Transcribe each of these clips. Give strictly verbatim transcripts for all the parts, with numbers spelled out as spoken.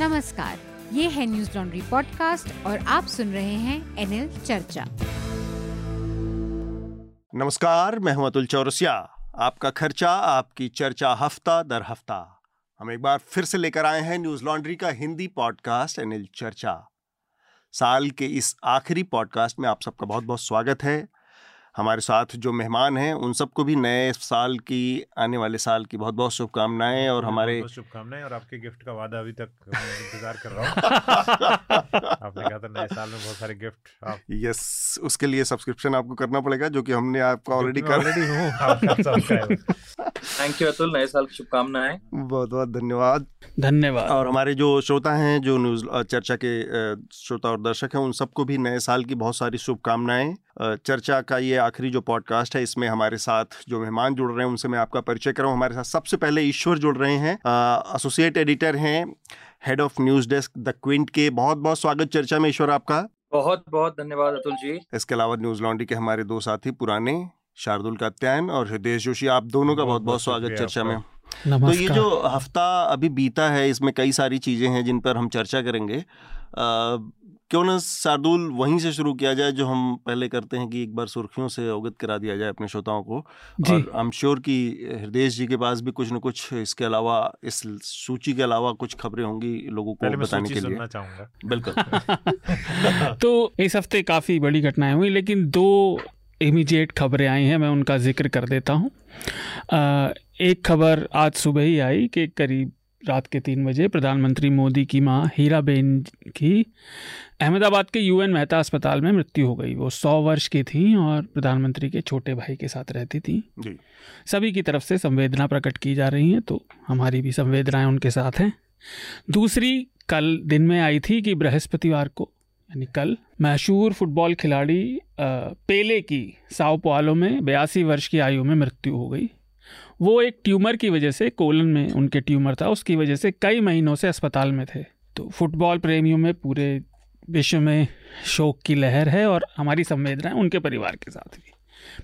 नमस्कार, ये है न्यूज लॉन्ड्री पॉडकास्ट और आप सुन रहे हैं एनएल चर्चा। नमस्कार, मैं हूं अतुल चौरसिया। आपका खर्चा आपकी चर्चा हफ्ता दर हफ्ता हम एक बार फिर से लेकर आए हैं न्यूज लॉन्ड्री का हिंदी पॉडकास्ट एनएल चर्चा। साल के इस आखिरी पॉडकास्ट में आप सबका बहुत बहुत स्वागत है। हमारे साथ जो मेहमान हैं उन सबको भी नए साल की, आने वाले साल की बहुत बहुत शुभकामनाएं और हमारे बहुत शुभकामनाएं और आपके गिफ्ट का वादा अभी तक इंतजार कर रहा हूं। आपने कहा था नए साल में बहुत सारे गिफ्ट। आप यस, उसके लिए सब्सक्रिप्शन आपको करना पड़ेगा जो कि हमने आपका ऑलरेडी कर ऑलरेडी हूं। थैंक यू अतुल, नए साल की शुभकामनाएं। बहुत बहुत धन्यवाद धन्यवाद और हमारे जो श्रोता हैं, जो न्यूज चर्चा के श्रोता और दर्शक हैं, उन सबको भी नए साल की बहुत सारी शुभकामनाएं। चर्चा का ये आखिरी जो पॉडकास्ट है इसमें हमारे साथ जो मेहमान जुड़ रहे हैं उनसे मैं आपका परिचय कराऊं। हमारे साथ सबसे पहले ईश्वर जुड़ रहे हैं, एसोसिएट एडिटर हैं, head of news desk the Quint के। बहुत बहुत स्वागत चर्चा में ईश्वर, आपका बहुत बहुत धन्यवाद अतुल जी। इसके अलावा न्यूज लॉन्ड्री के हमारे दो साथी पुराने, शार्दुल कात्यायन और हृदेश जोशी, आप दोनों का बहुत बहुत स्वागत चर्चा में। तो ये जो हफ्ता अभी बीता है इसमें कई सारी चीजें हैं जिन पर हम चर्चा करेंगे। क्यों ना शार्दुल वहीं से शुरू किया जाए जो हम पहले करते हैं कि एक बार सुर्खियों से अवगत करा दिया जाए अपने श्रोताओं को। और आई एम श्योर कि हृदयेश जी के पास भी कुछ न कुछ इसके अलावा, इस सूची के अलावा कुछ खबरें होंगी लोगों को बताने के लिए। बिल्कुल। तो इस हफ्ते काफ़ी बड़ी घटनाएं हुई, लेकिन दो इमीडिएट खबरें आई हैं, मैं उनका जिक्र कर देता हूँ। एक खबर आज सुबह ही आई कि करीब रात के तीन बजे प्रधानमंत्री मोदी की मां हीराबेन की अहमदाबाद के यूएन मेहता अस्पताल में मृत्यु हो गई। वो सौ वर्ष की थी और प्रधानमंत्री के छोटे भाई के साथ रहती थी जी। सभी की तरफ से संवेदना प्रकट की जा रही है, तो हमारी भी संवेदनाएं उनके साथ हैं। दूसरी कल दिन में आई थी कि बृहस्पतिवार को, यानी कल, मशहूर फुटबॉल खिलाड़ी पेले की साओ पाउलो में बयासी वर्ष की आयु में मृत्यु हो गई। वो एक ट्यूमर की वजह से, कोलन में उनके ट्यूमर था, उसकी वजह से कई महीनों से अस्पताल में थे। तो फुटबॉल प्रेमियों में, पूरे विश्व में शोक की लहर है और हमारी संवेदनाएं उनके परिवार के साथ भी।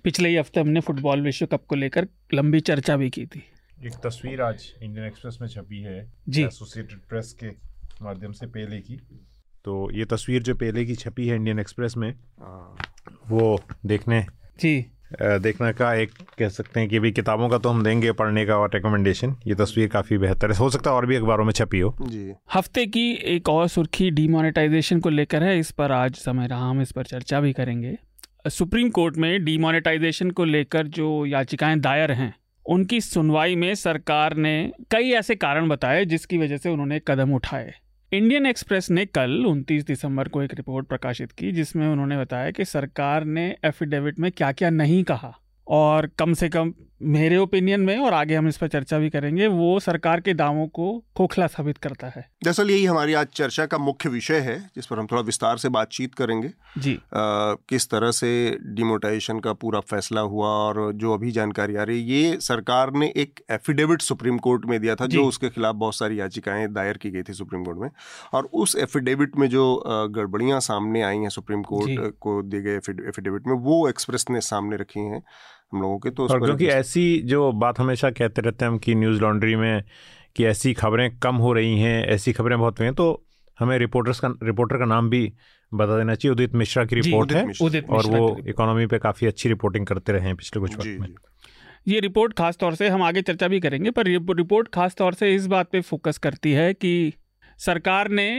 पिछले ही हफ्ते हमने फुटबॉल विश्व कप को लेकर लंबी चर्चा भी की थी। एक तस्वीर आज इंडियन एक्सप्रेस में छपी है जी, एसोसिएटेड प्रेस के माध्यम से, पेले की। तो ये तस्वीर जो पेले की छपी है इंडियन एक्सप्रेस में, वो देखने जी देखने का एक, कह सकते हैं कि भी किताबों का तो हम देंगे पढ़ने का और रिकमेंडेशन, ये तस्वीर काफ़ी बेहतर है। हो सकता है और भी अखबारों में छपी हो जी। हफ्ते की एक और सुर्खी डीमोनेटाइजेशन को लेकर है, इस पर आज समय रहा हम इस पर चर्चा भी करेंगे। सुप्रीम कोर्ट में डीमोनेटाइजेशन को लेकर जो याचिकाएं दायर हैं उनकी सुनवाई में सरकार ने कई ऐसे कारण बताए जिसकी वजह से उन्होंने कदम उठाए। इंडियन एक्सप्रेस ने कल उनतीस दिसंबर को एक रिपोर्ट प्रकाशित की जिसमें उन्होंने बताया कि सरकार ने एफिडेविट में क्या क्या नहीं कहा, और कम से कम मेरे ओपिनियन में, और आगे हम इस पर चर्चा भी करेंगे, वो सरकार के दावों को खोखला साबित करता है। दरअसल यही हमारी आज चर्चा का मुख्य विषय है जिस पर हम थोड़ा विस्तार से बातचीत करेंगे जी। आ, किस तरह से डिमोनेटाइजेशन का पूरा फैसला हुआ और जो अभी जानकारी आ रही है, ये सरकार ने एक एफिडेविट सुप्रीम कोर्ट में दिया था जो उसके खिलाफ बहुत सारी याचिकाएं दायर की गई थी सुप्रीम कोर्ट में, और उस एफिडेविट में जो गड़बड़ियाँ सामने आई हैं सुप्रीम कोर्ट को दिए गए एफिडेविट में, वो एक्सप्रेस ने सामने रखी हैं हम लोगों के। तो और क्योंकि ऐसी जो बात हमेशा कहते रहते हैं हम कि न्यूज़ लॉन्ड्री में कि ऐसी खबरें कम हो रही हैं, ऐसी खबरें बहुत हुई हैं, तो हमें रिपोर्टर्स का रिपोर्टर का नाम भी बता देना चाहिए। उदित मिश्रा की रिपोर्ट है और वो इकोनॉमी पे काफ़ी अच्छी रिपोर्टिंग करते रहे हैं पिछले कुछ वक्त में। ये रिपोर्ट खास तौर से, हम आगे चर्चा भी करेंगे, पर ये रिपोर्ट खास तौर से इस बात पे फोकस करती है कि सरकार ने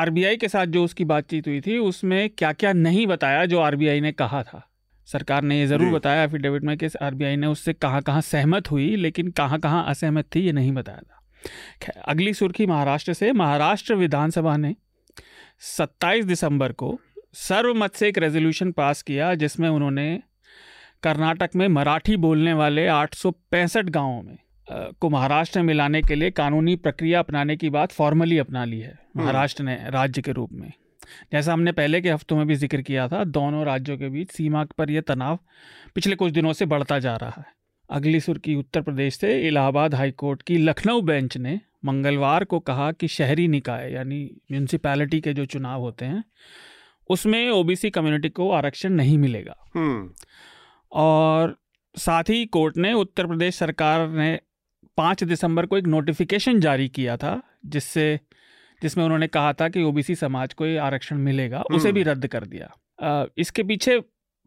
आरबीआई के साथ जो उसकी बातचीत हुई थी उसमें क्या क्या नहीं बताया जो आरबीआई ने कहा था। सरकार ने ये ज़रूर बताया एफिडेविट में कि आरबीआई ने उससे कहाँ कहाँ सहमत हुई, लेकिन कहाँ कहाँ असहमत थी ये नहीं बताया था। अगली सुर्खी महाराष्ट्र से। महाराष्ट्र विधानसभा ने सत्ताईस दिसंबर को सर्वमत से एक रेजोल्यूशन पास किया जिसमें उन्होंने कर्नाटक में मराठी बोलने वाले आठ सौ पैंसठ गाँवों में को महाराष्ट्र में मिलाने के लिए कानूनी प्रक्रिया अपनाने की बात फॉर्मली अपना ली है महाराष्ट्र ने राज्य के रूप में। जैसा हमने पहले के हफ्तों में भी जिक्र किया था, दोनों राज्यों के बीच सीमा पर यह तनाव पिछले कुछ दिनों से बढ़ता जा रहा है। अगली सुर्खी उत्तर प्रदेश से। इलाहाबाद हाईकोर्ट की लखनऊ बेंच ने मंगलवार को कहा कि शहरी निकाय यानी म्यूनिसिपैलिटी के जो चुनाव होते हैं उसमें ओबीसी कम्युनिटी को आरक्षण नहीं मिलेगा। और साथ ही कोर्ट ने उत्तर प्रदेश सरकार ने पाँच दिसंबर को एक नोटिफिकेशन जारी किया था जिससे जिसमें उन्होंने कहा था कि ओबीसी समाज को ये आरक्षण मिलेगा, उसे भी रद्द कर दिया। इसके पीछे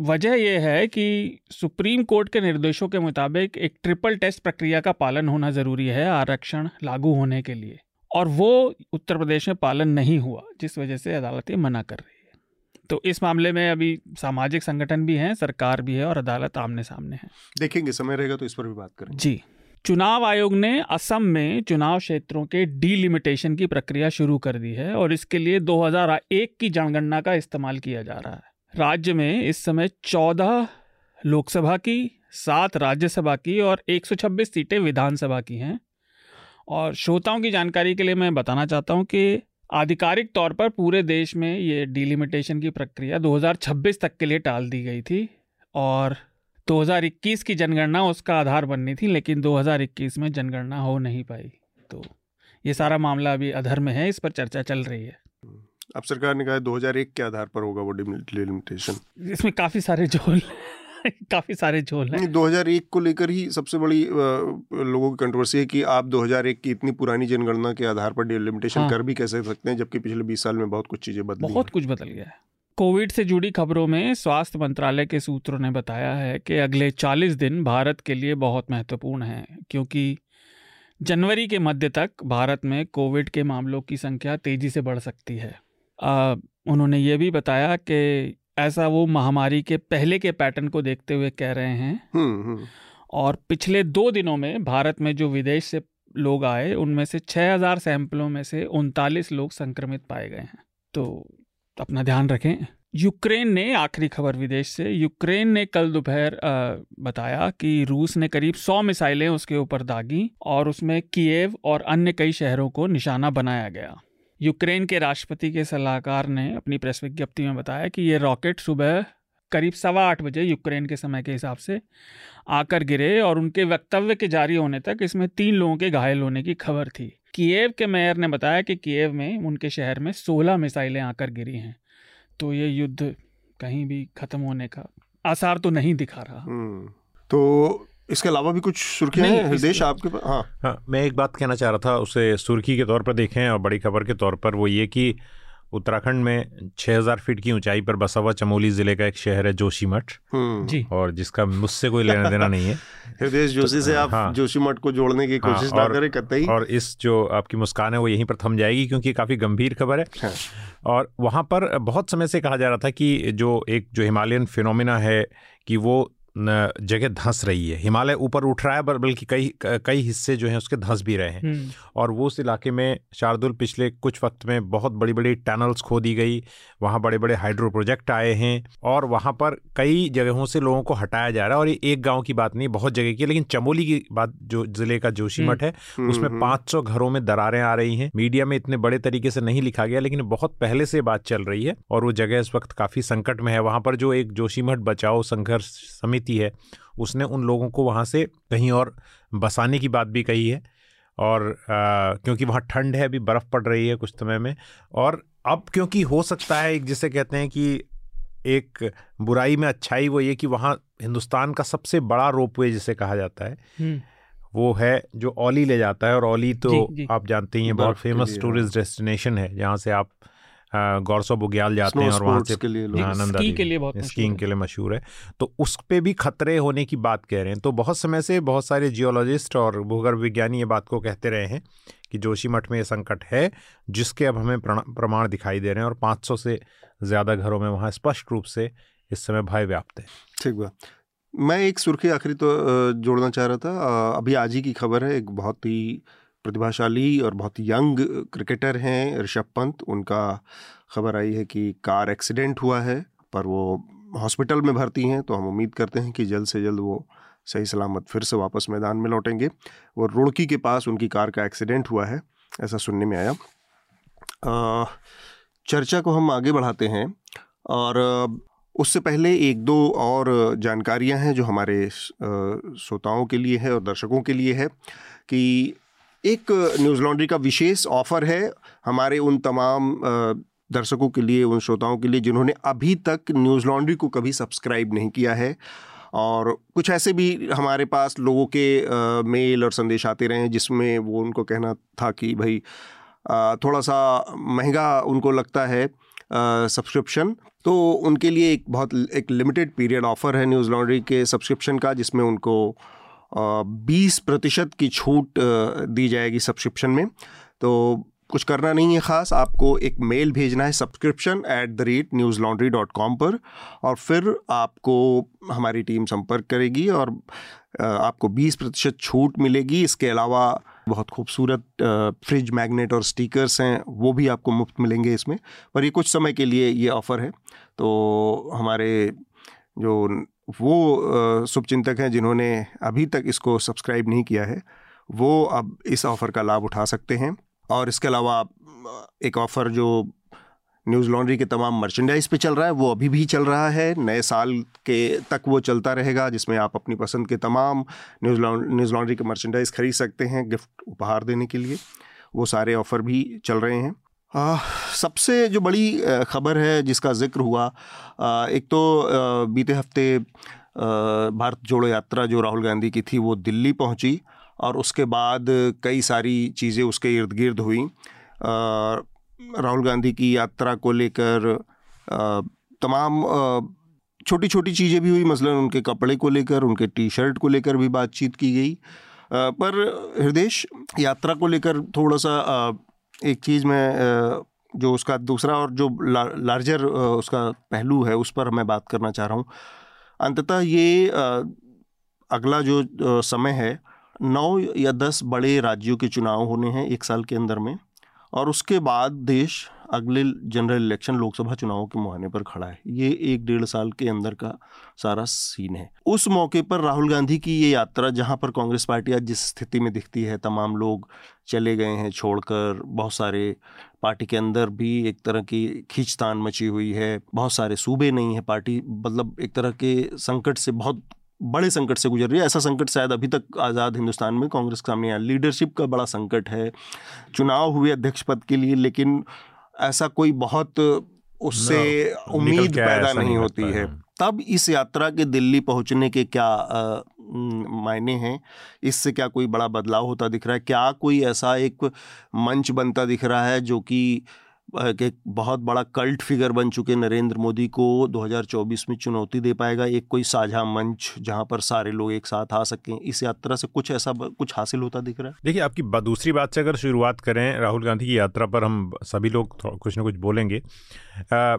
वजह यह है कि सुप्रीम कोर्ट के निर्देशों के मुताबिक एक ट्रिपल टेस्ट प्रक्रिया का पालन होना ज़रूरी है आरक्षण लागू होने के लिए, और वो उत्तर प्रदेश में पालन नहीं हुआ, जिस वजह से अदालतें मना कर रही है। तो इस मामले में अभी सामाजिक संगठन भी हैं, सरकार भी है और अदालत आमने सामने है। देखेंगे, समय रहेगा तो इस पर भी बात करेंगे। जी, चुनाव आयोग ने असम में चुनाव क्षेत्रों के डीलिमिटेशन की प्रक्रिया शुरू कर दी है और इसके लिए दो हज़ार एक की जनगणना का इस्तेमाल किया जा रहा है। राज्य में इस समय चौदह लोकसभा की, सात राज्यसभा की और एक सौ छब्बीस सीटें विधानसभा की हैं। और श्रोताओं की जानकारी के लिए मैं बताना चाहता हूं कि आधिकारिक तौर पर पूरे देश में ये डिलिमिटेशन की प्रक्रिया दो हज़ार छब्बीस तक के लिए टाल दी गई थी और दो हज़ार इक्कीस की जनगणना उसका आधार बननी थी, लेकिन दो हज़ार इक्कीस में जनगणना हो नहीं पाई। तो ये सारा मामला अभी अधर में है, इस पर चर्चा चल रही है। अब सरकार ने कहा दो हज़ार एक के आधार पर होगा वो डिलिमिटेशन। इसमें काफ़ी सारे झोल काफ़ी सारे झोल हैं। दो हज़ार एक को लेकर ही सबसे बड़ी लोगों की कंट्रोवर्सी है कि आप दो हज़ार एक की इतनी पुरानी जनगणना के आधार पर डिलिमिटेशन हाँ। कर भी कैसे सकते हैं, जबकि पिछले बीस साल में बहुत कुछ चीज़ें बदली बहुत कुछ बदल गया है। कोविड से जुड़ी खबरों में स्वास्थ्य मंत्रालय के सूत्रों ने बताया है कि अगले चालीस दिन भारत के लिए बहुत महत्वपूर्ण है, क्योंकि जनवरी के मध्य तक भारत में कोविड के मामलों की संख्या तेज़ी से बढ़ सकती है। आ, उन्होंने ये भी बताया कि ऐसा वो महामारी के पहले के पैटर्न को देखते हुए कह रहे हैं। हुँ, हुँ. और पिछले दो दिनों में भारत में जो विदेश से लोग आए उनमें से छह हज़ार सैंपलों में से उनतालीस लोग संक्रमित पाए गए हैं। तो अपना ध्यान रखें। यूक्रेन ने, आखिरी खबर विदेश से, यूक्रेन ने कल दोपहर बताया कि रूस ने करीब सौ मिसाइलें उसके ऊपर दागी और उसमें कीव और अन्य कई शहरों को निशाना बनाया गया। यूक्रेन के राष्ट्रपति के सलाहकार ने अपनी प्रेस विज्ञप्ति में बताया कि ये रॉकेट सुबह करीब सवा आठ बजे यूक्रेन के समय के हिसाब से आकर गिरे और उनके वक्तव्य के जारी होने तक इसमें तीन लोगों के घायल होने की खबर थी। कीव के मेयर ने बताया कि कीव में उनके शहर में सोलह मिसाइलें आकर गिरी हैं। तो ये युद्ध कहीं भी ख़त्म होने का आसार तो नहीं दिखा रहा। तो इसके अलावा भी कुछ सुर्खियाँ हैं हृदय आपके पास? हाँ हाँ मैं एक बात कहना चाह रहा था, उसे सुर्खी के तौर पर देखें और बड़ी खबर के तौर पर, वो ये कि उत्तराखंड में छह हज़ार फीट की ऊंचाई पर बसा हुआ चमोली ज़िले का एक शहर है जोशीमठ जी, और जिसका मुझसे कोई लेना देना नहीं है। हृदय जोशी से आप हाँ, जोशीमठ को जोड़ने की कोशिश हाँ, ना करें कतई। और इस जो आपकी मुस्कान है वो यहीं पर थम जाएगी, क्योंकि काफ़ी गंभीर खबर है। हाँ। और वहाँ पर बहुत समय से कहा जा रहा था कि जो एक जो हिमालयन फिनोमिना है कि वो जगह धंस रही है, हिमालय ऊपर उठ रहा है, बल्कि कई कई हिस्से जो हैं उसके धंस भी रहे हैं। और वो उस इलाके में शार्दुल पिछले कुछ वक्त में बहुत बड़ी बड़ी टनल्स खो दी गई, वहाँ बड़े बड़े हाइड्रो प्रोजेक्ट आए हैं और वहाँ पर कई जगहों से लोगों को हटाया जा रहा है। और ये एक गांव की बात नहीं, बहुत जगह की। लेकिन चमोली की बात जो ज़िले का जोशीमठ है उसमें पाँच सौ घरों में दरारें आ रही हैं। मीडिया में इतने बड़े तरीके से नहीं लिखा गया, लेकिन बहुत पहले से बात चल रही है और वो जगह इस वक्त काफ़ी संकट में है। वहाँ पर जो एक जोशीमठ बचाओ संघर्ष समिति है उसने उन लोगों को वहाँ से कहीं और बसाने की बात भी कही है, और आ, क्योंकि वहाँ ठंड है, अभी बर्फ़ पड़ रही है कुछ समय में, और अब क्योंकि हो सकता है एक, जिसे कहते हैं कि एक बुराई में अच्छाई, वो ये कि वहाँ हिंदुस्तान का सबसे बड़ा रोपवे जिसे कहा जाता है वो है जो औली ले जाता है। और औली तो जी, जी, आप जानते ही हैं बहुत फेमस टूरिस्ट डेस्टिनेशन है, जहाँ से आप गौरसो बुग्याल जाते हैं और वहाँ से आनंद के लिए, बहुत स्कीइंग के लिए मशहूर है। तो उस पर भी खतरे होने की बात कह रहे हैं। तो बहुत समय से बहुत सारे जियोलॉजिस्ट और भूगर्भ विज्ञानी ये बात को कहते रहे हैं कि जोशीमठ में ये संकट है, जिसके अब हमें प्रमाण दिखाई दे रहे हैं। और पाँच सौ से ज़्यादा घरों में वहाँ स्पष्ट रूप से इस समय भय व्याप्त है। ठीक बात। मैं एक सुर्खी आखिरी तो जोड़ना चाह रहा था, अभी आज ही की खबर है। एक बहुत ही प्रतिभाशाली और बहुत यंग क्रिकेटर हैं ऋषभ पंत, उनका खबर आई है कि कार एक्सीडेंट हुआ है, पर वो हॉस्पिटल में भर्ती हैं। तो हम उम्मीद करते हैं कि जल्द से जल्द वो सही सलामत फिर से वापस मैदान में लौटेंगे। वो रुड़की के पास उनकी कार का एक्सीडेंट हुआ है, ऐसा सुनने में आया। आ, चर्चा को हम आगे बढ़ाते हैं, और उससे पहले एक दो और जानकारियाँ हैं जो हमारे श्रोताओं के लिए है और दर्शकों के लिए है। कि एक न्यूज़ लॉन्ड्री का विशेष ऑफ़र है हमारे उन तमाम दर्शकों के लिए, उन श्रोताओं के लिए जिन्होंने अभी तक न्यूज़ लॉन्ड्री को कभी सब्सक्राइब नहीं किया है। और कुछ ऐसे भी हमारे पास लोगों के मेल और संदेश आते रहे हैं जिसमें वो उनको कहना था कि भाई थोड़ा सा महंगा उनको लगता है सब्सक्रिप्शन, तो उनके लिए एक बहुत एक लिमिटेड पीरियड ऑफ़र है न्यूज़ लॉन्ड्री के सब्सक्रिप्शन का, जिसमें उनको बीस प्रतिशत की छूट दी जाएगी सब्सक्रिप्शन में। तो कुछ करना नहीं है ख़ास, आपको एक मेल भेजना है subscription at the rate Newslaundry dot com पर, और फिर आपको हमारी टीम संपर्क करेगी और आपको बीस प्रतिशत छूट मिलेगी। इसके अलावा बहुत खूबसूरत फ्रिज मैग्नेट और स्टिकर्स हैं, वो भी आपको मुफ्त मिलेंगे इसमें, पर ये कुछ समय के लिए ये ऑफ़र है। तो हमारे जो वो शुभचिंतक हैं जिन्होंने अभी तक इसको सब्सक्राइब नहीं किया है, वो अब इस ऑफ़र का लाभ उठा सकते हैं। और इसके अलावा एक ऑफ़र जो न्यूज़ लॉन्ड्री के तमाम मर्चेंडाइज़ पे चल रहा है, वो अभी भी चल रहा है, नए साल के तक वो चलता रहेगा, जिसमें आप अपनी पसंद के तमाम न्यूज़ न्यूज़ लॉन्ड्री के मर्चेंडाइज़ खरीद सकते हैं गिफ्ट उपहार देने के लिए, वो सारे ऑफ़र भी चल रहे हैं। आ, सबसे जो बड़ी ख़बर है जिसका जिक्र हुआ, आ, एक तो आ, बीते हफ्ते भारत जोड़ो यात्रा जो राहुल गांधी की थी वो दिल्ली पहुँची, और उसके बाद कई सारी चीज़ें उसके इर्द गिर्द हुई। राहुल गांधी की यात्रा को लेकर तमाम छोटी छोटी चीज़ें भी हुई, मसलन उनके कपड़े को लेकर, उनके टी शर्ट को लेकर भी बातचीत की गई। पर हृदेश, यात्रा को लेकर थोड़ा सा एक चीज़ में जो उसका दूसरा और जो लार्जर उसका पहलू है उस पर मैं बात करना चाह रहा हूँ। अंततः ये अगला जो समय है, नौ या दस बड़े राज्यों के चुनाव होने हैं एक साल के अंदर में, और उसके बाद देश अगले जनरल इलेक्शन लोकसभा चुनावों के मुहाने पर खड़ा है। ये एक डेढ़ साल के अंदर का सारा सीन है। उस मौके पर राहुल गांधी की ये यात्रा, जहां पर कांग्रेस पार्टी आज जिस स्थिति में दिखती है, तमाम लोग चले गए हैं छोड़कर, बहुत सारे पार्टी के अंदर भी एक तरह की खींचतान मची हुई है, बहुत सारे सूबे नहीं है, पार्टी मतलब एक तरह के संकट से, बहुत बड़े संकट से गुजर रही है। ऐसा संकट शायद अभी तक आज़ाद हिंदुस्तान में कांग्रेस का सामने आया, लीडरशिप का बड़ा संकट है। चुनाव हुए अध्यक्ष पद के लिए, लेकिन ऐसा कोई बहुत उससे उम्मीद पैदा नहीं होती है। तब इस यात्रा के दिल्ली पहुंचने के क्या आ, मायने हैं, इससे क्या कोई बड़ा बदलाव होता दिख रहा है, क्या कोई ऐसा एक मंच बनता दिख रहा है जो कि एक बहुत बड़ा कल्ट फिगर बन चुके नरेंद्र मोदी को दो हज़ार चौबीस में चुनौती दे पाएगा, एक कोई साझा मंच जहां पर सारे लोग एक साथ आ सकें। इस यात्रा से कुछ ऐसा कुछ हासिल होता दिख रहा है? देखिए, आपकी दूसरी बात से अगर शुरुआत करें राहुल गांधी की यात्रा पर, हम सभी लोग कुछ ना कुछ बोलेंगे। आ,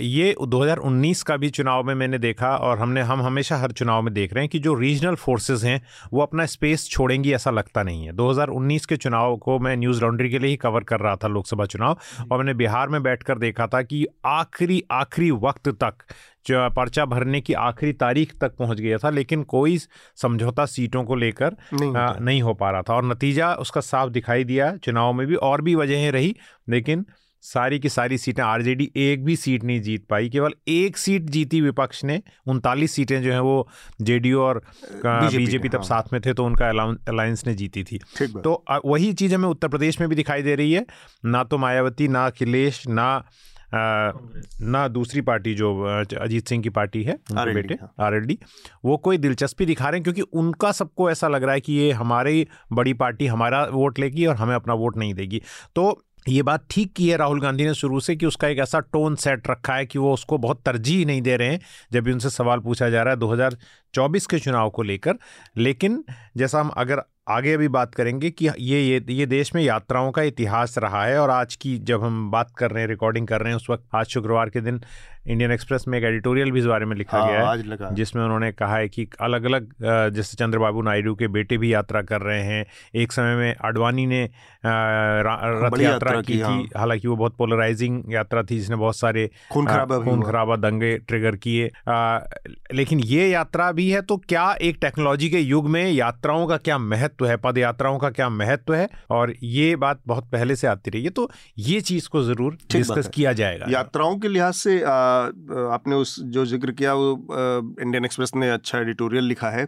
ये दो हज़ार उन्नीस का भी चुनाव में मैंने देखा, और हमने हम हमेशा हर चुनाव में देख रहे हैं कि जो रीजनल फोर्सेस हैं वो अपना स्पेस छोड़ेंगी, ऐसा लगता नहीं है। दो हज़ार उन्नीस के चुनाव को मैं न्यूज़ लॉन्ड्री के लिए ही कवर कर रहा था, लोकसभा चुनाव, और मैंने बिहार में बैठकर देखा था कि आखिरी आखिरी वक्त तक, जो पर्चा भरने की आखिरी तारीख तक पहुंच गया था, लेकिन कोई समझौता सीटों को लेकर नहीं, नहीं हो पा रहा था, और नतीजा उसका साफ दिखाई दिया चुनाव में भी। और भी वजहें रही, लेकिन सारी की सारी सीटें, आरजेडी एक भी सीट नहीं जीत पाई, केवल एक सीट जीती विपक्ष ने। उनतालीस सीटें जो हैं वो जेडीयू और बीजेपी तब हाँ। साथ में थे, तो उनका अलायंस ने जीती थी। तो वही चीज़ हमें उत्तर प्रदेश में भी दिखाई दे रही है, ना तो मायावती, ना अखिलेश, ना आ, ना दूसरी पार्टी जो अजीत सिंह की पार्टी है, उनके बेटे आरएलडी, वो कोई दिलचस्पी दिखा रहे हैं, क्योंकि उनका सबको ऐसा लग रहा है कि ये हमारी बड़ी पार्टी हमारा वोट लेगी और हमें अपना वोट नहीं देगी। तो ये बात ठीक की है राहुल गांधी ने शुरू से कि उसका एक ऐसा टोन सेट रखा है कि वो उसको बहुत तरजीह नहीं दे रहे हैं जब भी उनसे सवाल पूछा जा रहा है दो हज़ार चौबीस के चुनाव को लेकर। लेकिन जैसा हम अगर आगे भी बात करेंगे कि ये ये ये देश में यात्राओं का इतिहास रहा है, और आज की जब हम बात कर रहे हैं, रिकॉर्डिंग कर रहे हैं उस वक्त, आज शुक्रवार के दिन इंडियन एक्सप्रेस में एक एडिटोरियल भी इस बारे में लिखा हाँ, गया है, जिसमें उन्होंने कहा है कि अलग अलग, जैसे चंद्रबाबू नायडू के बेटे भी यात्रा कर रहे हैं, एक समय में अडवाणी ने रथ यात्रा की थी, हालांकि वो बहुत पोलराइजिंग यात्रा थी जिसने बहुत सारे खून खराबा दंगे ट्रिगर किए, लेकिन ये यात्रा भी है। तो क्या एक टेक्नोलॉजी के युग में यात्राओं का क्या महत्व है, पद यात्राओं का क्या महत्व है, और ये बात बहुत पहले से आती रही है, तो ये चीज़ को ज़रूर डिस्कस किया जाएगा। यात्राओं के लिहाज से आपने उस जो जिक्र किया, वो इंडियन एक्सप्रेस ने अच्छा एडिटोरियल लिखा है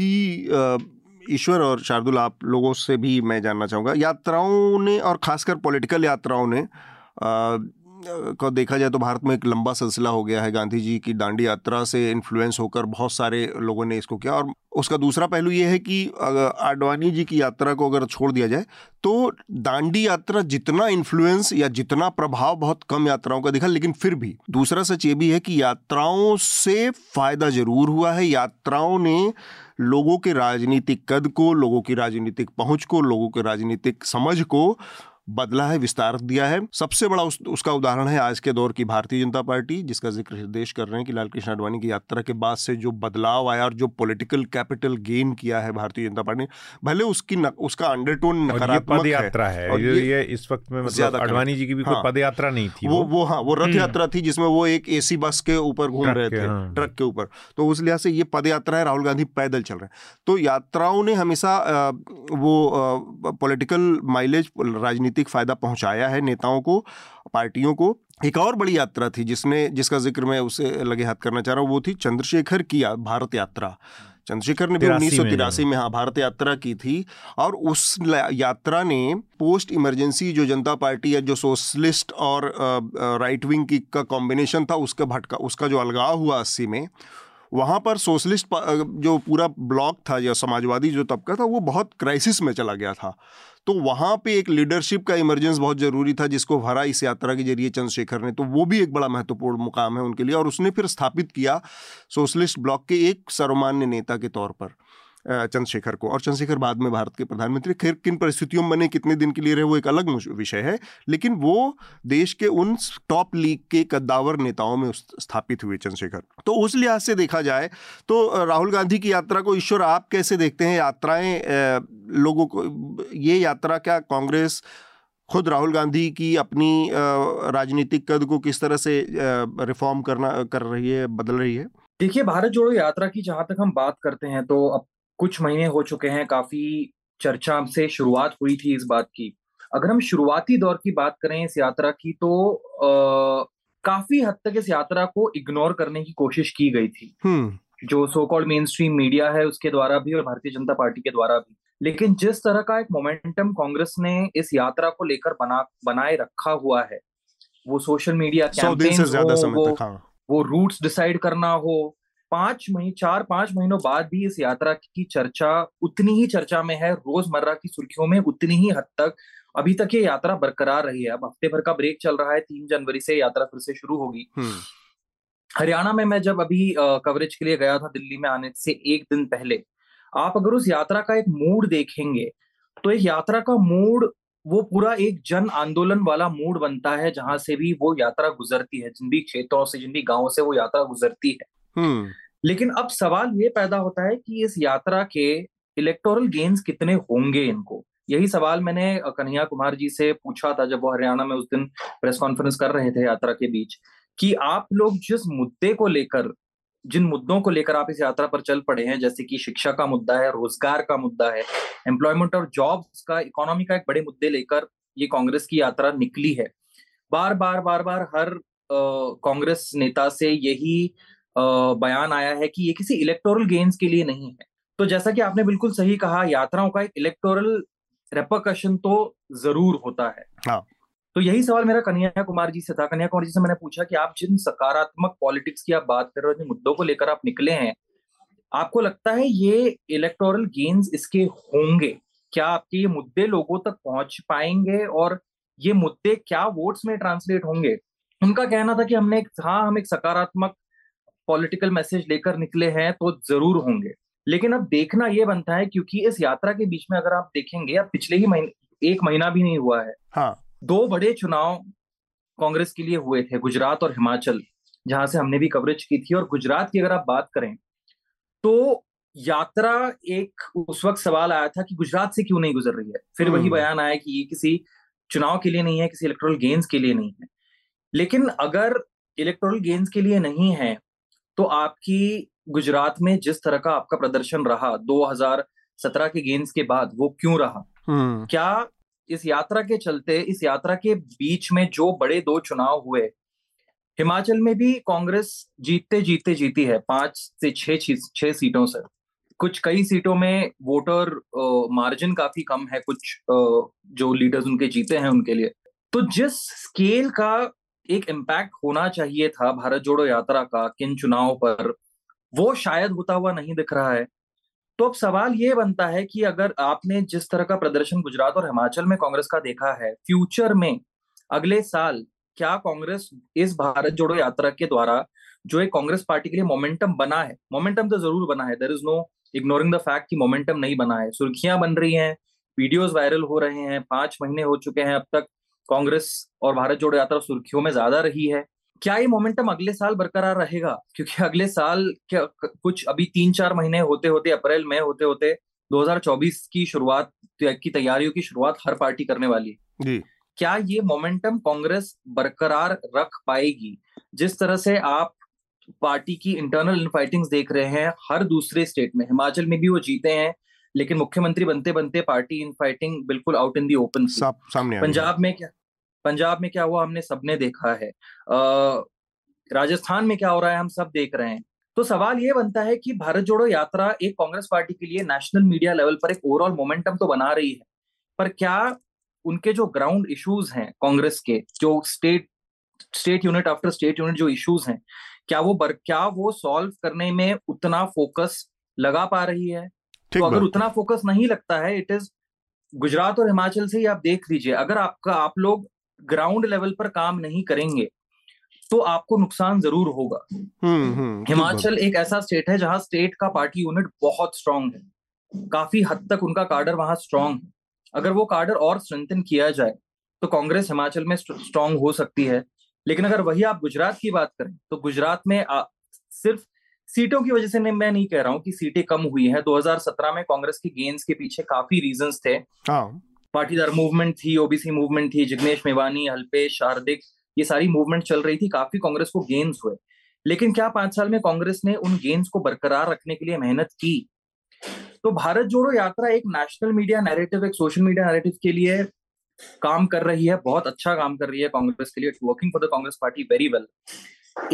कि ईश्वर और शार्दुल, आप लोगों से भी मैं जानना चाहूँगा, यात्राओं ने और ख़ासकर पॉलिटिकल यात्राओं ने को देखा जाए तो भारत में एक लंबा सिलसिला हो गया है, गांधी जी की दांडी यात्रा से इन्फ्लुएंस होकर बहुत सारे लोगों ने इसको किया। और उसका दूसरा पहलू ये है कि आडवाणी जी की यात्रा को अगर छोड़ दिया जाए तो दांडी यात्रा जितना इन्फ्लुएंस या जितना प्रभाव बहुत कम यात्राओं का दिखा, लेकिन फिर भी दूसरा सच ये भी है कि यात्राओं से फ़ायदा ज़रूर हुआ है। यात्राओं ने लोगों के राजनीतिक कद को, लोगों की राजनीतिक पहुँच को, लोगों के राजनीतिक समझ को बदला है, विस्तार दिया है। सबसे बड़ा उस, उसका उदाहरण है आज के दौर की भारतीय जनता पार्टी, जिसका जिक्र हृदयेश कर रहे हैं कि लाल कृष्ण आडवाणी की यात्रा के बाद से जो बदलाव आया और जो पॉलिटिकल कैपिटल गेन किया है भारतीय जनता पार्टी ने, भले उसकी न, उसका अंडरटोन नकारात्मक यात्रा है, और ये, ये इस वक्त में मतलब आडवाणी जी की भी हाँ, कोई पदयात्रा नहीं थी, वो वो हाँ वो रथ यात्रा थी जिसमें वो एक एसी बस के ऊपर घूम रहे थे, ट्रक के ऊपर। तो उस लिहाज से ये पदयात्रा है, राहुल गांधी पैदल चल रहे हैं। तो यात्राओं ने हमेशा वो पॉलिटिकल माइलेज, राजनीतिक फायदा पहुंचाया है नेताओं को, पार्टियों को। एक और बड़ी यात्रा थी जिसने जिसका जिक्र मैं उसे लगे हाथ करना चाह रहा हूँ, वो थी चंद्रशेखर की भारत यात्रा। चंद्रशेखर ने भी उन्नीस सौ तिरासी में हाँ भारत यात्रा की थी, और उस यात्रा ने पोस्ट इमरजेंसी जो जनता पार्टी या जो सोशलिस्ट और राइट विंग की का कॉम्बिनेशन था उसका भटका, उसका जो अलगाव हुआ अस्सी में, वहाँ पर सोशलिस्ट जो पूरा ब्लॉक था या समाजवादी जो तबका था वो बहुत क्राइसिस में चला गया था। तो वहाँ पे एक लीडरशिप का इमरजेंस बहुत ज़रूरी था, जिसको भरा इस यात्रा के जरिए चंद्रशेखर ने। तो वो भी एक बड़ा महत्वपूर्ण मुकाम है उनके लिए, और उसने फिर स्थापित किया सोशलिस्ट ब्लॉक के एक सर्वमान्य नेता के तौर पर चंद्रशेखर को। और चंद्रशेखर बाद में भारत के प्रधानमंत्री, खैर किन परिस्थितियों में बने, कितने दिन के लिए रहे, वो एक अलग विषय है, लेकिन वो देश के उन टॉप लीग के कद्दावर नेताओं में स्थापित हुए चंद्रशेखर। तो उस लिहाज से देखा जाए तो राहुल गांधी की यात्रा को, ईश्वर आप कैसे देखते हैं यात्राएं लोगों को, ये यात्रा क्या कांग्रेस खुद राहुल गांधी की अपनी राजनीतिक कद को किस तरह से रिफॉर्म करना कर रही है, बदल रही है? देखिए, भारत जोड़ो यात्रा की जहाँ तक हम बात करते हैं तो अब कुछ महीने हो चुके हैं, काफी चर्चा से शुरुआत हुई थी इस बात की। अगर हम शुरुआती दौर की बात करें इस यात्रा की तो आ, काफी हद तक इस यात्रा को इग्नोर करने की कोशिश की गई थी, जो so called mainstream media है उसके द्वारा भी और भारतीय जनता पार्टी के द्वारा भी। लेकिन जिस तरह का एक मोमेंटम कांग्रेस ने इस यात्रा को लेकर बना बनाए रखा हुआ है, वो सोशल मीडिया कैंपेन हो, वो रूट्स डिसाइड करना हो, पांच महीने चार पांच महीनों बाद भी इस यात्रा की चर्चा उतनी ही चर्चा में है, रोजमर्रा की सुर्खियों में उतनी ही हद तक अभी तक ये यात्रा बरकरार रही है। अब हफ्ते भर का ब्रेक चल रहा है, तीन जनवरी से यात्रा फिर से शुरू होगी। हरियाणा में मैं जब अभी कवरेज के लिए गया था दिल्ली में आने से एक दिन पहले, आप अगर उस यात्रा का एक मूड देखेंगे तो एक यात्रा का मूड वो पूरा एक जन आंदोलन वाला मूड बनता है, जहां से भी वो यात्रा गुजरती है, जिन भी क्षेत्रों से जिन भी गाँव से वो यात्रा गुजरती है। लेकिन अब सवाल ये पैदा होता है कि इस यात्रा के इलेक्टोरल गेन्स कितने होंगे इनको। यही सवाल मैंने कन्हैया कुमार जी से पूछा था जब वो हरियाणा में उस दिन प्रेस कॉन्फ्रेंस कर रहे थे यात्रा के बीच, कि आप लोग जिस मुद्दे को लेकर, जिन मुद्दों को लेकर आप इस यात्रा पर चल पड़े हैं, जैसे कि शिक्षा का मुद्दा है, रोजगार का मुद्दा है, एम्प्लॉयमेंट और जॉब्स का, इकोनॉमी का, एक बड़े मुद्दे लेकर ये कांग्रेस की यात्रा निकली है। बार बार बार बार हर कांग्रेस नेता से यही बयान आया है कि ये किसी इलेक्टोरल गेन्स के लिए नहीं है। तो जैसा कि आपने बिल्कुल सही कहा, यात्राओं का एक इलेक्टोरल रेपरकशन तो जरूर होता है। हाँ। तो यही सवाल मेरा कन्हैया कुमार जी से था। कन्हैया कुमार जी से मैंने पूछा कि आप जिन सकारात्मक पॉलिटिक्स की आप बात कर रहे हो, जिन मुद्दों को लेकर आप निकले हैं, आपको लगता है ये इलेक्टोरल गेन्स इसके होंगे क्या? आपके ये मुद्दे लोगों तक पहुंच पाएंगे और ये मुद्दे क्या वोट्स में ट्रांसलेट होंगे? उनका कहना था कि हमने हाँ हम एक सकारात्मक पॉलिटिकल मैसेज लेकर निकले हैं तो जरूर होंगे। लेकिन अब देखना यह बनता है, क्योंकि इस यात्रा के बीच में अगर आप देखेंगे, अब पिछले ही महीने, एक महीना भी नहीं हुआ है, हाँ। दो बड़े चुनाव कांग्रेस के लिए हुए थे, गुजरात और हिमाचल, जहां से हमने भी कवरेज की थी। और गुजरात की अगर आप बात करें तो यात्रा एक, उस वक्त सवाल आया था कि गुजरात से क्यों नहीं गुजर रही है, फिर वही बयान आया कि ये किसी चुनाव के लिए नहीं है, किसी इलेक्टोरल गेन्स के लिए नहीं है। लेकिन अगर इलेक्टोरल गेन्स के लिए नहीं है तो आपकी गुजरात में जिस तरह का आपका प्रदर्शन रहा दो हज़ार सत्रह के गेम्स के बाद, वो क्यों रहा? क्या इस यात्रा के चलते, इस यात्रा के बीच में जो बड़े दो चुनाव हुए, हिमाचल में भी कांग्रेस जीतते जीतते जीती है पांच से छह छह सीटों से, कुछ कई सीटों में वोटर मार्जिन काफी कम है कुछ आ, जो लीडर्स उनके जीते हैं उनके लिए। तो जिस स्केल का एक इम्पैक्ट होना चाहिए था भारत जोड़ो यात्रा का किन चुनाव पर, वो शायद होता हुआ नहीं दिख रहा है। तो अब सवाल ये बनता है कि अगर आपने जिस तरह का प्रदर्शन गुजरात और हिमाचल में कांग्रेस का देखा है, फ्यूचर में अगले साल क्या कांग्रेस इस भारत जोड़ो यात्रा के द्वारा जो एक कांग्रेस पार्टी के लिए मोमेंटम बना है, मोमेंटम तो जरूर बना है, there is no ignoring the fact कि मोमेंटम नहीं बना है, सुर्खियां बन रही हैं, वीडियोस वायरल हो रहे हैं, पांच महीने हो चुके हैं अब तक कांग्रेस और भारत जोड़ो यात्रा सुर्खियों में ज्यादा रही है, क्या ये मोमेंटम अगले साल बरकरार रहेगा? क्योंकि अगले साल क्या कुछ अभी तीन चार महीने होते होते, अप्रैल में होते होते दो हज़ार चौबीस की शुरुआत की तैयारियों की शुरुआत हर पार्टी करने वाली है। क्या ये मोमेंटम कांग्रेस बरकरार रख पाएगी? जिस तरह से आप पार्टी की इंटरनल इनफाइटिंग्स देख रहे हैं हर दूसरे स्टेट में, हिमाचल में भी वो जीते हैं लेकिन मुख्यमंत्री बनते बनते पार्टी इनफाइटिंग बिल्कुल आउट इन दी ओपन सामने। पंजाब में क्या पंजाब में क्या हुआ हमने सबने देखा है, आ, राजस्थान में क्या हो रहा है हम सब देख रहे हैं। तो सवाल ये बनता है कि भारत जोड़ो यात्रा एक कांग्रेस पार्टी के लिए नेशनल मीडिया लेवल पर एक ओवरऑल मोमेंटम तो बना रही है, पर क्या उनके जो ग्राउंड इश्यूज हैं कांग्रेस के, जो state state unit after state unit जो इश्यूज हैं, क्या वो क्या वो सॉल्व करने में उतना फोकस लगा पा रही है? तो अगर उतना फोकस नहीं लगता है, इट इज गुजरात और हिमाचल से ही आप देख लीजिए, अगर आपका आप लोग ग्राउंड लेवल पर काम नहीं करेंगे तो आपको नुकसान जरूर होगा। हिमाचल एक ऐसा स्टेट है जहां स्टेट का पार्टी यूनिट बहुत स्ट्रांग है, काफी हद तक उनका कार्डर वहां स्ट्रांग है, अगर वो कार्डर और स्ट्रेंथन किया जाए तो कांग्रेस हिमाचल में स्ट्रांग हो सकती है। लेकिन अगर वही आप गुजरात की बात करें तो गुजरात में आ, सिर्फ सीटों की वजह से नहीं, मैं नहीं कह रहा हूं कि सीटें कम हुई हैं, दो हज़ार सत्रह में कांग्रेस की गेंस के पीछे काफी रीजंस थे, पाटीदार मूवमेंट थी, ओबीसी मूवमेंट थी, जिग्नेश मेवानी, अल्पेश, हार्दिक, ये सारी मूवमेंट चल रही थी, काफी कांग्रेस को गेंस हुए। लेकिन क्या पांच साल में कांग्रेस ने उन गेंस को बरकरार रखने के लिए मेहनत की? तो भारत जोड़ो यात्रा एक नेशनल मीडिया नैरेटिव, एक सोशल मीडिया नैरेटिव के लिए काम कर रही है, बहुत अच्छा काम कर रही है कांग्रेस के लिए, it's working for the Congress party very well.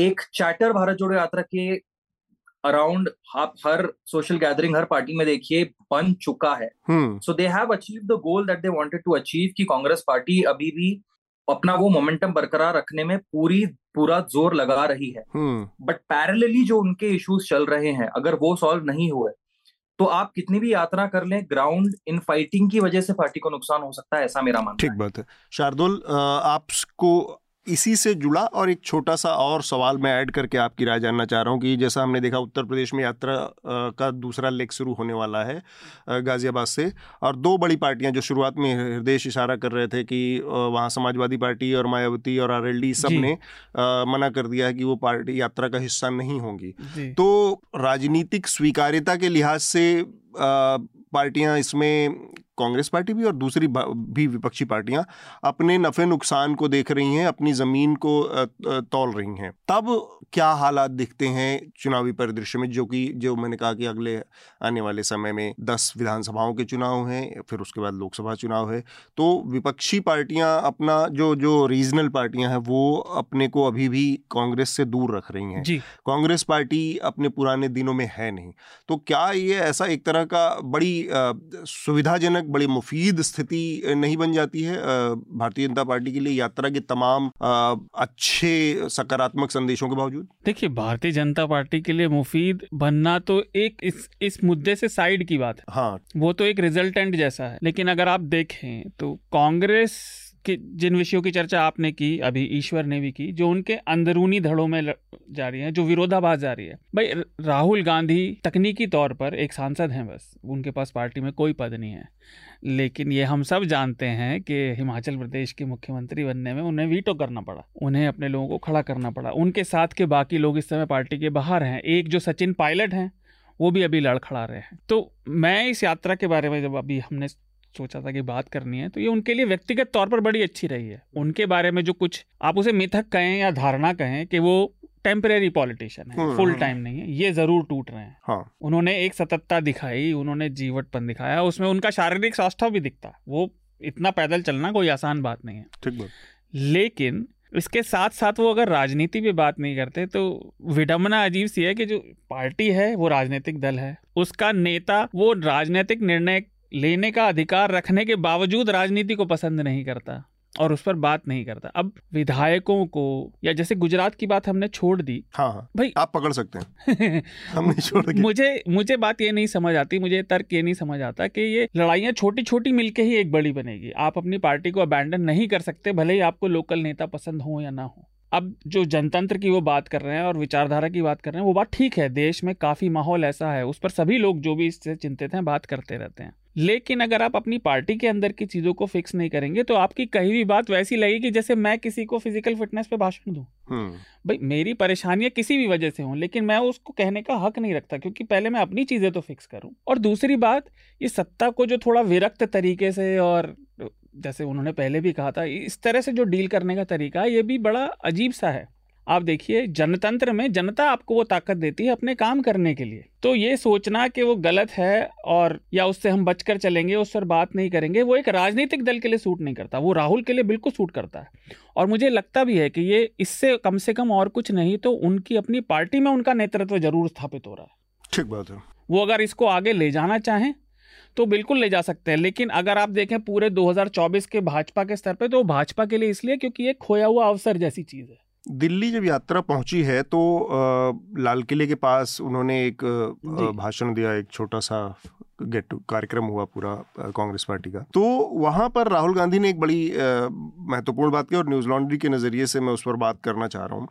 एक चैटर भारत जोड़ो यात्रा के अराउंड आप हर सोशल गैदरिंग हर पार्टी में देखिए बन चुका है। So they have achieved the goal that they wanted to achieve कि कांग्रेस पार्टी अभी भी अपना वो मोमेंटम बरकरार रखने में पूरी पूरा जोर लगा रही है। बट पैरेलली जो उनके इश्यूज चल रहे हैं अगर वो सॉल्व नहीं हुए तो आप कितनी भी यात्रा कर लें, ग्राउंड इन फाइटिंग की वजह से पार्टी को नुकसान हो सकता है, ऐसा मेरा मानना है। ठीक बात है शार्दुल, आपको इसी से जुड़ा और एक छोटा सा और सवाल मैं ऐड करके आपकी राय जानना चाह रहा हूं कि जैसा हमने देखा उत्तर प्रदेश में यात्रा का दूसरा लेग शुरू होने वाला है गाज़ियाबाद से, और दो बड़ी पार्टियां जो शुरुआत में हृदयेश इशारा कर रहे थे कि वहां समाजवादी पार्टी और मायावती और आरएलडी सब ने मना कर दिया है कि वो पार्टी यात्रा का हिस्सा नहीं होंगी, तो राजनीतिक स्वीकार्यता के लिहाज से पार्टियां इसमें कांग्रेस पार्टी भी और दूसरी भी विपक्षी पार्टियां अपने नफे नुकसान को देख रही हैं, अपनी जमीन को तौल रही हैं, तब क्या हालात दिखते हैं चुनावी परिदृश्य में, जो कि जो मैंने कहा कि अगले आने वाले समय में दस विधानसभाओं के चुनाव हैं, फिर उसके बाद लोकसभा चुनाव है, तो विपक्षी पार्टियां अपना जो जो रीजनल पार्टियां हैं वो अपने को अभी भी कांग्रेस से दूर रख रही हैं, कांग्रेस पार्टी अपने पुराने दिनों में है नहीं, तो क्या ये ऐसा एक तरह का बड़ी सुविधाजनक बड़ी मुफीद स्थिति नहीं बन जाती है भारतीय जनता पार्टी के लिए यात्रा के तमाम अच्छे सकारात्मक संदेशों के बावजूद? देखिए, भारतीय जनता पार्टी के लिए मुफीद बनना तो एक इस इस मुद्दे से साइड की बात है, हाँ वो तो एक रिजल्टेंट जैसा है, लेकिन अगर आप देखें तो कांग्रेस कि जिन विषयों की चर्चा आपने की, अभी ईश्वर ने भी की, जो उनके अंदरूनी धड़ों में जा रही है, जो विरोधाभास जा रही है, भाई राहुल गांधी तकनीकी तौर पर एक सांसद हैं, बस उनके पास पार्टी में कोई पद नहीं है, लेकिन ये हम सब जानते हैं कि हिमाचल प्रदेश के मुख्यमंत्री बनने में उन्हें वीटो करना पड़ा, उन्हें अपने लोगों को खड़ा करना पड़ा, उनके साथ के बाकी लोग इस समय पार्टी के बाहर हैं, एक जो सचिन पायलट हैं वो भी अभी लड़खड़ा रहे हैं। तो मैं इस यात्रा के बारे में जब अभी हमने सोचा था कि बात करनी है, तो ये उनके लिए व्यक्तिगत तौर पर बड़ी अच्छी रही है, उनके बारे में जो कुछ आप उसे मिथक कहें या धारणा कहें कि वो टेम्परेरी पॉलिटिशियन है, फुल टाइम नहीं है, ये जरूर टूट रहे हैं। हाँ। उन्होंने एक सततता दिखाई, उन्होंने जीवटपन दिखाया, उसमें उनका शारीरिक स्वास्थ्य भी दिखता, वो इतना पैदल चलना कोई आसान बात नहीं है, ठीक बात, लेकिन इसके साथ साथ वो अगर राजनीति पे बात नहीं करते तो विडम्बना अजीब सी है कि जो पार्टी है वो राजनीतिक दल है, उसका नेता वो राजनीतिक निर्णय लेने का अधिकार रखने के बावजूद राजनीति को पसंद नहीं करता, और उस पर बात नहीं करता। अब विधायकों को, या जैसे गुजरात की बात हमने छोड़ दी, हाँ भाई आप पकड़ सकते हैं हम नहीं छोड़। मुझे मुझे बात ये नहीं समझ आती, मुझे तर्क ये नहीं समझ आता कि ये लड़ाइयाँ छोटी छोटी मिलके ही एक बड़ी बनेगी। आप अपनी पार्टी को अबैंडन नहीं कर सकते, भले ही आपको लोकल नेता पसंद हो या ना हो। अब जो जनतंत्र की वो बात कर रहे हैं और विचारधारा की बात कर रहे हैं, वो बात ठीक है, देश में काफ़ी माहौल ऐसा है, उस पर सभी लोग जो भी इससे चिंतित हैं बात करते रहते हैं। लेकिन अगर आप अपनी पार्टी के अंदर की चीज़ों को फिक्स नहीं करेंगे तो आपकी कहीं भी बात वैसी लगेगी जैसे मैं किसी को फिजिकल फिटनेस पे भाषण दूँ। भाई मेरी परेशानियाँ किसी भी वजह से हों, लेकिन मैं उसको कहने का हक नहीं रखता, क्योंकि पहले मैं अपनी चीज़ें तो फिक्स करूँ। और दूसरी बात, ये सत्ता को जो थोड़ा विरक्त तरीके से, और जैसे उन्होंने पहले भी कहा था, इस तरह से जो डील करने का तरीका है ये भी बड़ा अजीब सा है। आप देखिए, जनतंत्र में जनता आपको वो ताकत देती है अपने काम करने के लिए, तो ये सोचना कि वो गलत है और या उससे हम बचकर चलेंगे, उस पर बात नहीं करेंगे, वो एक राजनीतिक दल के लिए सूट नहीं करता। वो राहुल के लिए बिल्कुल सूट करता है, और मुझे लगता भी है कि ये इससे कम से कम और कुछ नहीं तो उनकी अपनी पार्टी में उनका नेतृत्व जरूर स्थापित हो रहा है। ठीक बात है, वो अगर इसको आगे ले जाना चाहें तो बिल्कुल ले जा सकते हैं। लेकिन अगर आप देखें पूरे दो हज़ार चौबीस के भाजपा के स्तर पे, तो भाजपा के लिए इसलिए क्योंकि ये खोया हुआ अवसर जैसी चीज़ है। दिल्ली जब यात्रा पहुंची है तो लाल किले के पास उन्होंने एक भाषण दिया, एक छोटा सा गेट टू कार्यक्रम हुआ पूरा कांग्रेस पार्टी का, तो वहाँ पर राहुल गांधी ने एक बड़ी महत्वपूर्ण बात की, और न्यूज़ लॉन्ड्री के नज़रिए से मैं उस पर बात करना चाह रहा हूँ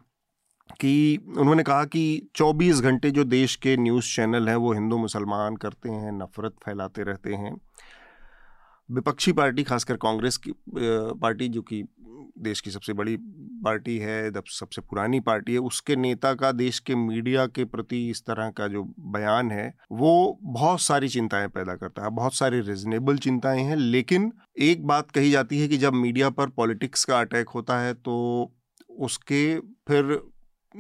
कि उन्होंने कहा कि चौबीस घंटे जो देश के न्यूज़ चैनल हैं वो हिंदू मुसलमान करते हैं, नफरत फैलाते रहते हैं। विपक्षी पार्टी, खासकर कांग्रेस की पार्टी जो कि देश की सबसे बड़ी पार्टी है, सबसे पुरानी पार्टी है, उसके नेता का देश के मीडिया के प्रति इस तरह का जो बयान है वो बहुत सारी चिंताएं पैदा करता है। बहुत सारी रिजनेबल चिंताएं हैं, लेकिन एक बात कही जाती है कि जब मीडिया पर पॉलिटिक्स का अटैक होता है तो उसके फिर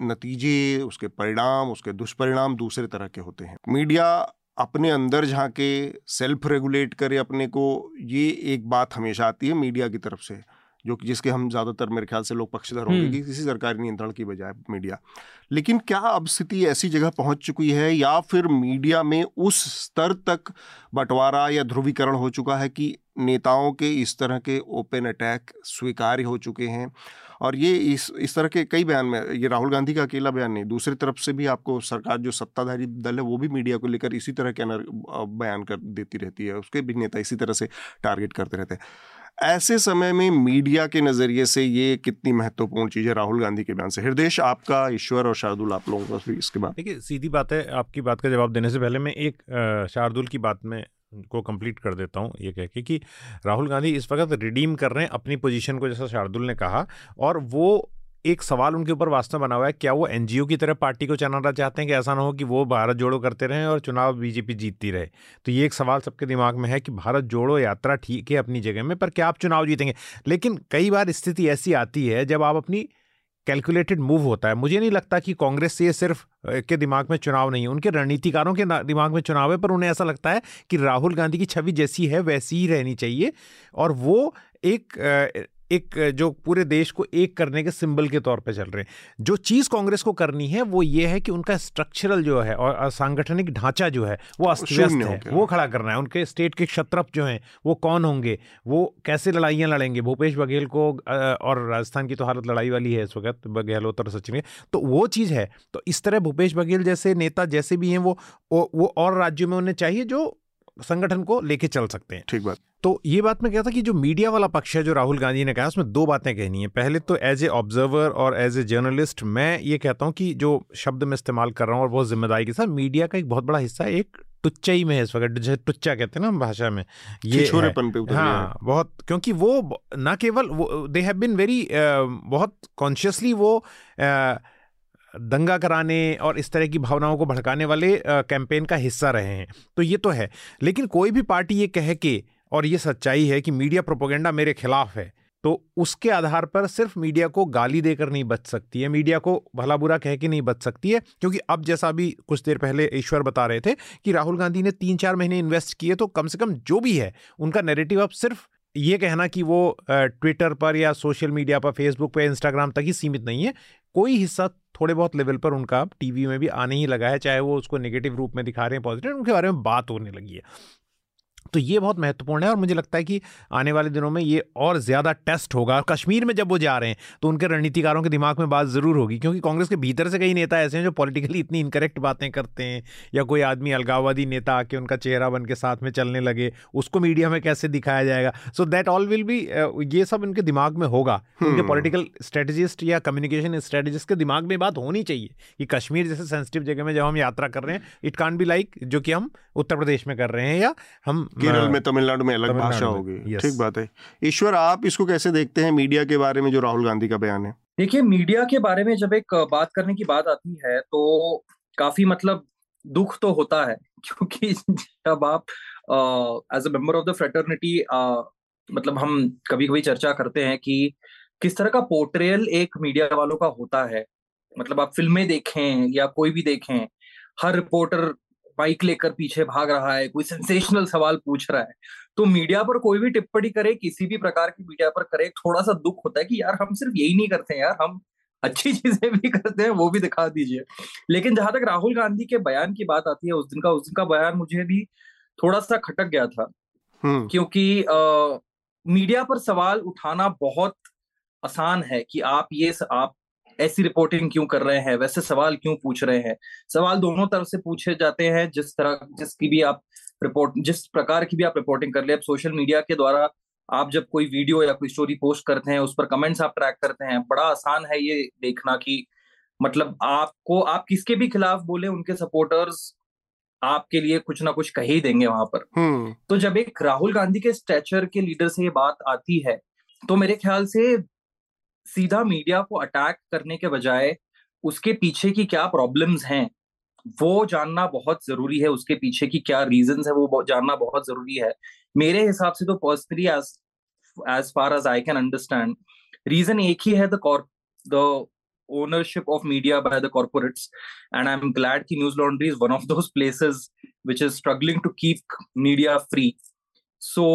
नतीजे, उसके परिणाम, उसके दुष्परिणाम दूसरे तरह के होते हैं। मीडिया अपने अंदर झांके, सेल्फ रेगुलेट करे अपने को, ये एक बात हमेशा आती है मीडिया की तरफ से, जो कि जिसके हम ज़्यादातर मेरे ख्याल से लोग पक्षधर होंगे कि किसी सरकारी नियंत्रण की बजाय मीडिया। लेकिन क्या अब स्थिति ऐसी जगह पहुंच चुकी है या फिर मीडिया में उस स्तर तक बंटवारा या ध्रुवीकरण हो चुका है कि नेताओं के इस तरह के ओपन अटैक स्वीकार्य हो चुके हैं? और ये इस इस तरह के कई बयान में, ये राहुल गांधी का अकेला बयान नहीं, दूसरी तरफ से भी आपको सरकार जो सत्ताधारी दल है वो भी मीडिया को लेकर इसी तरह के बयान कर देती रहती है, उसके भी नेता इसी तरह से टारगेट करते रहते हैं। ऐसे समय में मीडिया के नज़रिए से ये कितनी महत्वपूर्ण चीज़ है राहुल गांधी के बयान से? हृदेश आपका, ईश्वर और शार्दुल आप लोगों का इसके बाद। देखिए सीधी बात है, आपकी बात का जवाब देने से पहले मैं एक शार्दुल की बात में को कंप्लीट कर देता हूँ ये कह के कि राहुल गांधी इस वक्त रिडीम कर रहे हैं अपनी पोजीशन को, जैसा शार्दुल ने कहा, और वो एक सवाल उनके ऊपर वास्तव बना हुआ है, क्या वो एनजीओ की तरह पार्टी को चलाना चाहते हैं कि ऐसा ना हो कि वो भारत जोड़ो करते रहें और चुनाव बीजेपी जीतती रहे? तो ये एक सवाल सबके दिमाग में है कि भारत जोड़ो यात्रा ठीक है अपनी जगह में, पर क्या आप चुनाव जीतेंगे? लेकिन कई बार स्थिति ऐसी आती है जब आप अपनी कैलकुलेटेड मूव होता है। मुझे नहीं लगता कि कांग्रेस से ये सिर्फ के दिमाग में चुनाव नहीं है, उनके रणनीतिकारों के दिमाग में चुनाव है, पर उन्हें ऐसा लगता है कि राहुल गांधी की छवि जैसी है वैसी ही रहनी चाहिए, और वो एक एक जो पूरे देश को एक करने के सिंबल के तौर पे चल रहे हैं। जो चीज़ कांग्रेस को करनी है वो ये है कि उनका स्ट्रक्चरल जो है और सांगठनिक ढांचा जो है वो अस्तव्यस्त है, वो खड़ा करना है। उनके स्टेट के क्षत्रप जो हैं वो कौन होंगे, वो कैसे लड़ाइयाँ लड़ेंगे? भूपेश बघेल को, और राजस्थान की तो हालत लड़ाई वाली है इस वक्त, गहलोत और सचिन, तो वो चीज़ है। तो इस तरह भूपेश बघेल जैसे नेता जैसे भी हैं वो वो और राज्यों में उन्हें चाहिए जो संगठन को लेके चल सकते हैं। ठीक बात। तो ये बात मैं कहता कि जो मीडिया वाला पक्ष है जो राहुल गांधी ने कहा, उसमें दो बातें कहनी है। पहले तो एज ए ऑब्जर्वर और एज ए जर्नलिस्ट मैं ये कहता हूँ कि जो शब्द मैं इस्तेमाल कर रहा हूँ और बहुत जिम्मेदारी के साथ, मीडिया का एक बहुत बड़ा हिस्सा एक टुच्चा ही में है इस वक्त, जैसे टुच्चा कहते हैं ना हम भाषा में, ये छोरेपन पे उतर गया है बहुत, क्योंकि वो ना केवल वो दे हैव बीन वेरी बहुत कॉन्शियसली वो uh, दंगा कराने और इस तरह की भावनाओं को भड़काने वाले कैंपेन का हिस्सा रहे हैं। तो ये तो है, लेकिन कोई भी पार्टी ये कहे कि, और ये सच्चाई है कि मीडिया प्रोपेगेंडा मेरे खिलाफ है, तो उसके आधार पर सिर्फ मीडिया को गाली देकर नहीं बच सकती है, मीडिया को भला बुरा कह के नहीं बच सकती है। क्योंकि अब जैसा अभी कुछ देर पहले ईश्वर बता रहे थे कि राहुल गांधी ने तीन चार महीने इन्वेस्ट किए, तो कम से कम जो भी है उनका नैरेटिव अब सिर्फ ये कहना कि वो ट्विटर पर या सोशल मीडिया पर, फेसबुक पर, इंस्टाग्राम तक ही सीमित नहीं है। कोई हिस्सा थोड़े बहुत लेवल पर उनका टीवी में भी आने ही लगा है, चाहे वो उसको नेगेटिव रूप में दिखा रहे हैं, पॉजिटिव, उनके बारे में बात होने लगी है। तो ये बहुत महत्वपूर्ण है और मुझे लगता है कि आने वाले दिनों में ये और ज़्यादा टेस्ट होगा। कश्मीर में जब वो जा रहे हैं तो उनके रणनीतिकारों के दिमाग में बात ज़रूर होगी, क्योंकि कांग्रेस के भीतर से कई नेता ऐसे हैं जो पॉलिटिकली इतनी इनकरेक्ट बातें करते हैं, या कोई आदमी अलगाववादी नेता आके उनका चेहरा बन के साथ में चलने लगे, उसको मीडिया में कैसे दिखाया जाएगा। So that all will be, ये सब इनके दिमाग में होगा। उनके पॉलिटिकल स्ट्रेटेजिस्ट या कम्युनिकेशन स्ट्रेटेजिस्ट के दिमाग में बात होनी चाहिए कि कश्मीर जैसे सेंसिटिव जगह में जब हम यात्रा कर रहे हैं, इट कांट बी लाइक जो कि हम उत्तर प्रदेश में कर रहे हैं या हम केरल में, तमिलनाडु में अलग भाषा होगी। ठीक बात है। ईश्वर, आप इसको कैसे देखते हैं मीडिया के बारे में जो राहुल गांधी का बयान है? देखिए, मीडिया के बारे में जब एक बात करने की बात आती है तो काफी मतलब दुख तो होता है, क्योंकि जब आप as a member of the fraternity, मतलब हम कभी कभी चर्चा करते हैं कि किस तरह का पोर्ट्रेयल एक मीडिया वालों का होता है। मतलब आप फिल्में देखें या कोई भी देखें, हर रिपोर्टर बाइक लेकर पीछे भाग रहा है, कोई सेंसेशनल सवाल पूछ रहा है, तो मीडिया पर कोई भी टिप्पणी करे, किसी भी प्रकार की मीडिया पर करे, थोड़ा सा दुख होता है कि यार हम सिर्फ यही नहीं करते हैं यार, हम अच्छी चीजें भी करते हैं, वो भी दिखा दीजिए। लेकिन जहां तक राहुल गांधी के बयान की बात आती है, उस दिन का उस दिन का बयान मुझे भी थोड़ा सा खटक गया था, क्योंकि आ, मीडिया पर सवाल उठाना बहुत आसान है कि आप ये आप ऐसी रिपोर्टिंग क्यों कर रहे हैं, वैसे सवाल क्यों पूछ रहे हैं। सवाल दोनों तरफ से पूछे जाते हैं, जिस तरह जिसकी भी आप रिपोर्ट जिस प्रकार की भी आप रिपोर्टिंग कर ले। आप सोशल मीडिया के द्वारा आप जब कोई वीडियो या कोई स्टोरी पोस्ट करते हैं, उस पर कमेंट्स आप ट्रैक करते हैं, बड़ा आसान है ये देखना कि मतलब आपको आप किसके भी खिलाफ बोले, उनके सपोर्टर्स आपके लिए कुछ ना कुछ कह ही देंगे वहां पर। तो जब एक राहुल गांधी के स्टैचर के लीडर से ये बात आती है, तो मेरे ख्याल से सीधा मीडिया को अटैक करने के बजाय उसके पीछे की क्या प्रॉब्लम्स हैं वो जानना बहुत जरूरी है, उसके पीछे की क्या रीजंस है वो जानना बहुत जरूरी है। मेरे हिसाब से तो personally as as far as I can understand, reason एक ही है, the the ownership of media by the corporates, and I'm glad that News Laundry is one of those places which is struggling to keep media free. So,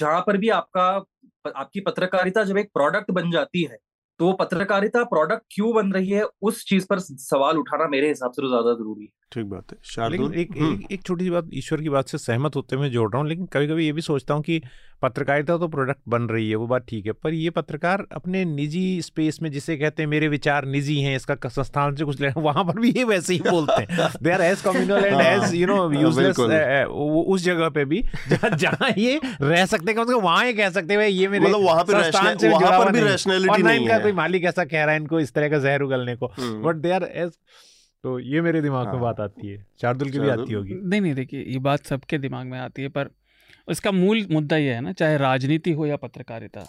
जहाँ पर भी आपका आपकी पत्रकारिता जब एक प्रोडक्ट बन जाती है, तो पत्रकारिता प्रोडक्ट क्यों बन रही है उस चीज पर सवाल उठाना मेरे हिसाब से तो ज्यादा जरूरी है। ठीक बात है शार्दुल। एक एक छोटी सी बात, ईश्वर की बात से सहमत होते हुए जोड़ रहा हूँ, लेकिन कभी कभी ये भी सोचता हूँ कि पत्रकारिता तो प्रोडक्ट बन रही है, वो बात ठीक है, पर ये पत्रकार अपने निजी स्पेस में, जिसे कहते हैं मेरे विचार निजी हैं, इसका संस्थान से कुछ लेना, वहाँ पर भी ये वैसे ही बोलते हैं, they are as communal and as you know useless, उस जगह पे भी जहाँ ये रह सकते हैं, वहाँ ये कह सकते हैं ये मेरे संस्थान से जुड़ा हुआ नहीं है, कोई मालिक ऐसा कह रहा है इनको इस तरह का जहर उगलने को, बट दे आर एज। तो ये मेरे दिमाग हाँ। में बात आती है, शार्दुल की भी आती होगी। नहीं नहीं देखिए, ये बात सबके दिमाग में आती है, पर इसका मूल मुद्दा ये है ना, चाहे राजनीति हो या पत्रकारिता,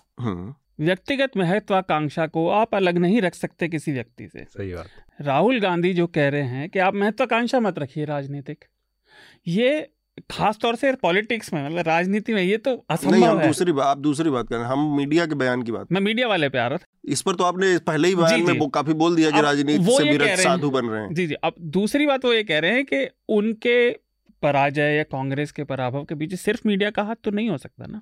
व्यक्तिगत महत्वाकांक्षा को आप अलग नहीं रख सकते किसी व्यक्ति से। सही बात। राहुल गांधी जो कह रहे हैं कि आप महत्वाकांक्षा मत रखिए राजनीतिक, ये खासतौर से पॉलिटिक्स में, मतलब राजनीति में ये तो असंभव है। दूसरी बात, आप दूसरी बात कर रहे हैं, हम मीडिया के बयान की बात, मैं मीडिया वाले पे आ रहा था। इस पर तो आपने पहले ही बयान में वो काफी बोल दिया कि राजनीति से विरक्त साधु बन रहे हैं। जी जी। अब दूसरी बात वो ये कह रहे हैं कि उनके पराजय या कांग्रेस के पराभव के पीछे सिर्फ मीडिया का हाथ तो नहीं हो सकता ना।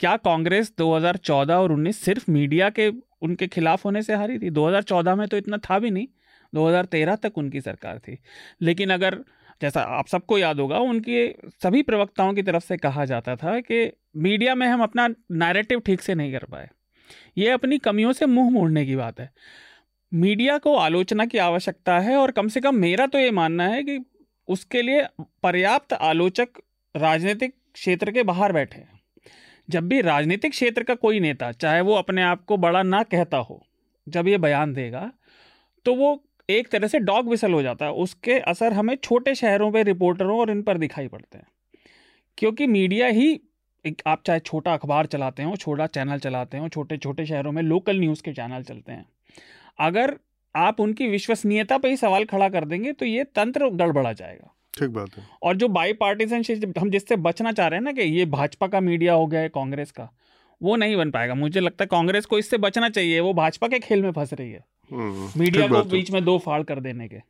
क्या कांग्रेस दो हज़ार चौदह और उन्नीस सिर्फ मीडिया के उनके खिलाफ होने से हारी थी? दो हज़ार चौदह में तो इतना था भी नहीं, दो हज़ार तेरह तक उनकी सरकार थी। लेकिन अगर, जैसा आप सबको याद होगा, उनके सभी प्रवक्ताओं की तरफ से कहा जाता था कि मीडिया में हम अपना नैरेटिव ठीक से नहीं कर पाए, ये अपनी कमियों से मुंह मोड़ने की बात है। मीडिया को आलोचना की आवश्यकता है, और कम से कम मेरा तो ये मानना है कि उसके लिए पर्याप्त आलोचक राजनीतिक क्षेत्र के बाहर बैठे हैं। जब भी राजनीतिक क्षेत्र का कोई नेता, चाहे वो अपने आप को बड़ा ना कहता हो, जब ये बयान देगा तो वो एक तरह से डॉग विसल हो जाता है। उसके असर हमें छोटे शहरों पे रिपोर्टरों और इन पर दिखाई पड़ते हैं, क्योंकि मीडिया ही, आप चाहे छोटा अखबार चलाते हो, छोटा चैनल चलाते हो, छोटे छोटे शहरों में लोकल न्यूज़ के चैनल चलते हैं, अगर आप उनकी विश्वसनीयता पे ही सवाल खड़ा कर देंगे तो ये तंत्र गड़बड़ा जाएगा। ठीक बात है। और जो बाई पार्टीजनशिप हम जिससे बचना चाह रहे हैं ना, कि ये भाजपा का मीडिया हो गया है कांग्रेस का, वो नहीं बन पाएगा। मुझे लगता है कांग्रेस को इससे बचना चाहिए, वो भाजपा के खेल में फंस रही है, मीडिया को बीच में दो फाड़ कर देने के।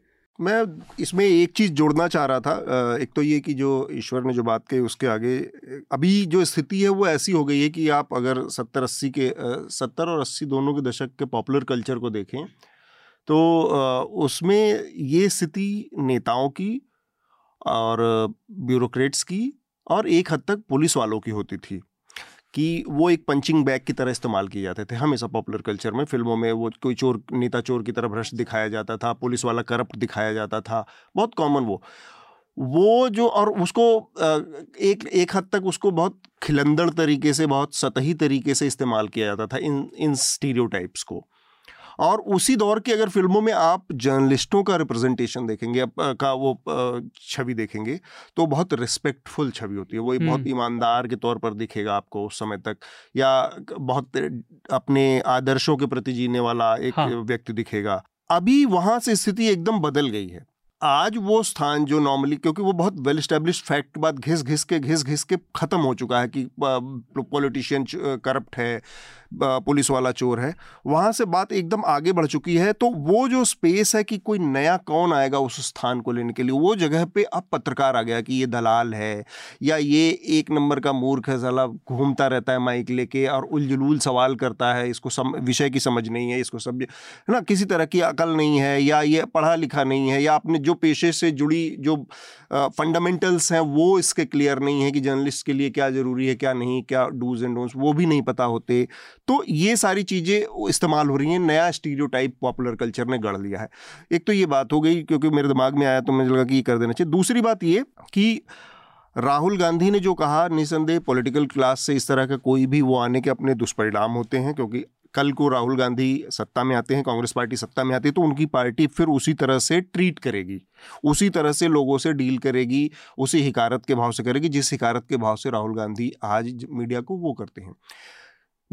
मैं इसमें एक चीज़ जोड़ना चाह रहा था, एक तो ये कि जो ईश्वर ने जो बात कही उसके आगे, अभी जो स्थिति है वो ऐसी हो गई है कि आप अगर सत्तर अस्सी के सत्तर और अस्सी दोनों के दशक के पॉपुलर कल्चर को देखें तो उसमें ये स्थिति नेताओं की और ब्यूरोक्रेट्स की और एक हद तक पुलिस वालों की होती थी कि वो एक पंचिंग बैग की तरह इस्तेमाल किए जाते थे हमेशा पॉपुलर कल्चर में। फिल्मों में वो कोई चोर, नेता चोर की तरह भ्रष्ट दिखाया जाता था, पुलिस वाला करप्ट दिखाया जाता था, बहुत कॉमन वो वो जो, और उसको एक एक हद तक उसको बहुत खिलंदड़ तरीके से, बहुत सतही तरीके से इस्तेमाल किया जाता था इन इन स्टीरियोटाइप्स को। और उसी दौर की अगर फिल्मों में आप जर्नलिस्टों का रिप्रेजेंटेशन देखेंगे, का वो छवि देखेंगे, तो बहुत रिस्पेक्टफुल छवि होती है। वो बहुत ईमानदार के तौर पर दिखेगा आपको उस समय तक, या बहुत अपने आदर्शों के प्रति जीने वाला एक हाँ। व्यक्ति दिखेगा। अभी वहाँ से स्थिति एकदम बदल गई है। आज वो स्थान जो नॉर्मली, क्योंकि वो बहुत वेल एस्टेब्लिश्ड फैक्ट बात घिस घिस के घिस घिस के ख़त्म हो चुका है कि पॉलिटिशियन करप्ट है, पुलिस वाला चोर है, वहाँ से बात एकदम आगे बढ़ चुकी है। तो वो जो स्पेस है कि कोई नया कौन आएगा उस स्थान को लेने के लिए, वो जगह पे अब पत्रकार आ गया कि ये दलाल है, या ये एक नंबर का मूर्ख है, साला घूमता रहता है माइक लेके और उलझुलूल सवाल करता है, इसको सम, विषय की समझ नहीं है, इसको सब है ना, किसी तरह की अकल नहीं है, या ये पढ़ा लिखा नहीं है, या अपने जो पेशे से जुड़ी जो फंडामेंटल्स हैं वो इसके क्लियर नहीं है कि जर्नलिस्ट के लिए क्या ज़रूरी है, क्या नहीं, क्या डूज एंड डोंट्स, वो भी नहीं पता होते। तो ये सारी चीज़ें इस्तेमाल हो रही हैं, नया स्टीरियोटाइप पॉपुलर कल्चर ने गढ़ लिया है। एक तो ये बात हो गई, क्योंकि मेरे दिमाग में आया तो मुझे लगा कि ये कर देना चाहिए। दूसरी बात ये कि राहुल गांधी ने जो कहा, निसंदेह पॉलिटिकल क्लास से इस तरह का कोई भी वो आने के अपने दुष्परिणाम होते हैं, क्योंकि कल को राहुल गांधी सत्ता में आते हैं, कांग्रेस पार्टी सत्ता में आती है, तो उनकी पार्टी फिर उसी तरह से ट्रीट करेगी, उसी तरह से लोगों से डील करेगी, उसी हिकारत के भाव से करेगी जिस हिकारत के भाव से राहुल गांधी आज मीडिया को वो करते हैं।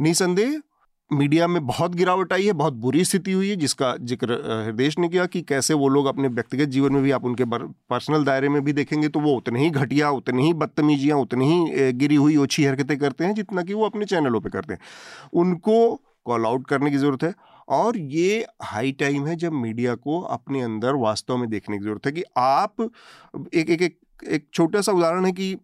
निसंदेह मीडिया में बहुत गिरावट आई है, बहुत बुरी स्थिति हुई है, जिसका जिक्र हृदयेश ने किया कि कैसे वो लोग अपने व्यक्तिगत जीवन में भी, आप उनके पर्सनल दायरे में भी देखेंगे तो वो उतने ही घटिया, उतनी ही बदतमीजियाँ, उतनी ही गिरी हुई ओछी हरकतें करते हैं जितना कि वो अपने चैनलों पे करते हैं। उनको कॉल आउट करने की ज़रूरत है, और ये हाई टाइम है जब मीडिया को अपने अंदर वास्तव में देखने की ज़रूरत है कि आप एक एक एक छोटा सा उदाहरण है कि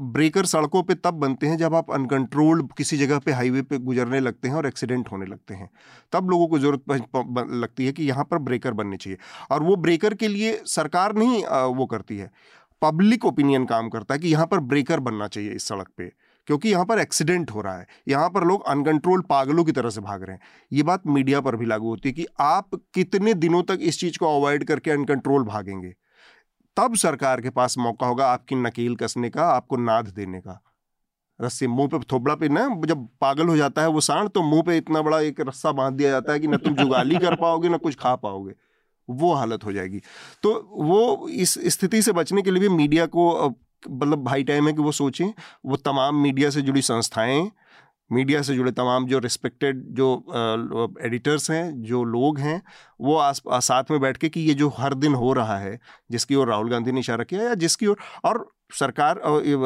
ब्रेकर सड़कों पे तब बनते हैं जब आप अनकंट्रोल्ड किसी जगह पे हाईवे पे गुजरने लगते हैं और एक्सीडेंट होने लगते हैं, तब लोगों को ज़रूरत लगती है कि यहाँ पर ब्रेकर बनने चाहिए। और वो ब्रेकर के लिए सरकार नहीं वो करती है, पब्लिक ओपिनियन काम करता है कि यहाँ पर ब्रेकर बनना चाहिए इस सड़क पे, क्योंकि यहाँ पर एक्सीडेंट हो रहा है, यहाँ पर लोग अनकंट्रोल पागलों की तरह से भाग रहे हैं। ये बात मीडिया पर भी लागू होती है कि आप कितने दिनों तक इस चीज़ को अवॉइड करके अनकंट्रोल भागेंगे, तब सरकार के पास मौका होगा आपकी नकेल कसने का, आपको नाद देने का। रस्सी मुंह पे, थोबड़ा पे ना, जब पागल हो जाता है वो सांड, तो मुंह पे इतना बड़ा एक रस्सा बांध दिया जाता है कि ना तुम जुगाली कर पाओगे ना कुछ खा पाओगे, वो हालत हो जाएगी। तो वो इस स्थिति से बचने के लिए भी मीडिया को मतलब हाई टाइम है कि वो सोचें। वो तमाम मीडिया से जुड़ी संस्थाएँ, मीडिया से जुड़े तमाम जो रिस्पेक्टेड जो एडिटर्स हैं, जो लोग हैं, वो आस साथ में बैठ के कि ये जो हर दिन हो रहा है, जिसकी ओर राहुल गांधी ने इशारा किया, या जिसकी ओर और, और सरकार,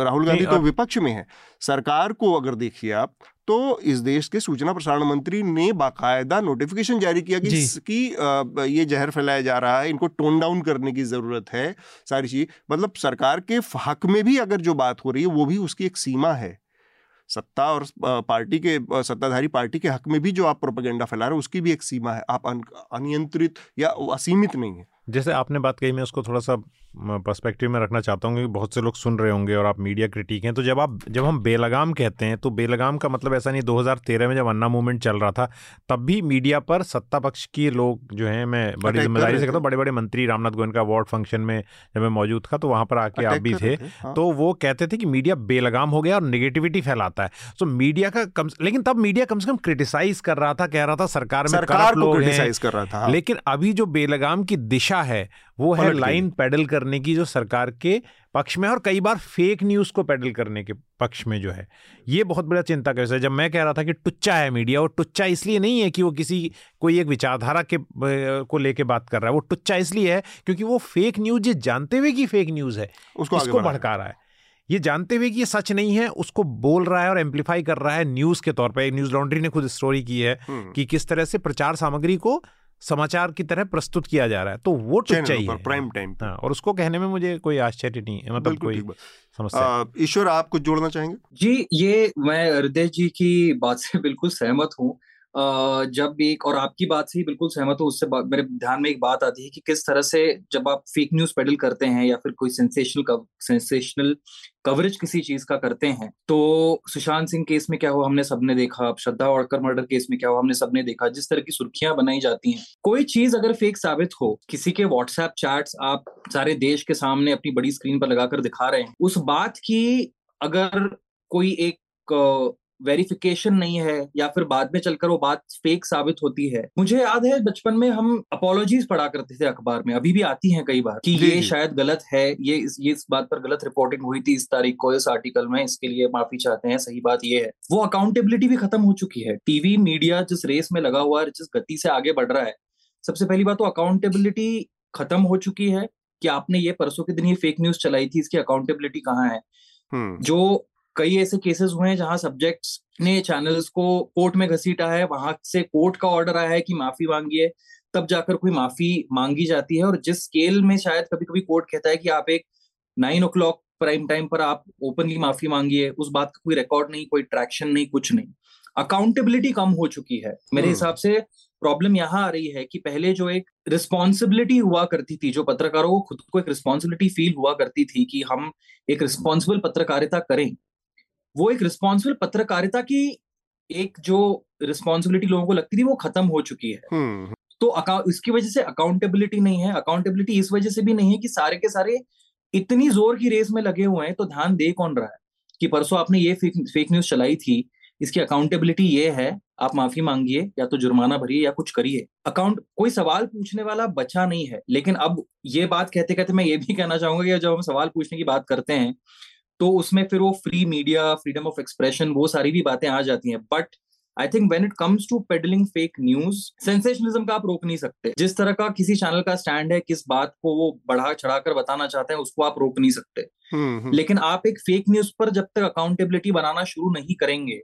राहुल गांधी तो विपक्ष में है, सरकार को अगर देखिए आप तो इस देश के सूचना प्रसारण मंत्री ने बाकायदा नोटिफिकेशन जारी किया कि इसकी ये जहर फैलाया जा रहा है, इनको टोन डाउन करने की ज़रूरत है, सारी चीज़। मतलब सरकार के हक में भी अगर जो बात हो रही है वो भी उसकी एक सीमा है। सत्ता और पार्टी के, सत्ताधारी पार्टी के हक में भी जो आप प्रोपेगेंडा फैला रहे हो उसकी भी एक सीमा है, आप अनियंत्रित या असीमित नहीं है। जैसे आपने बात कही, मैं उसको थोड़ा सा पर्सपेक्टिव में रखना चाहता हूँ, क्योंकि बहुत से लोग सुन रहे होंगे और आप मीडिया क्रिटिक हैं, तो जब आप जब हम बेलगाम कहते हैं तो बेलगाम का मतलब ऐसा नहीं, दो हज़ार तेरह में जब अन्ना मूवमेंट चल रहा था तब भी मीडिया पर सत्ता पक्ष के लोग जो हैं, मैं बड़ी जिम्मेदारी से कहता हूँ, बड़े बड़े मंत्री, रामनाथ गोविंद का अवार्ड फंक्शन में जब मैं मौजूद था तो वहाँ पर आके आप भी थे, तो वो कहते थे कि मीडिया बेलगाम हो गया और निगेटिविटी फैलाता है। सो मीडिया का कम, लेकिन तब मीडिया कम से कम क्रिटिसाइज कर रहा था, कह रहा था सरकार में करप्ट लोग हैं। लेकिन अभी जो बेलगाम की दिशा है वो है लाइन पैडल करने की, जो सरकार के पक्ष में, और कई बार फेक न्यूज़ को पैडल करने के पक्ष में जो है, ये बहुत बड़ा चिंता का विषय है। जब मैं कह रहा था कि टुच्चा है मीडिया, वो टुच्चा इसलिए नहीं है कि वो किसी कोई एक विचारधारा के को लेके बात कर रहा है, वो टुच्चा इसलिए है क्योंकि वो फेक न्यूज़, ये जानते हुए कि फेक न्यूज़ है उसको, उसको भड़का रहा है, ये जानते हुए कि ये सच नहीं है उसको बोल रहा है और एम्प्लीफाई कर रहा है न्यूज़ के तौर पर। न्यूज़ लॉन्ड्री ने खुद स्टोरी की है कि किस तरह से प्रचार सामग्री को समाचार की तरह प्रस्तुत किया जा रहा है, तो वो चाहिए प्राइम टाइम पर। हाँ, और उसको कहने में मुझे कोई आश्चर्य नहीं है, मतलब कोई समस्या। ईश्वर, आप कुछ जोड़ना चाहेंगे? जी, ये मैं हृदय जी की बात से बिल्कुल सहमत हूँ। जब भी, और आपकी बात से ही बिल्कुल सहमत हूँ, उससे मेरे ध्यान में एक बात आती है कि किस तरह से जब आप फेक न्यूज पेडल करते हैं या फिर कोई सेंसेशनल सेंसेशनल कवरेज किसी चीज का करते हैं, तो सुशांत सिंह केस में क्या हुआ हमने सबने देखा, श्रद्धा वाडकर मर्डर केस में क्या हुआ हमने सबने देखा, जिस तरह की सुर्खियां बनाई जाती हैं। कोई चीज अगर फेक साबित हो, किसी के व्हाट्सएप चैट्स आप सारे देश के सामने अपनी बड़ी स्क्रीन पर लगाकर दिखा रहे हैं, उस बात की अगर कोई एक वेरिफिकेशन नहीं है या फिर बाद में चलकर वो बात फेक साबित होती है। मुझे याद है बचपन में हम अपॉलोजीज पढ़ा करते थे अखबार में, अभी भी आती हैं कई बार, कि ये शायद गलत है, ये इस, ये इस बात पर गलत रिपोर्टिंग हुई थी इस तारीख को इस आर्टिकल में, इसके लिए माफी चाहते हैं, सही बात ये है। वो अकाउंटेबिलिटी भी खत्म हो चुकी है। टीवी मीडिया जिस रेस में लगा हुआ है, जिस गति से आगे बढ़ रहा है, सबसे पहली बात तो अकाउंटेबिलिटी खत्म हो चुकी है कि आपने ये परसों के दिन ये फेक न्यूज चलाई थी, इसकी अकाउंटेबिलिटी कहाँ है। जो कई ऐसे केसेस हुए हैं जहां सब्जेक्ट्स ने चैनल्स को कोर्ट में घसीटा है, वहां से कोर्ट का ऑर्डर आया है कि माफी मांगिए, तब जाकर कोई माफी मांगी जाती है। और जिस स्केल में शायद कभी कभी कोर्ट कहता है कि आप एक nine o'clock prime time पर आप ओपनली माफी मांगिए, उस बात का कोई रिकॉर्ड नहीं, कोई ट्रैक्शन नहीं, कुछ नहीं। अकाउंटेबिलिटी कम हो चुकी है। मेरे हिसाब से प्रॉब्लम यहाँ आ रही है कि पहले जो एक रिस्पॉन्सिबिलिटी हुआ करती थी, जो पत्रकारों को खुद को एक रिस्पॉन्सिबिलिटी फील हुआ करती थी कि हम एक रिस्पॉन्सिबल पत्रकारिता करें, वो एक रिस्पॉन्सिबल पत्रकारिता की एक जो रिस्पॉन्सिबिलिटी लोगों को लगती थी वो खत्म हो चुकी है। तो इसकी वजह से अकाउंटेबिलिटी नहीं है। अकाउंटेबिलिटी इस वजह से भी नहीं है कि सारे के सारे इतनी जोर की रेस में लगे हुए हैं, तो ध्यान दे कौन रहा है कि परसों आपने ये फेक, फेक न्यूज चलाई थी, इसकी अकाउंटेबिलिटी ये है, आप माफी मांगिए या तो जुर्माना भरिए या कुछ करिए। अकाउंट कोई सवाल पूछने वाला बचा नहीं है। लेकिन अब ये बात कहते कहते मैं ये भी कहना चाहूंगा कि जब हम सवाल पूछने की बात करते हैं तो उसमें फिर वो free media, freedom of expression, वो सारी भी बातें आ जाती हैं। But I think when it comes to peddling fake news, sensationalism का आप रोक नहीं सकते। जिस तरह का किसी चैनल का स्टैंड है, किस बात को वो बढ़ा चढ़ा कर बताना चाहते हैं, उसको आप रोक नहीं सकते। लेकिन आप एक फेक न्यूज पर जब तक अकाउंटेबिलिटी बनाना शुरू नहीं करेंगे,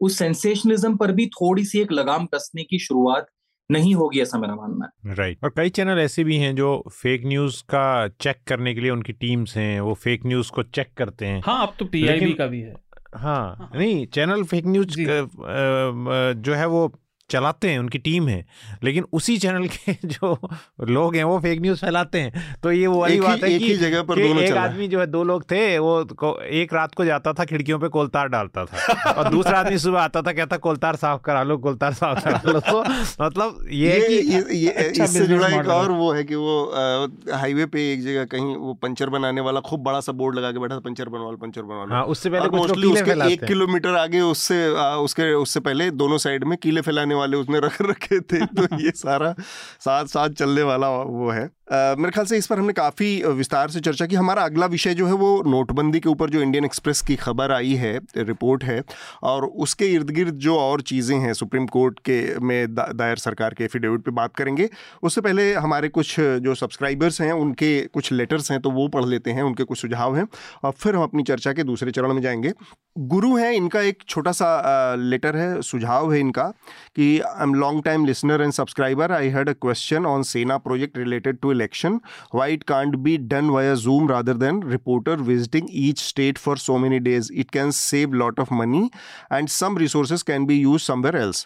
उस सेंसेशनलिज्म पर भी थोड़ी सी एक लगाम कसने की शुरुआत नहीं होगी, ऐसा मेरा मानना है। Right right. और कई चैनल ऐसे भी हैं जो फेक न्यूज का चेक करने के लिए उनकी टीम्स हैं, वो फेक न्यूज को चेक करते हैं। हाँ, अब तो पीआईबी का भी है। हाँ, हाँ नहीं, चैनल फेक न्यूज जो है वो चलाते हैं, उनकी टीम है, लेकिन उसी चैनल के जो लोग हैं वो फेक न्यूज फैलाते हैं। तो ये वो वाली बात है कि जगह पर दोनों एक आदमी जो है, दो लोग थे, वो एक रात को जाता था खिड़कियों पे कोलतार डालता था और दूसरा आदमी सुबह आता था कहता कोलतार साफ करा लो, कोलतार साफ करा लो। तो मतलब ये, ये, ये, ये अच्छा इससे जुड़ा एक और वो है कि वो हाईवे पे एक जगह कहीं वो पंचर बनाने वाला खूब बड़ा सा बोर्ड लगा के बैठा था, पंचर बनवाओ पंचर बनवाओ। उससे पहले एक किलोमीटर आगे उससे उसके उससे पहले दोनों साइड में कीले फैलाने वाले उसने रख रखे थे। तो ये सारा साथ साथ चलने वाला वो है। Uh, मेरे ख्याल से इस पर हमने काफ़ी विस्तार से चर्चा की। हमारा अगला विषय जो है वो नोटबंदी के ऊपर जो इंडियन एक्सप्रेस की खबर आई है, रिपोर्ट है, और उसके इर्द गिर्द जो और चीज़ें हैं सुप्रीम कोर्ट के में दा, दायर सरकार के एफिडेविट पे बात करेंगे। उससे पहले हमारे कुछ जो सब्सक्राइबर्स हैं उनके कुछ लेटर्स हैं, तो वो पढ़ लेते हैं, उनके कुछ सुझाव हैं, और फिर हम अपनी चर्चा के दूसरे चरण में जाएंगे। गुरु हैं, इनका एक छोटा सा लेटर है, सुझाव है इनका कि I am long time listener and subscriber, I had a question on Sena project related to election, why it can't be done via Zoom rather than reporter visiting each state for so many days. It can save lot of money and some resources can be used somewhere else.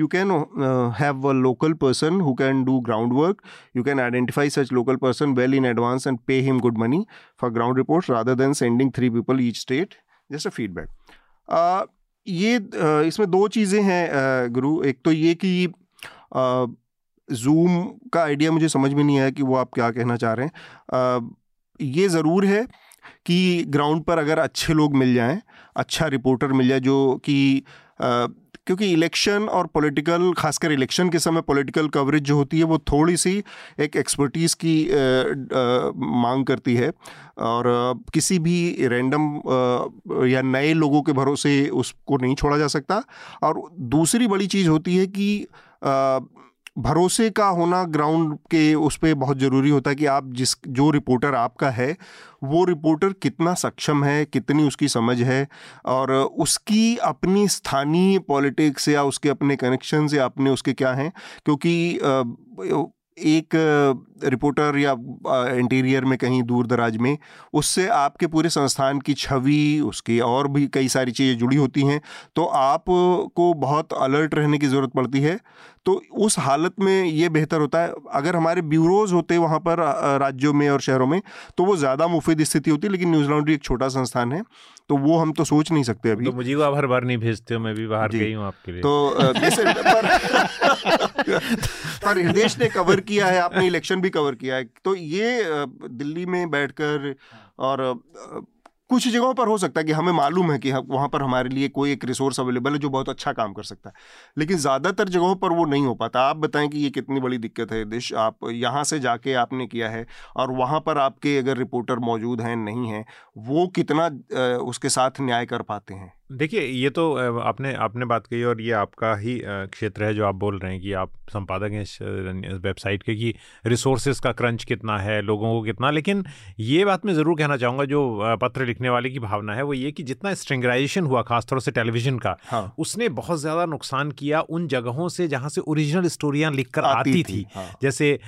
You can uh, have a local person who can do groundwork. You can identify such local person well in advance and pay him good money for ground reports rather than sending three people each state. Just a feedback. Uh, ये uh, इसमें दो चीज़ें हैं uh, गुरु, एक तो ये कि uh, zoom का आइडिया मुझे समझ में नहीं आया कि वो आप क्या कहना चाह रहे हैं। आ, ये ज़रूर है कि ग्राउंड पर अगर अच्छे लोग मिल जाएं, अच्छा रिपोर्टर मिल जाए जो कि आ, क्योंकि इलेक्शन और पॉलिटिकल, खासकर इलेक्शन के समय पॉलिटिकल कवरेज जो होती है वो थोड़ी सी एक एक्सपर्टीज़ की आ, आ, मांग करती है, और आ, किसी भी रैंडम आ, या नए लोगों के भरोसे उसको नहीं छोड़ा जा सकता। और दूसरी बड़ी चीज़ होती है कि आ, भरोसे का होना ग्राउंड के उस पर बहुत ज़रूरी होता है कि आप जिस जो रिपोर्टर आपका है वो रिपोर्टर कितना सक्षम है, कितनी उसकी समझ है, और उसकी अपनी स्थानीय पॉलिटिक्स या उसके अपने कनेक्शन या अपने उसके क्या हैं, क्योंकि एक रिपोर्टर या इंटीरियर में कहीं दूर दराज में, उससे आपके पूरे संस्थान की छवि, उसकी और भी कई सारी चीज़ें जुड़ी होती हैं, तो आपको बहुत अलर्ट रहने की ज़रूरत पड़ती है। तो उस हालत में ये बेहतर होता है। अगर हमारे ब्यूरोज़ होते वहाँ पर राज्यों में और शहरों में तो वो ज़्यादा मुफीद स्थिति होती, लेकिन न्यूज़ लॉन्ड्री एक छोटा संस्थान है तो वो हम तो सोच नहीं सकते अभी। तो मुझे आप हर बार नहीं भेजते हो, मैं भी बाहर गई हूँ आपके लिए। तो जैसे पर हृदयेश ने कवर किया है, आपने इलेक्शन भी कवर किया है, तो ये दिल्ली में बैठकर और कुछ जगहों पर हो सकता है कि हमें मालूम है कि वहाँ पर हमारे लिए कोई एक रिसोर्स अवेलेबल है जो बहुत अच्छा काम कर सकता है, लेकिन ज़्यादातर जगहों पर वो नहीं हो पाता। आप बताएं कि ये कितनी बड़ी दिक्कत है देश, आप यहाँ से जाके आपने किया है और वहाँ पर आपके अगर रिपोर्टर मौजूद हैं नहीं हैं, वो कितना उसके साथ न्याय कर पाते हैं। देखिए, ये तो आपने आपने बात कही और ये आपका ही क्षेत्र है जो आप बोल रहे हैं कि आप संपादक हैं इस वेबसाइट के, कि रिसोर्सेज का क्रंच कितना है, लोगों को कितना। लेकिन ये बात मैं ज़रूर कहना चाहूँगा, जो पत्र लिखने वाले की भावना है वो ये कि जितना स्ट्रिंगराइजेशन हुआ खासतौर से टेलीविज़न का, हाँ। उसने बहुत ज़्यादा नुकसान किया उन जगहों से जहाँ से ओरिजिनल स्टोरियाँ लिख कर आती, आती थी, थी। हाँ। जैसे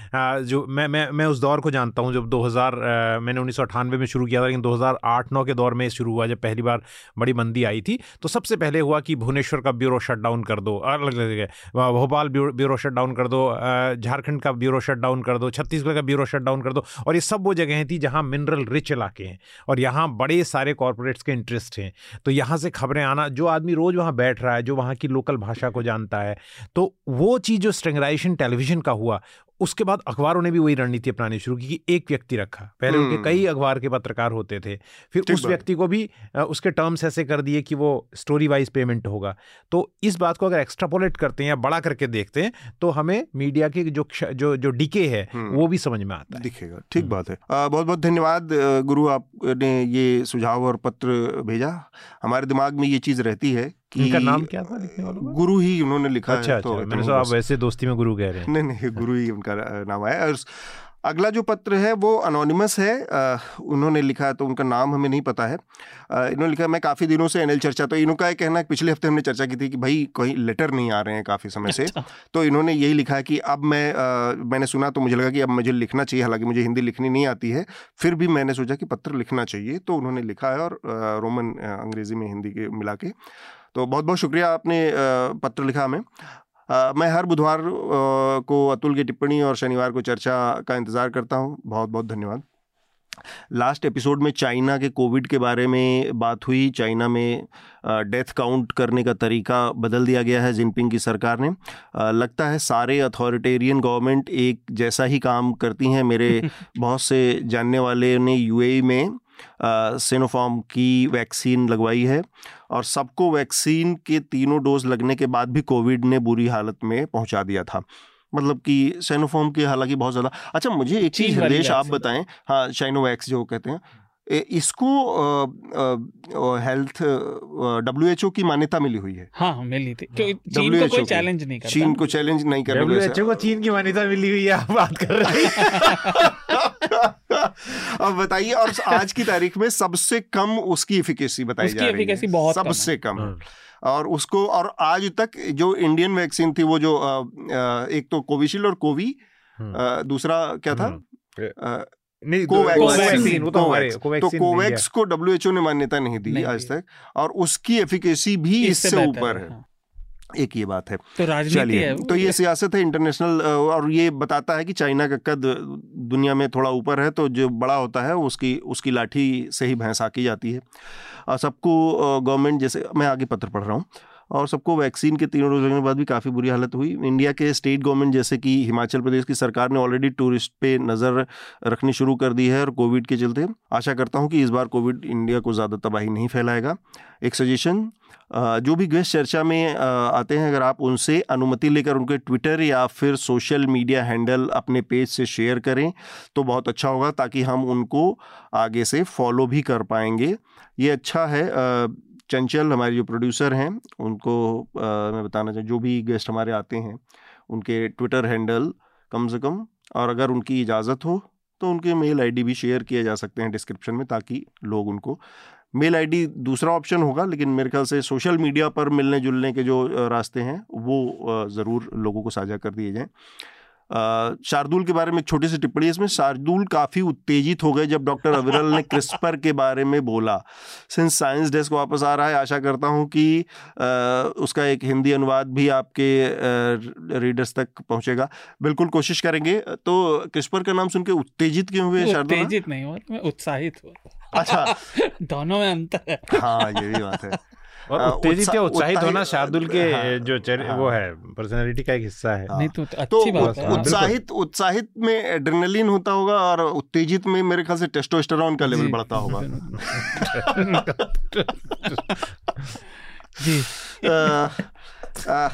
जो मैं मैं मैं उस दौर को जानता हूँ जब दो हज़ार, मैंने उन्नीस सौ अट्ठानवे में शुरू किया था, लेकिन दो हज़ार आठ नौ के दौर में शुरू हुआ जब पहली बार बड़ी मंदी आई थी। तो सबसे पहले हुआ कि भुवनेश्वर का ब्यूरो शटडाउन कर दो, अलग अलग जगह, भोपाल ब्यूरो शटडाउन कर दो, झारखंड का ब्यूरो शटडाउन कर दो, छत्तीसगढ़ का ब्यूरो शटडाउन कर दो। और ये सब वो जगहें थी जहां मिनरल रिच इलाके हैं और यहाँ बड़े सारे कॉर्पोरेट्स के इंटरेस्ट हैं। तो यहाँ से खबरें आना, जो आदमी रोज़ वहाँ बैठ रहा है, जो वहाँ की लोकल भाषा को जानता है, तो वो चीज़ जो स्ट्रिंगराइजेशन टेलीविज़न का हुआ, उसके बाद अखबारों ने भी वही रणनीति अपनानी शुरू की कि एक व्यक्ति रखा। पहले उनके कई अखबार के पत्रकार होते थे, फिर उस व्यक्ति को भी उसके टर्म्स ऐसे कर दिए कि वो स्टोरी वाइज पेमेंट होगा। तो इस बात को अगर एक्स्ट्रापोलेट करते हैं या बड़ा करके देखते हैं तो हमें मीडिया के जो जो जो डिके है वो भी समझ में आता है, दिखेगा। ठीक बात है, बहुत बहुत धन्यवाद गुरु, आपने ये सुझाव और पत्र भेजा। हमारे दिमाग में ये चीज़ रहती है कि इनका नाम क्या था लिखने वालों, गुरु ही उन्होंने लिखा। अच्छा, है तो, अच्छा, मैंने सोचा आप वैसे दोस्ती में गुरु कह रहे हैं। नहीं नहीं, गुरु ही उनका नाम आया। और अगला जो पत्र है वो अनोनिमस है, आ, उन्होंने लिखा, तो उनका नाम हमें नहीं पता है। आ, इन्होंने लिखा, मैं काफ़ी दिनों से एनएल चर्चा, तो इनका एक कहना है, पिछले हफ्ते हमने चर्चा की थी कि भाई कोई लेटर नहीं आ रहे हैं काफ़ी समय से, तो इन्होंने यही लिखा कि अब मैं आ, मैंने सुना तो मुझे लगा कि अब मुझे लिखना चाहिए, हालांकि मुझे हिंदी लिखनी नहीं आती है, फिर भी मैंने सोचा कि पत्र लिखना चाहिए, तो उन्होंने लिखा है, और रोमन अंग्रेज़ी में हिंदी के मिला के। तो बहुत बहुत शुक्रिया, आपने पत्र लिखा हमें। Uh, मैं हर बुधवार uh, को अतुल की टिप्पणी और शनिवार को चर्चा का इंतज़ार करता हूं। बहुत बहुत धन्यवाद। लास्ट एपिसोड में चाइना के कोविड के बारे में बात हुई। चाइना में डेथ काउंट करने का तरीका बदल दिया गया है जिनपिंग की सरकार ने। आ, लगता है सारे अथॉरिटेरियन गवर्नमेंट एक जैसा ही काम करती हैं। मेरे बहुत से जानने वाले ने यूएई में सिनोफार्म की वैक्सीन लगवाई है और सबको वैक्सीन के तीनों डोज लगने के बाद भी कोविड ने बुरी हालत में पहुंचा दिया था, मतलब कि साइनोफार्म के हालांकि बहुत ज़्यादा। अच्छा, मुझे एक चीज़ हृदेश आप बताएं, हाँ, साइनोवैक्स जो कहते हैं, इसको हेल्थ डब्ल्यू एच ओ की मान्यता मिली हुई है। हाँ, मिली थी। चीन को कोई चैलेंज नहीं करता। चीन को चैलेंज नहीं करता। डब्ल्यू एच ओ को चीन की मान्यता मिली हुई है, आप बात कर रहे हैं। अब बताइए, और आज की तारीख में सबसे कम उसकी एफिकेसी बताई जा रही है, सबसे कम, कम। और उसको, और आज तक जो इंडियन वैक्सीन थी वो जो एक तो कोविशील्ड और कोवी, दूसरा क्या था, आ, नहीं, कोवैक्सीन, वो तो हमारे कोवैक्सीन, तो कोवैक्स को डब्ल्यूएचओ ने मान्यता नहीं दी आज तक, और उसकी एफिकेसी भी इससे ऊपर है। एक ये बात है। तो राजनीति है, तो ये सियासत है इंटरनेशनल, और ये बताता है कि चाइना का कद दुनिया में थोड़ा ऊपर है, तो जो बड़ा होता है उसकी उसकी लाठी से ही भैंस आकी जाती है। और सबको गवर्नमेंट, जैसे मैं आगे पत्र पढ़ रहा हूँ, और सबको वैक्सीन के तीनों डोज लगने के बाद भी काफ़ी बुरी हालत हुई। इंडिया के स्टेट गवर्नमेंट जैसे कि हिमाचल प्रदेश की सरकार ने ऑलरेडी टूरिस्ट पे नज़र रखनी शुरू कर दी है और कोविड के चलते। आशा करता हूं कि इस बार कोविड इंडिया को ज़्यादा तबाही नहीं फैलाएगा। एक सजेशन, जो भी गेस्ट चर्चा में आते हैं, अगर आप उनसे अनुमति लेकर उनके ट्विटर या फिर सोशल मीडिया हैंडल अपने पेज से शेयर करें तो बहुत अच्छा होगा, ताकि हम उनको आगे से फॉलो भी कर पाएंगे। ये अच्छा है। चंचल हमारे जो प्रोड्यूसर हैं उनको आ, मैं बताना चाहूँ, जो भी गेस्ट हमारे आते हैं उनके ट्विटर हैंडल कम से कम, और अगर उनकी इजाज़त हो तो उनके मेल आईडी भी शेयर किए जा सकते हैं डिस्क्रिप्शन में, ताकि लोग उनको, मेल आईडी दूसरा ऑप्शन होगा, लेकिन मेरे ख्याल से सोशल मीडिया पर मिलने जुलने के जो रास्ते हैं वो ज़रूर लोगों को साझा कर दिए जाएँ। शार्दुल के बारे में एक छोटी सी टिप्पणी है इसमें। शार्दुल काफ़ी उत्तेजित हो गए जब डॉक्टर अविरल ने क्रिस्पर के बारे में बोला। सिंस साइंस डेस्क वापस आ रहा है, आशा करता हूं कि आ, उसका एक हिंदी अनुवाद भी आपके रीडर्स तक पहुंचेगा। बिल्कुल कोशिश करेंगे। तो क्रिस्पर का नाम सुन के उत्तेजित क्यों हुए शार्दुल? उत्तेजित नहीं हुआ, मैं उत्साहित हुआ। अच्छा, दोनों में अंतर है। हाँ, ये भी बात है। और उत्तेजित या उत्साहित होना शार्दुल के हाँ, जो हाँ, वो है पर्सनालिटी का एक हिस्सा है। हाँ, नहीं तो अच्छी तो बात है। उत्साहित उत्साहित में एड्रेनलिन होता होगा और उत्तेजित में मेरे ख्याल से टेस्टोस्टेरोन का लेवल बढ़ता होगा। जी आ, आ,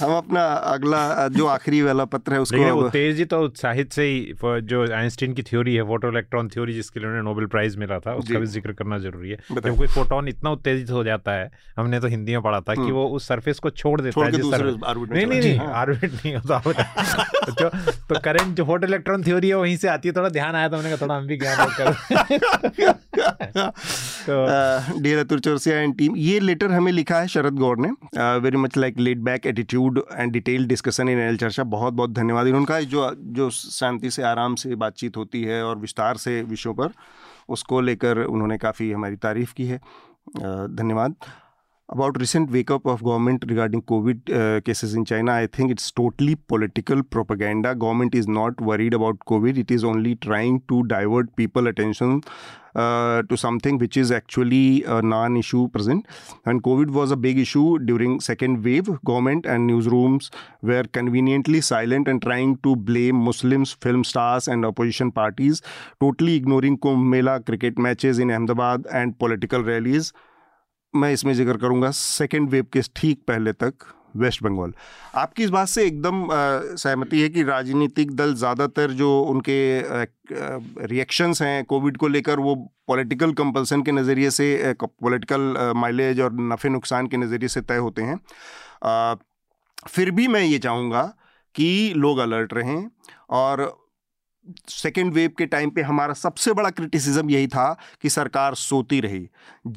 हम अपना अगला जो आखिरी वाला पत्र है उसको उत्तेजित और उत्साहित से ही जो आइंस्टीन की थ्योरी है फोटो इलेक्ट्रॉन थ्योरी, जिसके लिए उन्हें नोबेल प्राइज मिला था, उसका भी जिक्र करना जरूरी है। जब कोई फोटोन इतना उत्तेजित हो जाता है, हमने तो हिंदी में पढ़ा था कि वो उस सरफेस को छोड़ देता है, नहीं नहीं ऑर्बिट नहीं होता, तो करंट जो फोटो इलेक्ट्रॉन थ्योरी है वहीं से आती है। थोड़ा ध्यान आया था, हमने कहा थोड़ा हम भी ज्ञान। Dear Atul Chaurasia and team, ये लेटर हमें लिखा है शरद गौर ने। Very much like laid back attitude and detail discussion in L चर्चा। बहुत बहुत धन्यवाद इनका, जो जो शांति से आराम से बातचीत होती है और विस्तार से विषयों पर, उसको लेकर उन्होंने काफ़ी हमारी तारीफ़ की है। धन्यवाद। About recent wake up of government regarding Covid cases in China, I think it's totally political propaganda. Government is not worried about Covid, it is only trying to divert people attention Uh, to something which is actually a non-issue present. And COVID was a big issue during second wave. Government and newsrooms were conveniently silent and trying to blame Muslims, film stars and opposition parties, totally ignoring Kumbh Mela, cricket matches in Ahmedabad and political rallies. मैं इसमें जिक्र करूँगा second wave के ठीक पहले तक waste Bengal. आपकी इस बात से एकदम सहमति है कि राजनीतिक दल ज़्यादातर जो उनके रिएक्शंस हैं कोविड को लेकर, वो पॉलिटिकल कंपल्सन के नज़रिए से, पॉलिटिकल माइलेज और नफ़े नुकसान के नज़रिए से तय होते हैं। आ, फिर भी मैं ये चाहूँगा कि लोग अलर्ट रहें। और सेकेंड वेव के टाइम पे हमारा सबसे बड़ा क्रिटिसिज्म यही था कि सरकार सोती रही।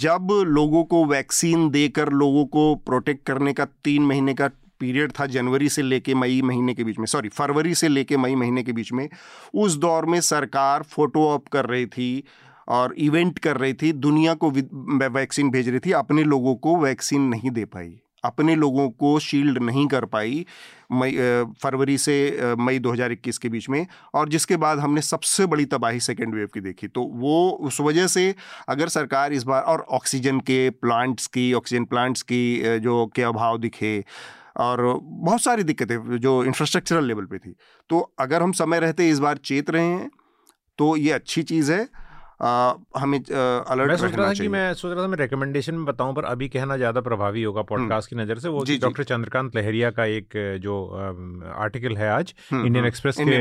जब लोगों को वैक्सीन देकर लोगों को प्रोटेक्ट करने का तीन महीने का पीरियड था, जनवरी से लेके मई महीने के बीच में, सॉरी फरवरी से लेके मई महीने के बीच में, उस दौर में सरकार फोटो ऑप कर रही थी और इवेंट कर रही थी, दुनिया को वैक्सीन भेज रही थी, अपने लोगों को वैक्सीन नहीं दे पाई, अपने लोगों को शील्ड नहीं कर पाई मई फरवरी से मई दो हज़ार इक्कीस के बीच में। और जिसके बाद हमने सबसे बड़ी तबाही सेकेंड वेव की देखी। तो वो उस वजह से अगर सरकार इस बार, और ऑक्सीजन के प्लांट्स की ऑक्सीजन प्लांट्स की जो के अभाव दिखे और बहुत सारी दिक्कतें जो इंफ्रास्ट्रक्चरल लेवल पे थी, तो अगर हम समय रहते इस बार चेत रहे हैं तो ये अच्छी चीज़ है। Uh, हमें अलर्ट uh, मैं सोच रहा था कि मैं सोच रहा था मैं रिकमेंडेशन में बताऊं, पर अभी कहना ज़्यादा प्रभावी होगा पॉडकास्ट की नज़र से। वो डॉक्टर चंद्रकांत लहरिया का एक जो आर्टिकल है आज इंडियन एक्सप्रेस के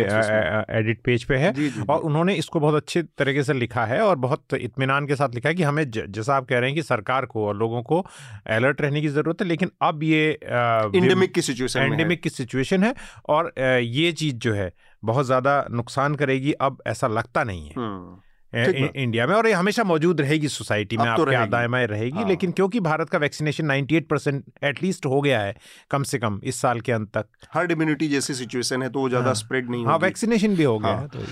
एडिट पेज पे है, जी, जी, और उन्होंने इसको बहुत अच्छे तरीके से लिखा है और बहुत इत्मीनान के साथ लिखा है कि हमें, जैसा आप कह रहे हैं कि सरकार को और लोगों को अलर्ट रहने की ज़रूरत है, लेकिन अब ये एंडेमिक की सिचुएशन एंडेमिक की सिचुएशन है और ये चीज़ जो है बहुत ज़्यादा नुकसान करेगी, अब ऐसा लगता नहीं है इंडिया में। और ये हमेशा मौजूद रहेगी सोसाइटी में, आपके आदायमाएँ रहेगी। हाँ। लेकिन क्योंकि भारत का vaccination ninety eight percent at least हो गया है, कम से कम इस साल के अंत तक हर्ड इम्यूनिटी जैसी सिचुएशन है, तो वो ज़्यादा हाँ। स्प्रेड नहीं होगी। हाँ, वैक्सीनेशन भी हो गया हाँ। है तो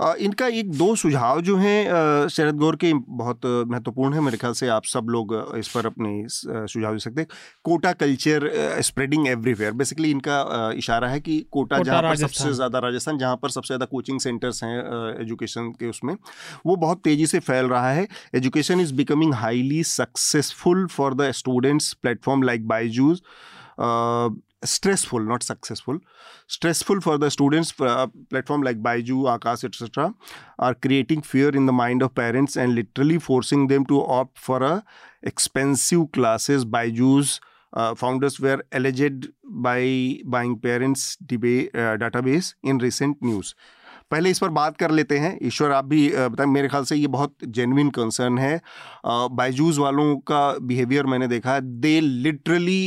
आ, इनका एक दो सुझाव जो हैं शरद गौर के बहुत महत्वपूर्ण है। मेरे ख्याल से आप सब लोग इस पर अपने सुझाव दे सकते हैं। Kota culture spreading everywhere, basically इनका इशारा है कि कोटा, जहाँ पर सबसे ज़्यादा राजस्थान, जहाँ पर सबसे ज़्यादा कोचिंग सेंटर्स हैं एजुकेशन के, उसमें वो बहुत तेज़ी से फैल रहा है। Education is becoming highly successful for the students. Platform like Byju's, stressful not successful, stressful for the students, platform like Byju, Aakash etcetera are creating fear in the mind of parents and literally forcing them to opt for a expensive classes. Byju's founders were alleged by buying parents debate, uh, database in recent news. पहले इस पर बात कर लेते हैं। ईश्वर, आप भी बताएं, मेरे ख्याल से ये बहुत जेन्युइन कंसर्न है। बायजूस वालों का बिहेवियर मैंने देखा है, they literally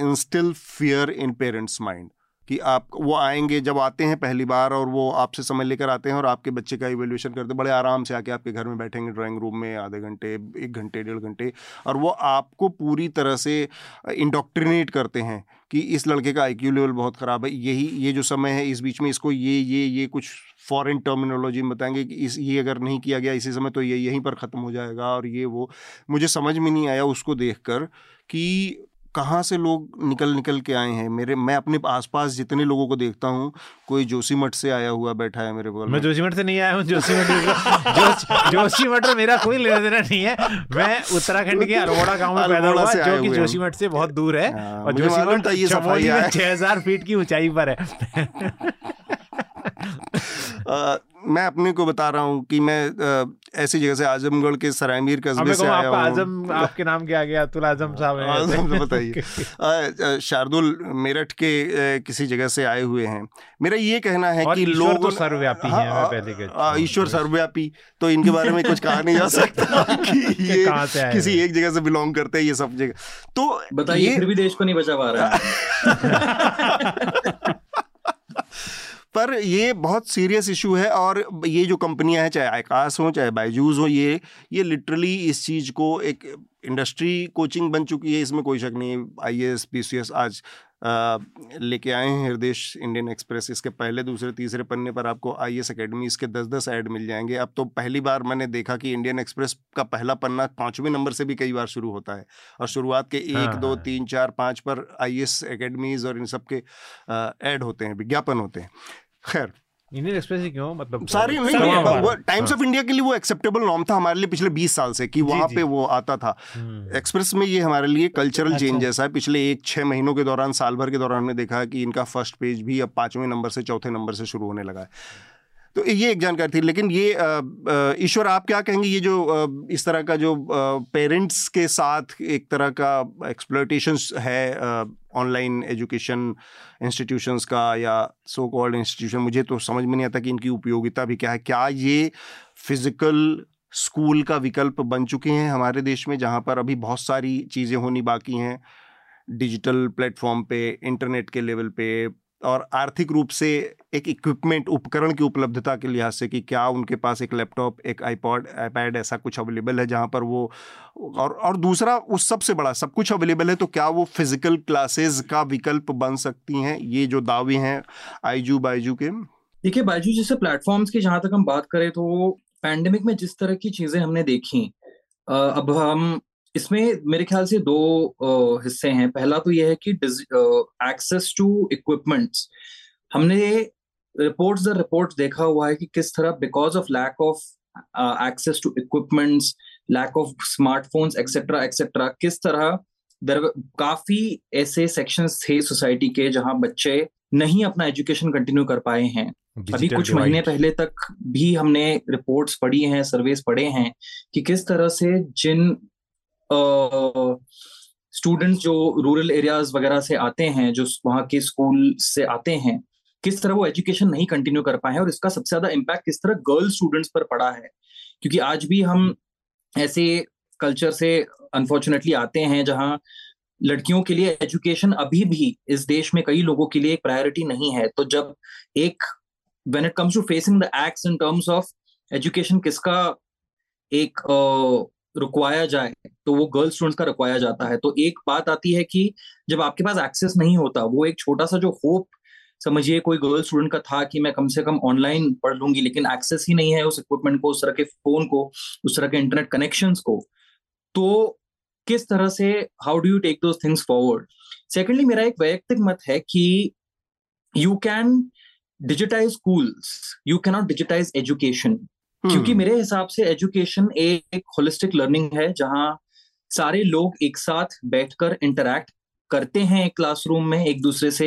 instil fear in parents mind कि आप, वो आएंगे जब आते हैं पहली बार और वो आपसे समय लेकर आते हैं और आपके बच्चे का इवैल्यूएशन करते हैं, बड़े आराम से आके आपके घर में बैठेंगे ड्राइंग रूम में आधे घंटे, एक घंटे, डेढ़ घंटे, और वो आपको पूरी तरह से इंडोक्ट्रिनेट करते हैं कि इस लड़के का आईक्यू लेवल बहुत ख़राब है, यही ये जो समय है इस बीच में इसको ये ये ये कुछ फॉरेन टर्मिनोलॉजी में बताएंगे कि इस ये अगर नहीं किया गया इसी समय तो ये यहीं पर ख़त्म हो जाएगा। और ये वो मुझे समझ में नहीं आया उसको देखकर कि कहाँ से लोग निकल निकल के आए हैं। मेरे मैं अपने आसपास जितने लोगों को देखता हूँ कोई जोशीमठ से आया हुआ बैठा है मेरे बगल में। मैं जोशीमठ से नहीं आया हूँ, जोशीमठ जोशीमठ से मेरा कोई लेना देना नहीं है। मैं उत्तराखंड के अरोड़ा गांव में पैदा हुआ जो कि जोशीमठ से बहुत दूर है और जोशीमठ चमोली में छः हज़ार फीट की ऊंचाई पर है। Uh, मैं अपने को बता रहा हूँ कि मैं uh, ऐसी जगह से आजमगढ़ के सरायमीर कस्बे से आया हूँ। आजम आपके नाम क्या आ गया? अतुल आजम साहब हैं। आजम तो बताइए। शार्दुल मेरठ के uh, किसी जगह से आए हुए हैं। मेरा ये कहना है कि लोग तो सर्वव्यापी हैं। हाँ, पहले ईश्वर सर्वव्यापी तो इनके बारे में कुछ कहा नहीं जा सकता कि ये किसी एक जगह से बिलोंग करते हैं। ये सब जगह तो बताइए फिर भी देश को नहीं बचा पा रहा। पर ये बहुत सीरियस इशू है और ये जो कंपनियां हैं चाहे आकाश हो चाहे बायजूज़ हो ये ये लिटरली इस चीज़ को एक इंडस्ट्री कोचिंग बन चुकी है, इसमें कोई शक नहीं। आईएएस पीसीएस आज लेके आए हैं हृदेश इंडियन एक्सप्रेस, इसके पहले दूसरे तीसरे पन्ने पर आपको आईएएस एकेडमी इसके दस दस ऐड मिल जाएंगे। अब तो पहली बार मैंने देखा कि इंडियन एक्सप्रेस का पहला पन्ना पाँचवें नंबर से भी कई बार शुरू होता है और शुरुआत के एक हाँ। दो तीन चार पाँच पर आईएएस एकेडमीज़ और इन सब के ऐड होते हैं, विज्ञापन होते हैं। खैर इंडियन एक्सप्रेस क्यों मतलब सारी टाइम्स ऑफ इंडिया के लिए वो एक्सेप्टेबल नॉर्म था हमारे लिए पिछले बीस साल से कि वहाँ पे वो आता था। एक्सप्रेस में ये हमारे लिए कल्चरल चेंज जैसा है। पिछले एक छः महीनों के दौरान साल भर के दौरान हमने देखा कि इनका फर्स्ट पेज भी अब पाँचवें नंबर से चौथे नंबर से शुरू होने लगा है। तो ये एक जानकारी थी। लेकिन ये ईश्वर आप क्या कहेंगे ये जो इस तरह का जो पेरेंट्स के साथ एक तरह का एक्सप्लॉयटेशन है ऑनलाइन एजुकेशन इंस्टीट्यूशंस का या सो कॉल्ड इंस्टीट्यूशन, मुझे तो समझ में नहीं आता कि इनकी उपयोगिता भी क्या है। क्या ये फिजिकल स्कूल का विकल्प बन चुके हैं हमारे देश में जहाँ पर अभी बहुत सारी चीज़ें होनी बाकी हैं डिजिटल प्लेटफॉर्म पे, इंटरनेट के लेवल पे और आर्थिक रूप से एक इक्विपमेंट उपकरण की उपलब्धता के लिहाज से कि क्या उनके पास एक लैपटॉप एक आईपॉड आईपैड ऐसा कुछ अवेलेबल है जहाँ पर वो और और दूसरा उस सबसे बड़ा सब कुछ अवेलेबल है तो क्या वो फिजिकल क्लासेस का विकल्प बन सकती हैं ये जो दावे हैं आईजू बायजू के? देखिए बायजू जैसे प्लेटफॉर्म्स की जहाँ तक हम बात करें तो पैंडेमिक में जिस तरह की चीज़ें हमने देखी अब हम इसमें मेरे ख्याल से दो हिस्से हैं। पहला तो यह है कि एक्सेस टू इक्विपमेंट्स, हमने रिपोर्ट्स दर रिपोर्ट्स देखा हुआ है कि किस तरह because of lack of access to equipments lack of smartphones etcetera etcetera किस तरह दर काफी ऐसे सेक्शंस थे सोसाइटी के जहां बच्चे नहीं अपना एजुकेशन कंटिन्यू कर पाए हैं। अभी कुछ महीने पहले तक भी हमने रिपोर्ट्स पढ़ी हैं, सर्वेस पढ़े हैं कि किस तरह से जिन स्टूडेंट्स uh, जो रूरल एरियाज वगैरह से आते हैं जो वहाँ के स्कूल से आते हैं किस तरह वो एजुकेशन नहीं कंटिन्यू कर पाए हैं और इसका सबसे ज्यादा इम्पैक्ट किस तरह गर्ल स्टूडेंट्स पर पड़ा है क्योंकि आज भी हम ऐसे कल्चर से अनफॉर्चुनेटली आते हैं जहाँ लड़कियों के लिए एजुकेशन अभी भी इस देश में कई लोगों के लिए एक प्रायोरिटी नहीं है। तो जब एक when it comes to facing the acts in terms of education किसका एक uh, रुकवाया जाए तो वो गर्ल स्टूडेंट्स का रुकवाया जाता है। तो एक बात आती है कि जब आपके पास एक्सेस नहीं होता वो एक छोटा सा जो होप समझिए कोई गर्ल स्टूडेंट का था कि मैं कम से कम ऑनलाइन पढ़ लूंगी लेकिन एक्सेस ही नहीं है उस इक्विपमेंट को, उस तरह के फोन को, उस तरह के इंटरनेट कनेक्शंस को, तो किस तरह से how do you take those things forward. Secondly मेरा एक वैयक्तिक मत है कि you can digitise schools, you can not digitise education क्योंकि मेरे हिसाब से एजुकेशन एक होलिस्टिक लर्निंग है जहां सारे लोग एक साथ बैठकर इंटरैक्ट करते हैं एक क्लासरूम में एक दूसरे से।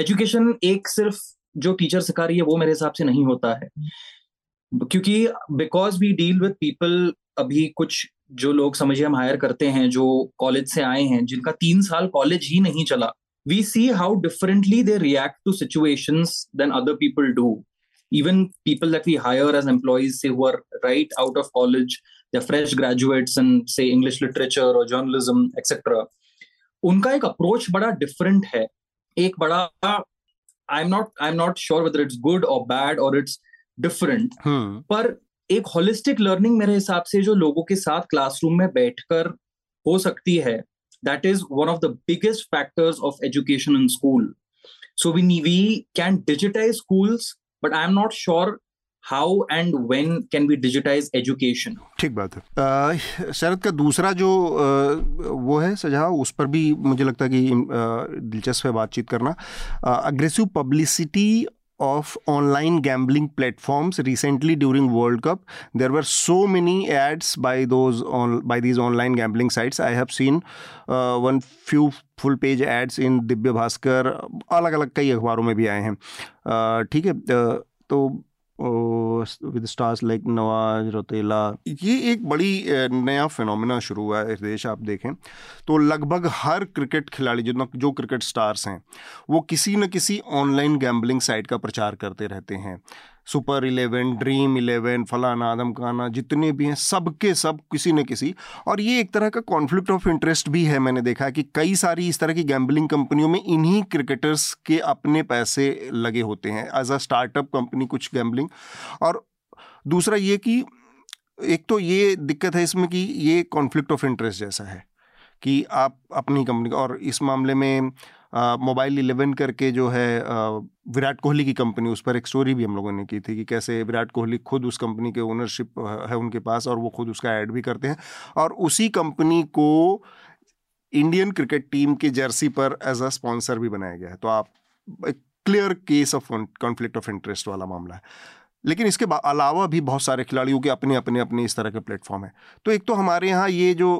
एजुकेशन एक सिर्फ जो टीचर सिखा रही है वो मेरे हिसाब से नहीं होता है क्योंकि because we deal with people. अभी कुछ जो लोग समझिए हम हायर करते हैं जो कॉलेज से आए हैं जिनका तीन साल कॉलेज ही नहीं चला, we see how differently they react to situations than other people do. Even people that we hire as employees, say who are right out of college, they're fresh graduates and say English literature or journalism, et cetera. Unka ek approach bada different hai. Ek bada, I'm not, I'm not sure whether it's good or bad or it's different. Hmm. पर एक holistic learning मेरे हिसाब से जो लोगों के साथ classroom में बैठकर हो सकती है that is one of the biggest factors of education in school. So we we can digitize schools, but I'm not sure how and when can we digitize education. ठीक बात है। शरद का दूसरा जो वो है सुझाव, उस पर भी मुझे लगता है कि दिलचस्प है बातचीत करना। Aggressive publicity of online gambling platforms. Recently during World Cup, there were so many ads by those on, by these online gambling sites. I have seen uh, one few full page ads in Divya Bhaskar, अलग अलग कई अखबारों में भी आए हैं। ठीक है, तो with stars like Nawaz Rautela, ये एक बड़ी नया फिनोमेना शुरू हुआ है हृदेश। आप देखें तो लगभग हर क्रिकेट खिलाड़ी जो जो क्रिकेट स्टार्स हैं वो किसी न किसी ऑनलाइन गैम्बलिंग साइट का प्रचार करते रहते हैं। सुपर इलेवन, ड्रीम इलेवन, फलाना, आदम खाना, जितने भी हैं सबके सब किसी न किसी, और ये एक तरह का कॉन्फ्लिक्ट ऑफ इंटरेस्ट भी है। मैंने देखा कि कई सारी इस तरह की गैम्बलिंग कंपनियों में इन्हीं क्रिकेटर्स के अपने पैसे लगे होते हैं एज अ स्टार्टअप कंपनी कुछ गैम्बलिंग। और दूसरा ये कि एक तो ये दिक्कत है इसमें कि ये कॉन्फ्लिक्ट ऑफ इंटरेस्ट जैसा है कि आप अपनी कंपनी का, और इस मामले में मोबाइल इलेवन करके जो है विराट कोहली की कंपनी, उस पर एक स्टोरी भी हम लोगों ने की थी कि कैसे विराट कोहली खुद उस कंपनी के ओनरशिप है उनके पास और वो खुद उसका ऐड भी करते हैं, और उसी कंपनी को इंडियन क्रिकेट टीम के जर्सी पर एज अ स्पॉन्सर भी बनाया गया है। तो आप एक clear case of conflict of interest वाला मामला है। लेकिन इसके अलावा भी बहुत सारे खिलाड़ियों के अपने अपने अपने इस तरह के प्लेटफॉर्म हैं। तो एक तो हमारे यहाँ ये जो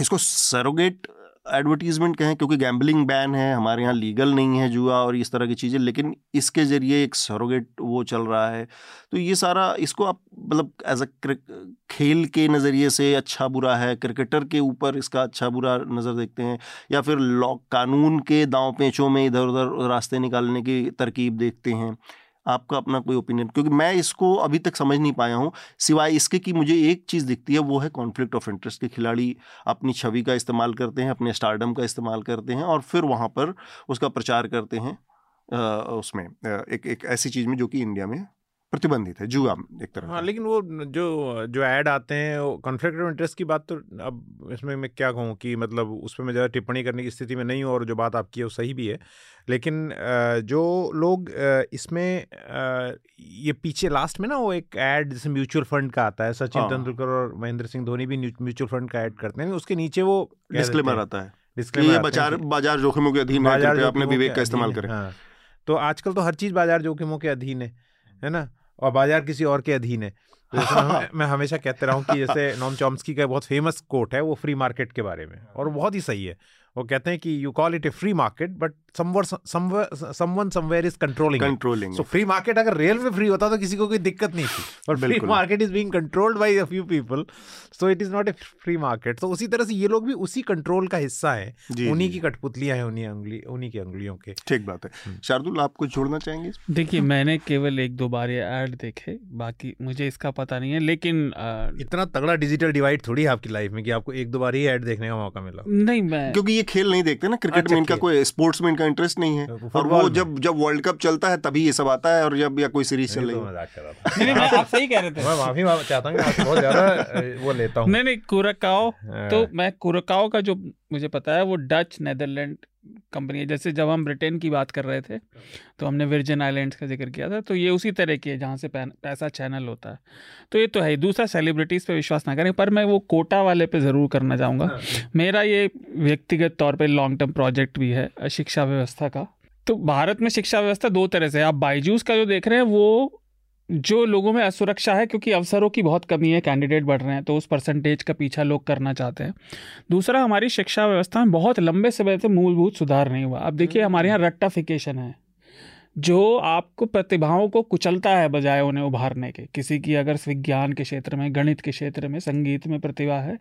इसको सरोगेट एडवर्टीजमेंट कहें, क्योंकि गैम्बलिंग बैन है हमारे यहाँ, लीगल नहीं है जुआ और इस तरह की चीज़ें, लेकिन इसके ज़रिए एक सरोगेट वो चल रहा है। तो ये सारा इसको आप मतलब एज अ खेल के नज़रिए से अच्छा बुरा है, क्रिकेटर के ऊपर इसका अच्छा बुरा नज़र देखते हैं, या फिर लॉ कानून के दांव पेचों में इधर उधर रास्ते निकालने की तरकीब देखते हैं। आपका अपना कोई ओपिनियन, क्योंकि मैं इसको अभी तक समझ नहीं पाया हूँ, सिवाय इसके कि मुझे एक चीज़ दिखती है वो है कॉन्फ्लिक्ट ऑफ इंटरेस्ट के खिलाड़ी अपनी छवि का इस्तेमाल करते हैं, अपने स्टारडम का इस्तेमाल करते हैं और फिर वहाँ पर उसका प्रचार करते हैं उसमें एक एक ऐसी चीज़ में जो कि इंडिया में प्रतिबंधित है, जुआ एक तरह। हाँ, लेकिन वो जो जो ऐड आते हैं कॉन्फ्लिक्ट ऑफ इंटरेस्ट की बात, तो अब इसमें मैं क्या कहूँ कि मतलब उस पर मैं ज़्यादा टिप्पणी करने की स्थिति में नहीं हूँ, और जो बात आपकी है वो सही भी है। लेकिन जो लोग इसमें ये पीछे लास्ट में ना वो एक ऐड जैसे म्यूचुअल फंड का आता है, सचिन हाँ। तेंदुलकर और महेंद्र सिंह धोनी भी म्यूचुअल फंड का ऐड करते हैं, उसके नीचे वो डिस्क्लेमर आता है कि ये बाजार बाजार जोखिमों के अधीन है, अपने विवेक का इस्तेमाल करें। तो आजकल तो हर चीज़ बाजार जोखिमों के अधीन है, है ना, और बाजार किसी और के अधीन है। मैं, मैं हमेशा कहते रहा हूँ कि जैसे नॉम चॉम्स्की का बहुत फेमस कोट है वो फ्री मार्केट के बारे में, और बहुत ही सही है। वो कहते हैं कि you call it a free market but someone somewhere is controlling. So free market अगर रेल में फ्री होता तो किसी को कोई दिक्कत नहीं थी, और free market is being controlled by a few people, so it is not a free market. तो उसी तरह से ये लोग भी उसी कंट्रोल का हिस्सा है, उन्हीं की कठपुतलियां हैं, उन्हीं उंगली उन्हीं की उंगलियों के। ठीक बात है। शार्दुल, आप कुछ जोड़ना चाहेंगे? देखिए, मैंने केवल एक दो बार ये ऐड देखे, बाकी मुझे इसका पता नहीं है, लेकिन इतना तगड़ा डिजिटल डिवाइड थोड़ी है आपकी लाइफ में कि आपको एक दो बार ही ऐड देखने का मौका मिला। नहीं, मैं क्योंकि ये खेल नहीं देखते ना, क्रिकेट में इनका कोई, स्पोर्ट्स में इनका इंटरेस्ट नहीं है, और वो जब जब वर्ल्ड कप चलता है तभी ये सब आता है, और जब या कोई सीरीज चल रही है। मजाक कर रहा था। नहीं, मैं आप सही कह रहे थे। मैं माफी चाहता हूं, मैं बहुत ज्यादा वो लेता हूं। नहीं नहीं, कुरकाओ, तो मैं कुरकाओ का जो मुझे पता है वो डच नेदरलैंड कंपनी है। जैसे जब हम ब्रिटेन की बात कर रहे थे तो हमने वर्जिन आइलैंड्स का जिक्र किया था, तो ये उसी तरह की है जहाँ से पैसा चैनल होता है। तो ये तो है। दूसरा, सेलिब्रिटीज़ पे विश्वास ना करें, पर मैं वो कोटा वाले पे ज़रूर करना चाहूँगा। मेरा ये व्यक्तिगत तौर पे लॉन्ग टर्म प्रोजेक्ट भी है शिक्षा व्यवस्था का। तो भारत में शिक्षा व्यवस्था दो तरह से, आप बायजूस का जो देख रहे हैं वो जो लोगों में असुरक्षा है क्योंकि अवसरों की बहुत कमी है, कैंडिडेट बढ़ रहे हैं, तो उस परसेंटेज का पीछा लोग करना चाहते हैं। दूसरा, हमारी शिक्षा व्यवस्था में बहुत लंबे समय से मूलभूत सुधार नहीं हुआ। अब देखिए, हमारे यहाँ रट्टाफिकेशन है जो आपको प्रतिभाओं को कुचलता है बजाय उन्हें उभारने के। किसी की अगर विज्ञान के क्षेत्र में, गणित के क्षेत्र में, संगीत में प्रतिभा है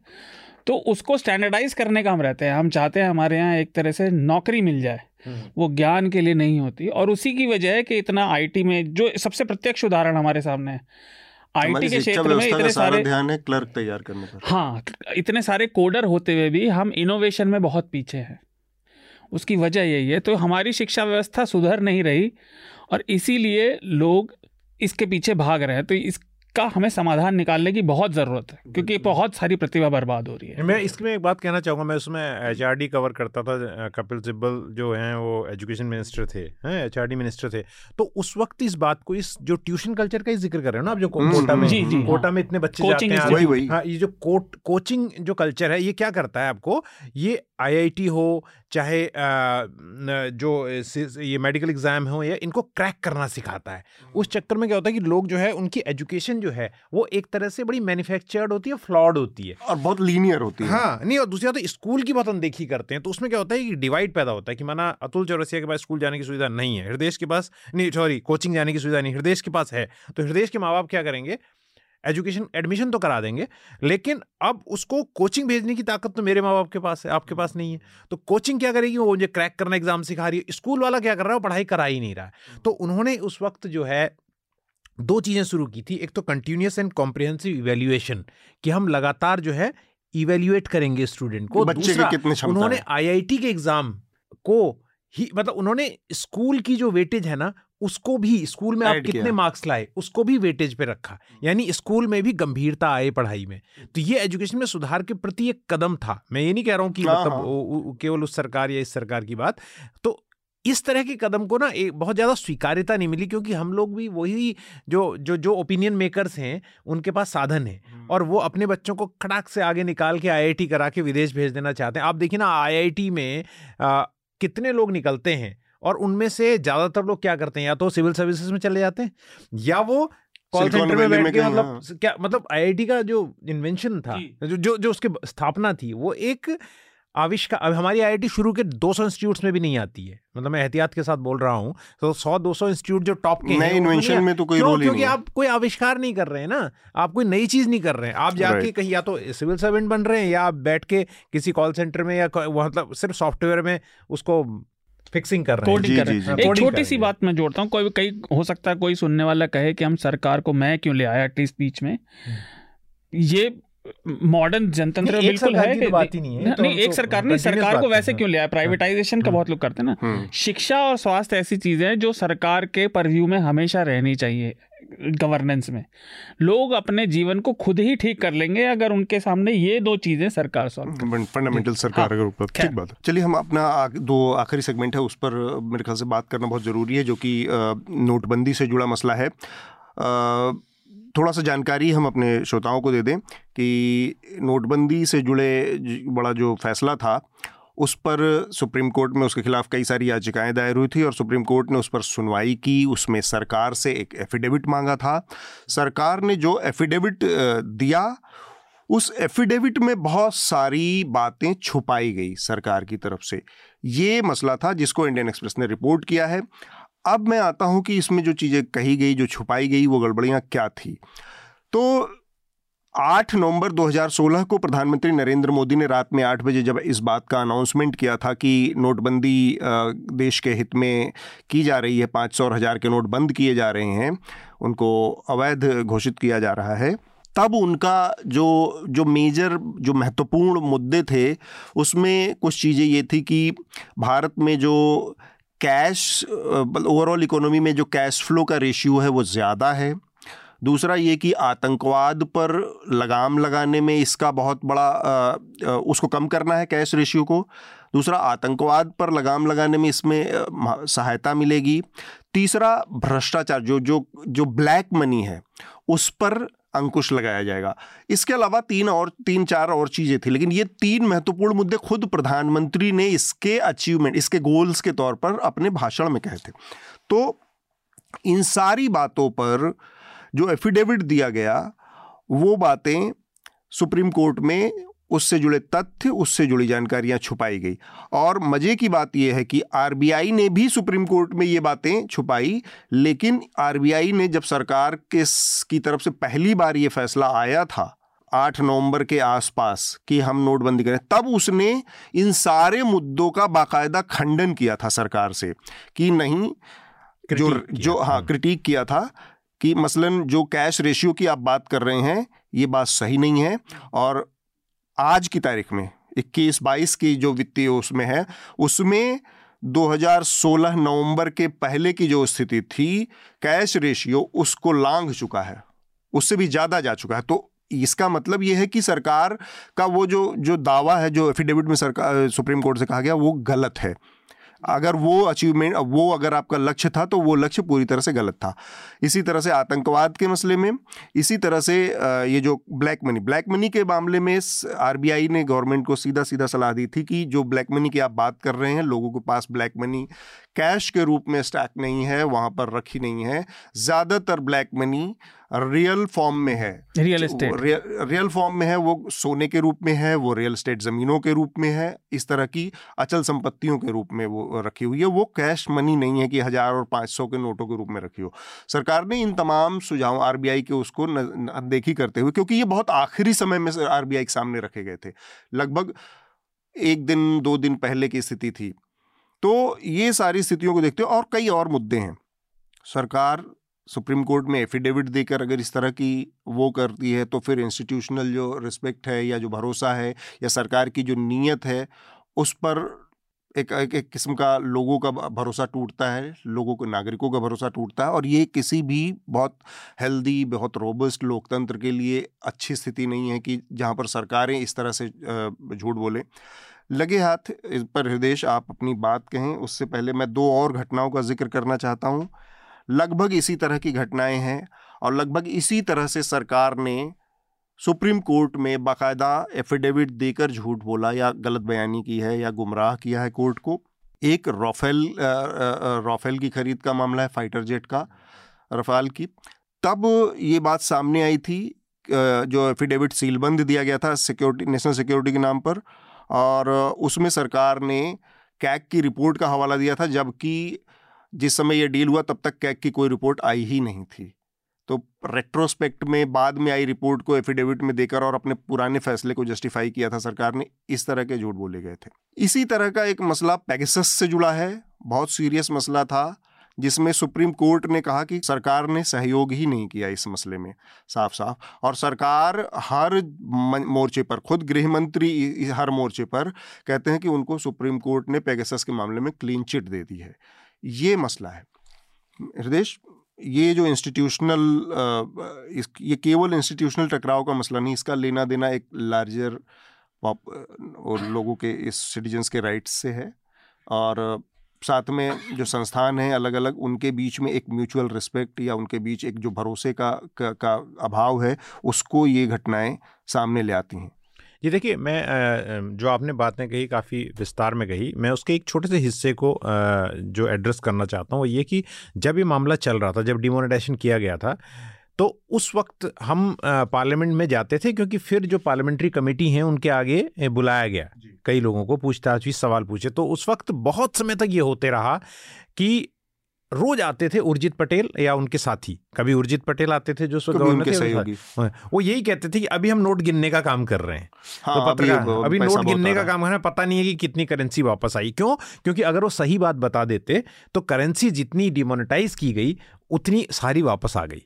तो उसको स्टैंडर्डाइज करने का हम रहते हैं। हम चाहते हैं हमारे यहाँ एक तरह से नौकरी मिल जाए, वो ज्ञान के लिए नहीं होती, और उसी की वजह है कि इतना आईटी में, जो सबसे प्रत्यक्ष उदाहरण हमारे सामने है आईटी के क्षेत्र में, इतने सारे ध्यान है क्लर्क तैयार करने पर। हाँ, इतने सारे कोडर होते हुए भी हम इनोवेशन में बहुत पीछे हैं। उसकी वजह यही है। तो हमारी शिक्षा व्यवस्था सुधर नहीं रही और इसीलिए लोग इसके पीछे भाग रहे हैं। तो इस का हमें समाधान निकालने की बहुत ज़रूरत है, क्योंकि बहुत सारी प्रतिभा बर्बाद हो रही है। मैं इसमें एक बात कहना चाहूँगा, मैं उसमें एचआरडी कवर करता था, कपिल सिब्बल जो हैं वो एजुकेशन मिनिस्टर थे, हैं एचआरडी मिनिस्टर थे, तो उस वक्त इस बात को, इस जो ट्यूशन कल्चर का ही जिक्र कर रहे हो ना आप, जो कोटा में जी, जी, कोटा में इतने बच्चे जाते हैं, हाँ, ये जो कोट कोचिंग जो कल्चर है ये क्या करता है आपको, ये आईआईटी हो चाहे जो ये मेडिकल एग्जाम हो, या इनको क्रैक करना सिखाता है। उस चक्कर में क्या होता है कि लोग जो है उनकी एजुकेशन जो है वो एक तरह से बड़ी मैन्युफैक्चर्ड होती है, फ्लॉड होती है और बहुत लीनियर होती है। हाँ नहीं, और दूसरी बात तो स्कूल की बहुत अनदेखी करते हैं, तो उसमें क्या होता है कि डिवाइड पैदा होता है कि माना अतुल चौरसिया के पास स्कूल जाने की सुविधा नहीं है, हृदय के पास नहीं, सॉरी कोचिंग जाने की सुविधा नहीं, हृदय के पास है, तो हृदय के माँ बाप क्या करेंगे, एजुकेशन एडमिशन तो करा देंगे, लेकिन अब उसको कोचिंग भेजने की ताकत तो मेरे माँ बाप के पास है, आपके पास नहीं है, तो कोचिंग क्या करेगी, वो मुझे क्रैक करना एग्जाम सिखा रही है, स्कूल वाला क्या कर रहा है, वो पढ़ाई करा ही नहीं रहा है। तो उन्होंने उस वक्त जो है दो चीज़ें शुरू की थी, एक तो कंटिन्यूस एंड कॉम्प्रिहेंसिव इवेल्युएशन कि हम लगातार जो है इवेल्युएट करेंगे स्टूडेंट को, दूसरा उन्होंने आई आई टी के एग्जाम को ही, मतलब उन्होंने स्कूल की जो वेटेज है ना उसको भी, स्कूल में आप कितने मार्क्स लाए उसको भी वेटेज पे रखा, यानी स्कूल में भी गंभीरता आए पढ़ाई में। तो ये एजुकेशन में सुधार के प्रति एक कदम था। मैं ये नहीं कह रहा हूँ कि मतलब केवल उस सरकार या इस सरकार की बात, तो इस तरह के कदम को ना एक बहुत ज़्यादा स्वीकार्यता नहीं मिली, क्योंकि हम लोग भी वही जो जो जो ओपिनियन मेकर्स हैं उनके पास साधन है और वो अपने बच्चों को खड़ाक से आगे निकाल के आईआईटी करा के विदेश भेज देना चाहते हैं। आप देखिए ना आईआईटी में आ, कितने लोग निकलते हैं और उनमें से ज़्यादातर लोग क्या करते हैं, या तो सिविल सर्विसेज में चले जाते हैं या वो कॉल सेंटर में बैठ के, मतलब क्या मतलब आईआईटी का जो इन्वेंशन था, जो जो उसकी स्थापना थी, वो एक आविष्कार। अब हमारी आईआईटी शुरू के दो सौ इंस्टीट्यूट्स में भी नहीं आती है, मतलब मैं एहतियात के साथ बोल रहा हूँ, तो सौ दो सौ इंस्टीट्यूट जो टॉप के हैं इन्वेंशन में तो कोई रोल ही नहीं, क्योंकि आप कोई आविष्कार नहीं कर रहे हैं ना, आप कोई नई चीज़ नहीं कर रहे हैं, आप जाके कहीं या तो सिविल सर्वेंट बन रहे हैं या आप बैठ के किसी कॉल सेंटर में या मतलब सिर्फ सॉफ्टवेयर में उसको फिक्सिंग कर रहे हैं, कोडिंग कर रहे हैं। एक छोटी सी बात मैं जोड़ता हूँ, कोई कई हो सकता है कोई सुनने वाला कहे कि हम सरकार को मैं क्यों ले आया एटलीस्ट बीच में, ये मॉडर्न जनतंत्र बिल्कुल है कि बात ही नहीं है, नहीं एक सरकार नहीं, सरकार को वैसे क्यों ले आया, प्राइवेटाइजेशन का बहुत लोग करते हैं ना। शिक्षा और स्वास्थ्य ऐसी चीजें हैं जो सरकार के परव्यू में हमेशा रहनी चाहिए। गवर्नेंस में लोग अपने जीवन को खुद ही ठीक कर लेंगे अगर उनके सामने ये दो चीजें सरकार सॉल्व फंडामेंटल सरकार अगर ऊपर। ठीक बात है, चलिए हम अपना दो आखिरी सेगमेंट है उस पर मेरे ख्याल से बात करना बहुत जरूरी है, जो कि नोटबंदी से जुड़ा मसला है। थोड़ा सा जानकारी हम अपने श्रोताओं को दे दें कि नोटबंदी से जुड़े बड़ा जो फैसला था उस पर सुप्रीम कोर्ट में उसके खिलाफ कई सारी याचिकाएं दायर हुई थी और सुप्रीम कोर्ट ने उस पर सुनवाई की। उसमें सरकार से एक एफिडेविट मांगा था। सरकार ने जो एफिडेविट दिया उस एफिडेविट में बहुत सारी बातें छुपाई गई सरकार की तरफ से। ये मसला था जिसको इंडियन एक्सप्रेस ने रिपोर्ट किया है। अब मैं आता हूं कि इसमें जो चीज़ें कही गई, जो छुपाई गई, वो गड़बड़ियाँ क्या थी। तो आठ नवंबर दो हज़ार सोलह को प्रधानमंत्री नरेंद्र मोदी ने रात में आठ बजे जब इस बात का अनाउंसमेंट किया था कि नोटबंदी देश के हित में की जा रही है, पाँच सौ और हज़ार के नोट बंद किए जा रहे हैं, उनको अवैध घोषित किया जा रहा है, तब उनका जो जो मेजर जो महत्वपूर्ण मुद्दे थे उसमें कुछ चीज़ें ये थी कि भारत में जो कैश ओवरऑल इकोनॉमी में जो कैश फ्लो का रेशियो है वो ज़्यादा है। दूसरा ये कि आतंकवाद पर लगाम लगाने में इसका बहुत बड़ा आ, आ, उसको कम करना है कैश रेशियो को। दूसरा आतंकवाद पर लगाम लगाने में इसमें सहायता मिलेगी। तीसरा भ्रष्टाचार जो जो जो ब्लैक मनी है उस पर अंकुश लगाया जाएगा। इसके अलावा तीन और तीन चार और चीज़ें थी, लेकिन ये तीन महत्वपूर्ण मुद्दे खुद प्रधानमंत्री ने इसके अचीवमेंट, इसके गोल्स के तौर पर अपने भाषण में कहे थे। तो इन सारी बातों पर जो एफिडेविट दिया गया वो बातें सुप्रीम कोर्ट में उससे जुड़े तथ्य, उससे जुड़ी जानकारियां छुपाई गई। और मज़े की बात यह है कि आरबीआई ने भी सुप्रीम कोर्ट में ये बातें छुपाई, लेकिन आरबीआई ने जब सरकार के की तरफ से पहली बार ये फैसला आया था आठ नवंबर के आसपास कि हम नोटबंदी करें, तब उसने इन सारे मुद्दों का बाकायदा खंडन किया था सरकार से कि नहीं, जो जो हाँ क्रिटिक किया था कि मसलन जो कैश रेशियो की आप बात कर रहे हैं ये बात सही नहीं है और आज की तारीख में इक्कीस बाईस की जो वित्तीय उसमें है उसमें दो हज़ार सोलह नवंबर के पहले की जो स्थिति थी कैश रेशियो उसको लांघ चुका है। उससे भी ज़्यादा जा चुका है। तो इसका मतलब यह है कि सरकार का वो जो जो दावा है, जो एफिडेविट में सरकार सुप्रीम कोर्ट से कहा गया, वो गलत है। अगर वो अचीवमेंट, वो अगर आपका लक्ष्य था तो वो लक्ष्य पूरी तरह से गलत था। इसी तरह से आतंकवाद के मसले में, इसी तरह से ये जो ब्लैक मनी ब्लैक मनी के मामले में आरबीआई ने गवर्नमेंट को सीधा सीधा सलाह दी थी कि जो ब्लैक मनी की आप बात कर रहे हैं, लोगों के पास ब्लैक मनी कैश के रूप में स्टैक नहीं है, वहाँ पर रखी नहीं है, ज़्यादातर ब्लैक मनी रियल फॉर्म में है, रियल एस्टेट रियल फॉर्म में है, वो सोने के रूप में है, वो रियल एस्टेट ज़मीनों के रूप में है, इस तरह की अचल संपत्तियों के रूप में वो रखी हुई है, वो कैश मनी नहीं है कि हज़ार और पाँच सौ के नोटों के रूप में रखी हो। सरकार ने इन तमाम सुझाव आरबीआई के उसको अनदेखी करते हुए, क्योंकि ये बहुत आखिरी समय में आरबीआई के सामने रखे गए थे, लगभग एक दिन दो दिन पहले की स्थिति थी, तो ये सारी स्थितियों को देखते हुए और कई और मुद्दे हैं। सरकार सुप्रीम कोर्ट में एफिडेविट देकर अगर इस तरह की वो करती है तो फिर इंस्टीट्यूशनल जो रिस्पेक्ट है या जो भरोसा है या सरकार की जो नीयत है उस पर एक एक, एक किस्म का लोगों का भरोसा टूटता है, लोगों को, नागरिकों का भरोसा टूटता है, और ये किसी भी बहुत हेल्दी, बहुत रोबस्ट लोकतंत्र के लिए अच्छी स्थिति नहीं है कि जहाँ पर सरकारें इस तरह से झूठ बोलें। लगे हाथ इस पर हृदयेश आप अपनी बात कहें, उससे पहले मैं दो और घटनाओं का जिक्र करना चाहता हूँ। लगभग इसी तरह की घटनाएं हैं और लगभग इसी तरह से सरकार ने सुप्रीम कोर्ट में बाकायदा एफिडेविट देकर झूठ बोला या गलत बयानी की है या गुमराह किया है कोर्ट को। एक राफेल राफेल की खरीद का मामला है, फाइटर जेट का, रफाल की। तब ये बात सामने आई थी, जो एफिडेविट सीलबंद दिया गया था सिक्योरिटी, नेशनल सिक्योरिटी के नाम पर, और उसमें सरकार ने कैग की रिपोर्ट का हवाला दिया था, जबकि जिस समय यह डील हुआ तब तक कैग की कोई रिपोर्ट आई ही नहीं थी। तो रेट्रोस्पेक्ट में बाद में आई रिपोर्ट को एफिडेविट में देकर और अपने पुराने फैसले को जस्टिफाई किया था सरकार ने, इस तरह के झूठ बोले गए थे। इसी तरह का एक मसला पेगासस से जुड़ा है, बहुत सीरियस मसला था, जिसमें सुप्रीम कोर्ट ने कहा कि सरकार ने सहयोग ही नहीं किया इस मसले में, साफ साफ। और सरकार हर मोर्चे पर, खुद गृह मंत्री हर मोर्चे पर कहते हैं कि उनको सुप्रीम कोर्ट ने पेगासस के मामले में क्लीन चिट दे दी है। ये मसला है हृदेश, ये जो इंस्टीट्यूशनल, ये केवल इंस्टीट्यूशनल टकराव का मसला नहीं, इसका लेना देना एक लार्जर और लोगों के, इस सिटीजन्स के राइट्स से है, और साथ में जो संस्थान हैं अलग अलग, उनके बीच में एक म्यूचुअल रिस्पेक्ट या उनके बीच एक जो भरोसे का का, का अभाव है, उसको ये घटनाएं सामने ले आती हैं। जी देखिए, मैं जो आपने बातें कही काफ़ी विस्तार में कही, मैं उसके एक छोटे से हिस्से को जो एड्रेस करना चाहता हूँ वो ये कि जब ये मामला चल रहा था, जब डिमोनेटाइजेशन किया गया था, तो उस वक्त हम पार्लियामेंट में जाते थे, क्योंकि फिर जो पार्लियामेंट्री कमेटी हैं उनके आगे बुलाया गया, कई लोगों को पूछताछ हुई, सवाल पूछे। तो उस वक्त बहुत समय तक ये होते रहा कि रोज आते थे उर्जित पटेल या उनके साथी, कभी उर्जित पटेल आते थे जो थे, वो यही कहते थे कि अभी हम नोट गिनने का काम कर रहे हैं। हाँ, तो पत्रकार अभी, अभी नोट गिनने का काम कर रहे हैं, पता नहीं है कि कितनी करेंसी वापस आई। क्यों? क्योंकि अगर वो सही बात बता देते तो करेंसी जितनी डिमोनेटाइज की गई उतनी सारी वापस आ गई।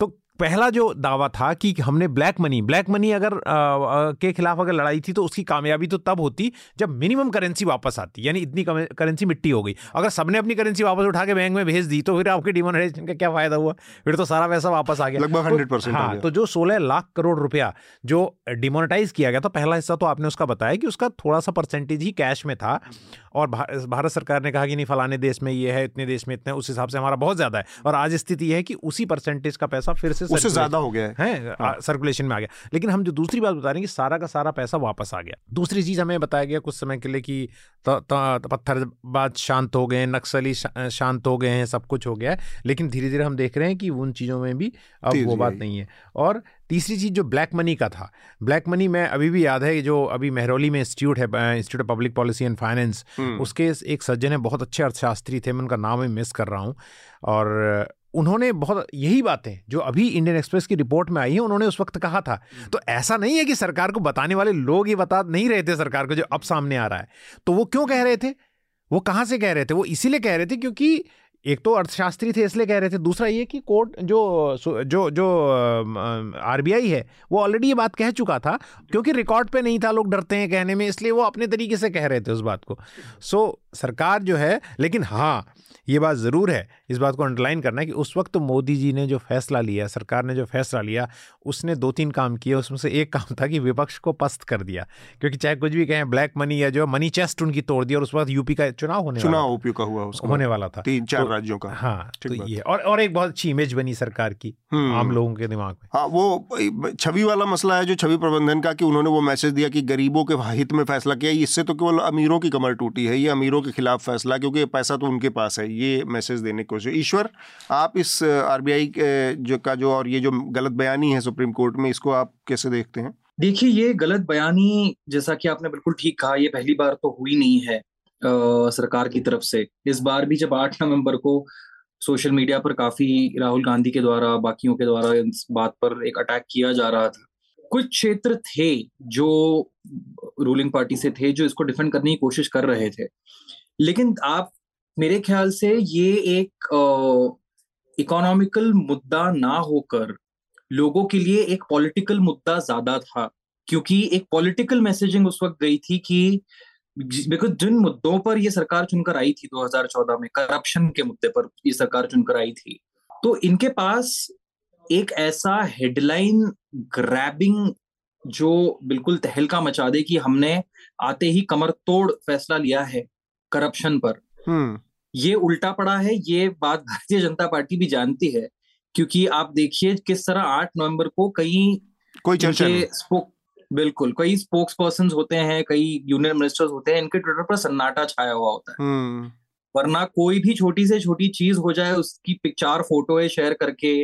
तो पहला जो दावा था कि हमने ब्लैक मनी ब्लैक मनी अगर आ, आ, के खिलाफ अगर लड़ाई थी तो उसकी कामयाबी तो तब होती जब मिनिमम करेंसी वापस आती, यानी इतनी करेंसी मिट्टी हो गई। अगर सबने अपनी करेंसी वापस उठा के बैंक में भेज दी तो फिर आपके डिमोनेटाइजेशन का क्या फायदा हुआ, फिर तो सारा पैसा वापस आ गया, लगभग हंड्रेड परसेंट। हाँ, तो जो सोलह लाख करोड़ रुपया जो डिमोनेटाइज किया गया था, पहला हिस्सा तो आपने उसका बताया कि उसका थोड़ा सा परसेंटेज ही कैश में था, और भारत सरकार ने कहा कि नहीं फलाने देश में ये है, इतने देश में इतने, उस हिसाब से हमारा बहुत ज़्यादा है। और आज स्थिति यह है कि उसी परसेंटेज का पैसा फिर उससे ज्यादा हो गया है, हाँ। सर्कुलेशन में आ गया। लेकिन हम जो दूसरी बात बता रहे हैं कि सारा का सारा पैसा वापस आ गया। दूसरी चीज हमें बताया गया कुछ समय के लिए कि पत्थरबाज शांत हो गए, नक्सली शांत हो गए हैं, सब कुछ हो गया है, लेकिन धीरे धीरे हम देख रहे हैं कि उन चीज़ों में भी अब वो बात नहीं है। और तीसरी चीज़ जो ब्लैक मनी का था, ब्लैक मनी में अभी भी याद है कि जो अभी महरौली में इंस्टीट्यूट है, institute of public policy and finance, उसके एक सज्जन है, बहुत अच्छे अर्थशास्त्री थे, मैं उनका नाम भी मिस कर रहा हूँ, और उन्होंने बहुत यही बातें जो अभी इंडियन एक्सप्रेस की रिपोर्ट में आई है उन्होंने उस वक्त कहा था। तो ऐसा नहीं है कि सरकार को बताने वाले लोग ये बता नहीं रहे थे सरकार को, जो अब सामने आ रहा है। तो वो क्यों कह रहे थे, वो कहाँ से कह रहे थे? वो इसीलिए कह रहे थे क्योंकि एक तो अर्थशास्त्री थे इसलिए कह रहे थे, दूसरा ये कि कोर्ट जो जो जो आरबीआई है वो ऑलरेडी ये बात कह चुका था, क्योंकि रिकॉर्ड पे नहीं था, लोग डरते हैं कहने में, इसलिए वो अपने तरीके से कह रहे थे उस बात को। सो सरकार जो है, लेकिन हाँ ये बात ज़रूर है, इस बात को अंडरलाइन करना है कि उस वक्त मोदी जी ने जो फैसला लिया, सरकार ने जो फैसला लिया, उसने दो तीन काम किए। उसमें से एक काम था कि विपक्ष को पस्त कर दिया, क्योंकि चाहे कुछ भी कहें, ब्लैक मनी या जो मनी चेस्ट उनकी तोड़ दिया। और उस वक्त यूपी का चुनाव होने चुनाव यूपी का हुआ उसका होने वाला था, तीन चार राज्यों का। हाँ, तो ये और और एक बहुत अच्छी इमेज बनी सरकार की आम लोगों के दिमाग में। हाँ, वो छवि वाला मसला है जो छवि प्रबंधन का, कि उन्होंने वो मैसेज दिया कि गरीबों के हित में फैसला किया, इससे तो केवल अमीरों की कमर टूटी है, ये अमीरों के खिलाफ फैसला, क्योंकि पैसा तो उनके पास है, ये मैसेज देने की कोशिश। ईश्वर, आप इस आरबीआई जो का जो और ये जो गलत बयानी है सुप्रीम कोर्ट में, इसको आप कैसे देखते हैं? देखिए, ये गलत बयानी जैसा कि आपने बिल्कुल ठीक कहा, ये पहली बार तो हुई नहीं है आ, सरकार की तरफ से। इस बार भी जब आठ नवंबर को सोशल मीडिया पर काफी राहुल गांधी के द्वारा, बाकियों के द्वारा इस बात पर एक अटैक किया जा रहा था, कुछ क्षेत्र थे जो रूलिंग पार्टी से थे जो इसको डिफेंड करने की कोशिश कर रहे थे, लेकिन आप मेरे ख्याल से ये एक इकोनॉमिकल मुद्दा ना होकर लोगों के लिए एक पॉलिटिकल मुद्दा ज्यादा था, क्योंकि एक पॉलिटिकल मैसेजिंग उस वक्त गई थी कि बिकॉज जिन मुद्दों पर ये सरकार चुनकर आई थी दो हज़ार चौदह में, करप्शन के मुद्दे पर ये सरकार चुनकर आई थी, तो इनके पास एक ऐसा हेडलाइन ग्रैबिंग जो बिल्कुल तहलका मचा दे कि हमने आते ही कमर तोड़ फैसला लिया है करप्शन पर, हम्म ये उल्टा पड़ा है। ये बात भारतीय जनता पार्टी भी जानती है, क्योंकि आप देखिए किस तरह आठ नवंबर को कई कोई चर्चा बिल्कुल कई स्पोक्स पर्सन होते हैं, कई यूनियन मिनिस्टर्स होते हैं, इनके ट्विटर पर सन्नाटा छाया हुआ होता है। वरना कोई भी छोटी से छोटी चीज हो जाए, उसकी पिक्चर, फोटो शेयर करके,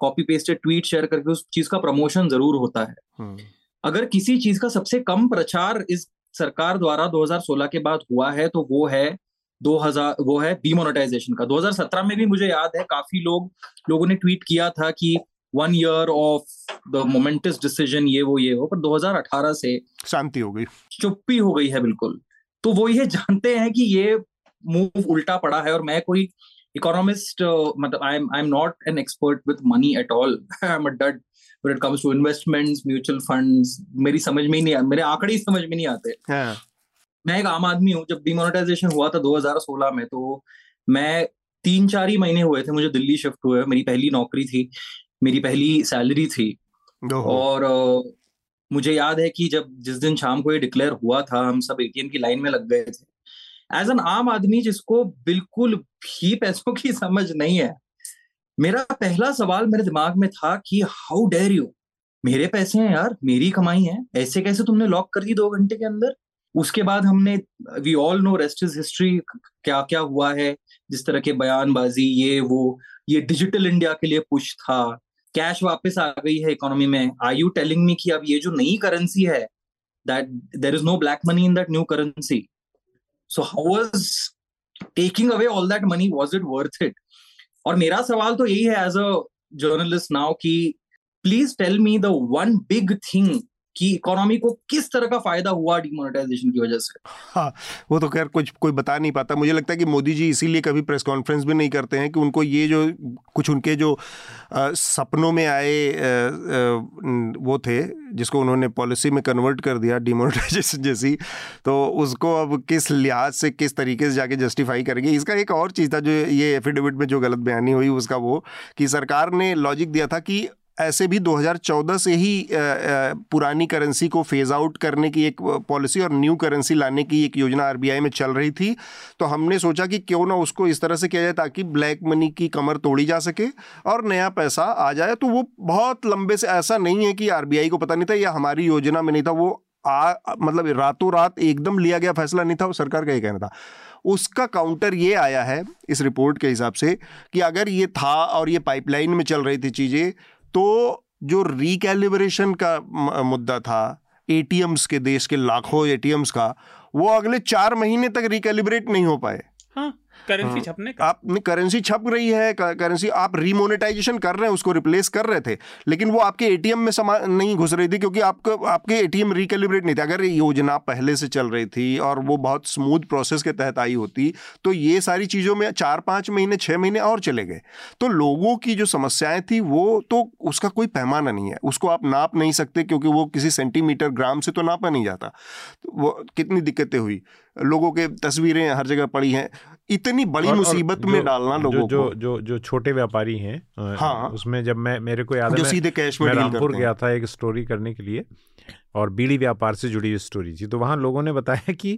कॉपी पेस्टेड ट्वीट शेयर करके उस चीज का प्रमोशन जरूर होता है। अगर किसी चीज का सबसे कम प्रचार इस सरकार द्वारा दो हज़ार सोलह के बाद हुआ है तो वो है दो हज़ार वो है डीमोनेटाइजेशन का। दो हज़ार सत्रह में भी मुझे याद है काफी लोग लोगों ने ट्वीट किया था कि one year of the momentous decision, ये वो ये हो, पर दो हज़ार अठारह से शांति हो गई, चुप्पी हो गई है बिल्कुल। तो वो ये जानते हैं कि ये मूव उल्टा पड़ा है। और मैं कोई इकोनॉमिस्ट uh, मतलब I am I am not an expert with money at all, I am a dud when it comes to investments, mutual funds, मेरी समझ में ही नहीं, मेरे आंकड़े ही समझ में नहीं आते। yeah. मैं एक आम आदमी हूँ। जब डिमोनेटाइजेशन हुआ था दो हज़ार सोलह में, तो मैं तीन चार ही महीने हुए थे मुझे दिल्ली शिफ्ट हुए, मेरी पहली नौकरी थी, मेरी पहली सैलरी थी। oh. और uh, मुझे याद है कि जब जिस दिन शाम को ये डिक्लेयर हुआ था, हम सब एटीएम की लाइन में लग गए थे। एज एन आम आदमी जिसको बिल्कुल भी पैसों की समझ नहीं है, मेरा पहला सवाल मेरे दिमाग में था कि हाउ डेयर यू, मेरे पैसे हैं यार, मेरी कमाई है, ऐसे कैसे तुमने लॉक कर दी दो घंटे के अंदर। उसके बाद हमने, we all know rest is history, क्या क्या हुआ है, जिस तरह के बयानबाजी, ये वो, ये डिजिटल इंडिया के लिए पुश था, कैश वापस आ गई है इकोनॉमी में। आर यू टेलिंग मी कि अब ये जो नई करेंसी है, that there is no black money in that new currency, so how was taking away all that money, was it worth it? और मेरा सवाल तो यही है as a journalist now कि please tell me the one big thing कि economy को किस तरह का फायदा हुआ डिमोनेटाइजेशन की वजह से। हाँ, वो तो खैर कुछ कोई बता नहीं पाता। मुझे लगता है कि मोदी जी इसीलिए कभी प्रेस कॉन्फ्रेंस भी नहीं करते हैं कि उनको ये जो कुछ उनके जो आ, सपनों में आए आ, आ, वो थे, जिसको उन्होंने पॉलिसी में कन्वर्ट कर दिया डिमोनेटाइजेशन जैसी, तो उसको अब किस लिहाज से, किस तरीके से जाके जस्टिफाई करेंगे। इसका एक और चीज़ था जो ये एफिडेविट में जो गलत बयानी हुई उसका, वो कि सरकार ने लॉजिक दिया था कि ऐसे भी दो हज़ार चौदह से ही पुरानी करेंसी को फेज़ आउट करने की एक पॉलिसी और न्यू करेंसी लाने की एक योजना आरबीआई में चल रही थी, तो हमने सोचा कि क्यों ना उसको इस तरह से किया जाए ताकि ब्लैक मनी की कमर तोड़ी जा सके और नया पैसा आ जाए। तो वो बहुत लंबे से, ऐसा नहीं है कि आरबीआई को पता नहीं था या हमारी योजना में नहीं था, वो आ, मतलब रातों रात एकदम लिया गया फैसला नहीं था, वो सरकार का ही कहना था। उसका काउंटर ये आया है इस रिपोर्ट के हिसाब से कि अगर ये था और ये पाइपलाइन में चल रही थी चीज़ें, तो जो रिकैलिब्रेशन का मुद्दा था एटीएम्स के, देश के लाखों एटीएम्स का, वो अगले चार महीने तक रिकैलिब्रेट नहीं हो पाए। हाँ, करेंसी छपने का, आप करेंसी छप रही है, करेंसी आप रिमोनेटाइजेशन कर रहे हैं, उसको रिप्लेस कर रहे थे, लेकिन वो आपके एटीएम में समा नहीं घुस रही थी क्योंकि आपको आपके एटीएम रिकैलिब्रेट नहीं थे। अगर योजना पहले से चल रही थी और वो बहुत स्मूथ प्रोसेस के तहत आई होती तो ये सारी चीज़ों में चार पाँच महीने छः महीने और चले गए। तो लोगों की जो समस्याएँ थी वो, तो उसका कोई पैमाना नहीं है, उसको आप नाप नहीं सकते क्योंकि वो किसी सेंटीमीटर ग्राम से तो नापा नहीं जाता। वो कितनी दिक्कतें हुई। लोगों के तस्वीरें हर जगह पड़ी हैं, इतनी बड़ी मुसीबत में डालना लोगों जो, को जो जो छोटे व्यापारी हैं। हाँ, उसमें जब मैं मेरे को याद है सीधे कैश में रामपुर गया था एक स्टोरी करने के लिए और बीड़ी व्यापार से जुड़ी हुई स्टोरी थी, तो वहाँ लोगों ने बताया कि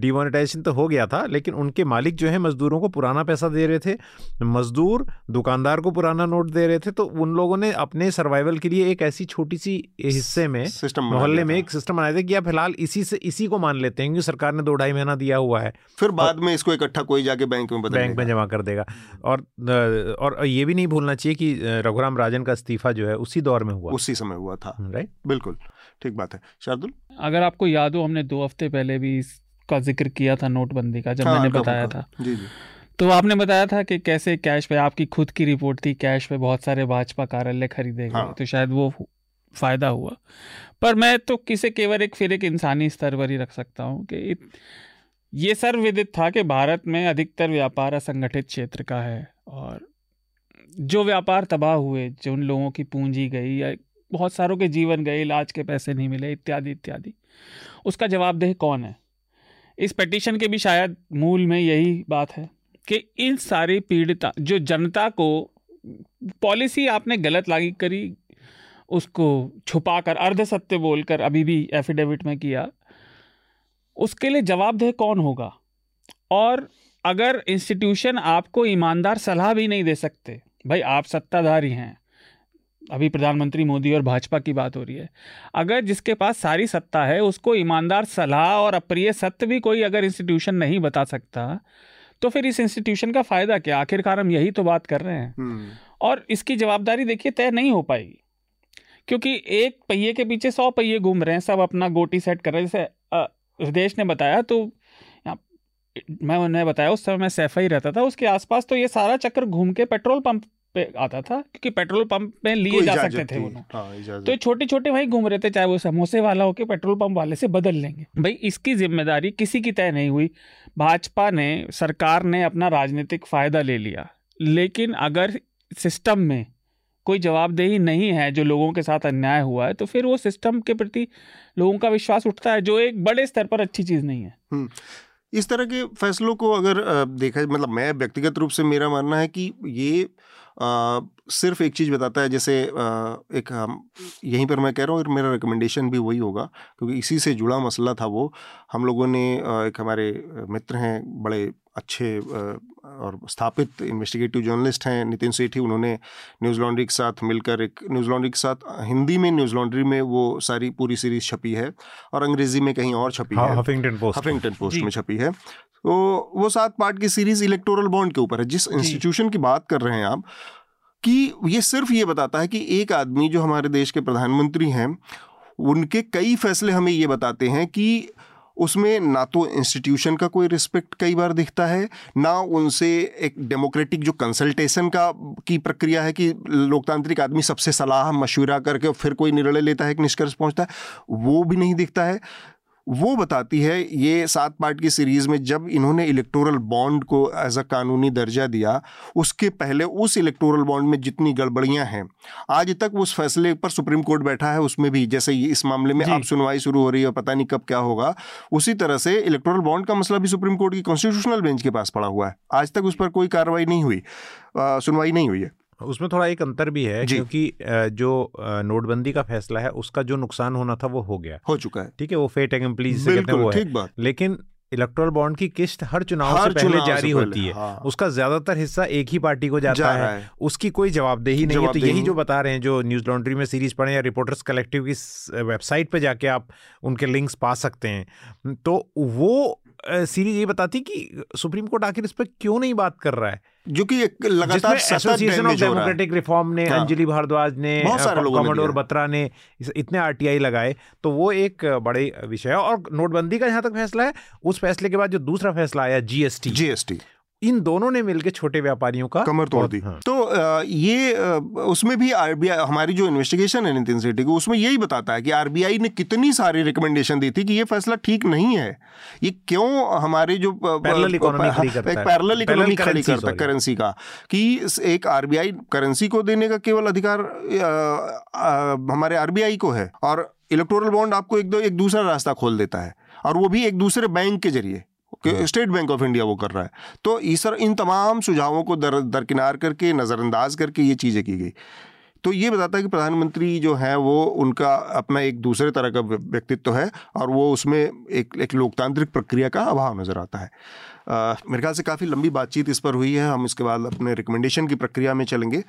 डिमोनेटाइजेशन तो हो गया था लेकिन उनके मालिक जो है मजदूरों को पुराना पैसा दे रहे थे, मजदूर दुकानदार को पुराना नोट दे रहे थे, तो उन लोगों ने अपने सर्वाइवल के लिए एक ऐसी छोटी सी हिस्से में मोहल्ले में एक सिस्टम बनाया था कि आप फिलहाल इसी से इसी को मान लेते हैं क्योंकि सरकार ने दो ढाई महीना दिया हुआ है, फिर बाद में इसको इकट्ठा कोई जाके बैंक में बैंक में जमा कर देगा। और और ये भी नहीं भूलना चाहिए कि रघुराम राजन का इस्तीफा जो है उसी दौर में हुआ, उसी समय हुआ था, राइट। बिल्कुल ठीक बात है। शार्दुल, अगर आपको याद हो हमने दो हफ्ते पहले भी इसका जिक्र किया था नोटबंदी का, जब हाँ, मैंने बताया था जी जी, तो आपने बताया था कि कैसे कैश पे, आपकी खुद की रिपोर्ट थी, कैश पे बहुत सारे भाजपा कार्यालय खरीदे गए, हाँ, तो शायद वो फायदा हुआ। पर मैं तो किसे केवल एक फिर एक इंसानी स्तर पर ही रख सकता हूँ कि ये सर्वविदित था कि भारत में अधिकतर व्यापार असंगठित क्षेत्र का है और जो व्यापार तबाह हुए, जो उन लोगों की पूंजी गई या बहुत सारों के जीवन गए, इलाज के पैसे नहीं मिले इत्यादि इत्यादि, उसका जवाबदेह कौन है? इस पिटीशन के भी शायद मूल में यही बात है कि इन सारी पीड़िता जो जनता को पॉलिसी आपने गलत लागू करी, उसको छुपा कर अर्धसत्य बोलकर अभी भी एफिडेविट में किया, उसके लिए जवाबदेह कौन होगा? और अगर इंस्टीट्यूशन आपको ईमानदार सलाह भी नहीं दे सकते, भाई आप सत्ताधारी हैं, अभी प्रधानमंत्री मोदी और भाजपा की बात हो रही है, अगर जिसके पास सारी सत्ता है उसको ईमानदार सलाह और अप्रिय सत्य भी कोई अगर इंस्टीट्यूशन नहीं बता सकता, तो फिर इस इंस्टीट्यूशन का फ़ायदा क्या? आखिरकार हम यही तो बात कर रहे हैं। और इसकी जवाबदारी देखिए तय नहीं हो पाएगी क्योंकि एक पहिए के पीछे सौ पहिए घूम रहे हैं, सब अपना गोटी सेट कर रहे हैं। जैसे हृदेश ने बताया, तो मैं उन्हें बताया उस समय मैं सैफा ही रहता था, उसके आसपास तो ये सारा चक्कर घूम के पेट्रोल पंप पे आता था क्योंकि पेट्रोल पंप में लिए जा सकते थे वो, हाँ, तो छोटे छोटे भाई घूम रहे थे, चाहे वो समोसे वाला हो के पेट्रोल पंप वाले से बदल लेंगे। भाई इसकी जिम्मेदारी किसी की तय नहीं हुई। भाजपा ने, सरकार ने अपना राजनीतिक फायदा ले लिया, लेकिन अगर सिस्टम में कोई जवाबदेही नहीं है, जो लोगों के साथ अन्याय हुआ है, तो फिर वो सिस्टम के प्रति लोगों का विश्वास उठता है, जो एक बड़े स्तर पर अच्छी चीज़ नहीं है। इस तरह के फैसलों को अगर देखा, मतलब मैं व्यक्तिगत रूप से मेरा मानना है कि ये आ, सिर्फ एक चीज़ बताता है, जैसे आ, एक आ, यहीं पर मैं कह रहा हूँ और मेरा रिकमेंडेशन भी वही होगा क्योंकि इसी से जुड़ा मसला था वो। हम लोगों ने आ, एक हमारे मित्र हैं, बड़े अच्छे आ, और स्थापित इन्वेस्टिगेटिव जर्नलिस्ट हैं नितिन सेठी, उन्होंने न्यूज़ लॉन्ड्री के साथ मिलकर एक न्यूज़ लॉन्ड्री के साथ हिंदी में न्यूज़ लॉन्ड्री में वो सारी पूरी सीरीज़ छपी है और अंग्रेजी में कहीं और छपी है, हफिंगटन पोस्ट हफिंगटन पोस्ट में छपी है। तो वो सात पार्ट की सीरीज़ इलेक्टोरल बॉन्ड के ऊपर है, जिस इंस्टीट्यूशन की बात कर रहे हैं आप, कि ये सिर्फ ये बताता है कि एक आदमी जो हमारे देश के प्रधानमंत्री हैं, उनके कई फैसले हमें ये बताते हैं कि उसमें ना तो इंस्टीट्यूशन का कोई रिस्पेक्ट कई बार दिखता है, ना उनसे एक डेमोक्रेटिक जो कंसल्टेशन का की प्रक्रिया है कि लोकतांत्रिक आदमी सबसे सलाह मशवरा करके फिर कोई निर्णय लेता है, एक निष्कर्ष पहुँचता है, वो भी नहीं दिखता है। वो बताती है ये सात पार्ट की सीरीज़ में, जब इन्होंने इलेक्टोरल बॉन्ड को एज अ कानूनी दर्जा दिया, उसके पहले उस इलेक्टोरल बॉन्ड में जितनी गड़बड़ियां हैं, आज तक उस फैसले पर सुप्रीम कोर्ट बैठा है उसमें भी, जैसे इस मामले में अब सुनवाई शुरू हो रही है, पता नहीं कब क्या होगा, उसी तरह से इलेक्टोरल बॉन्ड का मसला भी सुप्रीम कोर्ट की कॉन्स्टिट्यूशनल बेंच के पास पड़ा हुआ है, आज तक उस पर कोई कार्रवाई नहीं हुई, सुनवाई नहीं हुई है। उसमें थोड़ा एक अंतर भी है क्योंकि जो नोटबंदी का फैसला है उसका जो नुकसान होना था वो हो गया, हो चुका है, ठीक है, वो फेट एंड प्लीज से कहते हैं वो है, लेकिन इलेक्टोरल बॉन्ड की किस्त हर चुनाव हर से पहले चुनाव जारी से पहले, होती है, हाँ। उसका ज्यादातर हिस्सा एक ही पार्टी को जाता जा है।, है उसकी कोई जवाबदेही नहीं है। तो यही जो बता रहे हैं, जो न्यूज़ लॉन्ड्री में सीरीज पढ़ें या रिपोर्टर्स कलेक्टिव की वेबसाइट पे जाके आप उनके लिंक्स पा सकते हैं, तो वो सीरीज ये बताती कि सुप्रीम कोर्ट आखिर इस पर क्यों नहीं बात कर रहा है, जो कि लगातार एसोसिएशन ऑफ डेमोक्रेटिक रिफॉर्म ने, अंजलि भारद्वाज ने, कॉमोडोर बत्रा ने इतने आरटीआई लगाए, तो वो एक बड़े विषय है। और नोटबंदी का जहाँ तक फैसला है, उस फैसले के बाद जो दूसरा फैसला आया जीएसटी जीएसटी इन दोनों ने मिलकर छोटे व्यापारियों का कमर तोड़ दी। हाँ। तो ये उसमें भी आरबीआई, हमारी जो इन्वेस्टिगेशन है नितिन सेठी की, उसमें यही बताता है कि आरबीआई ने कितनी सारी रिकमेंडेशन दी थी कि ये फैसला ठीक नहीं है, ये क्यों हमारे जो पैरेलल इकोनॉमी खड़ी करता है, एक पैरेलल इकोनॉमी खड़ी करता है करेंसी का, कि एक आरबीआई करेंसी को देने का केवल अधिकार हमारे आरबीआई को है, और इलेक्टोरल बॉन्ड आपको एक दो एक दूसरा रास्ता खोल देता है। और वो भी एक दूसरे बैंक के जरिए, स्टेट बैंक ऑफ इंडिया वो कर रहा है। तो सर इन तमाम सुझावों को दर दरकिनार करके, नज़रअंदाज करके ये चीज़ें की गई। तो ये बताता है कि प्रधानमंत्री जो हैं वो, उनका अपना एक दूसरे तरह का व्यक्तित्व है और वो उसमें एक एक लोकतांत्रिक प्रक्रिया का अभाव नज़र आता है। आ, मेरे ख्याल से काफ़ी लंबी बातचीत इस पर हुई है। हम इसके बाद अपने रिकमेंडेशन की प्रक्रिया में चलेंगे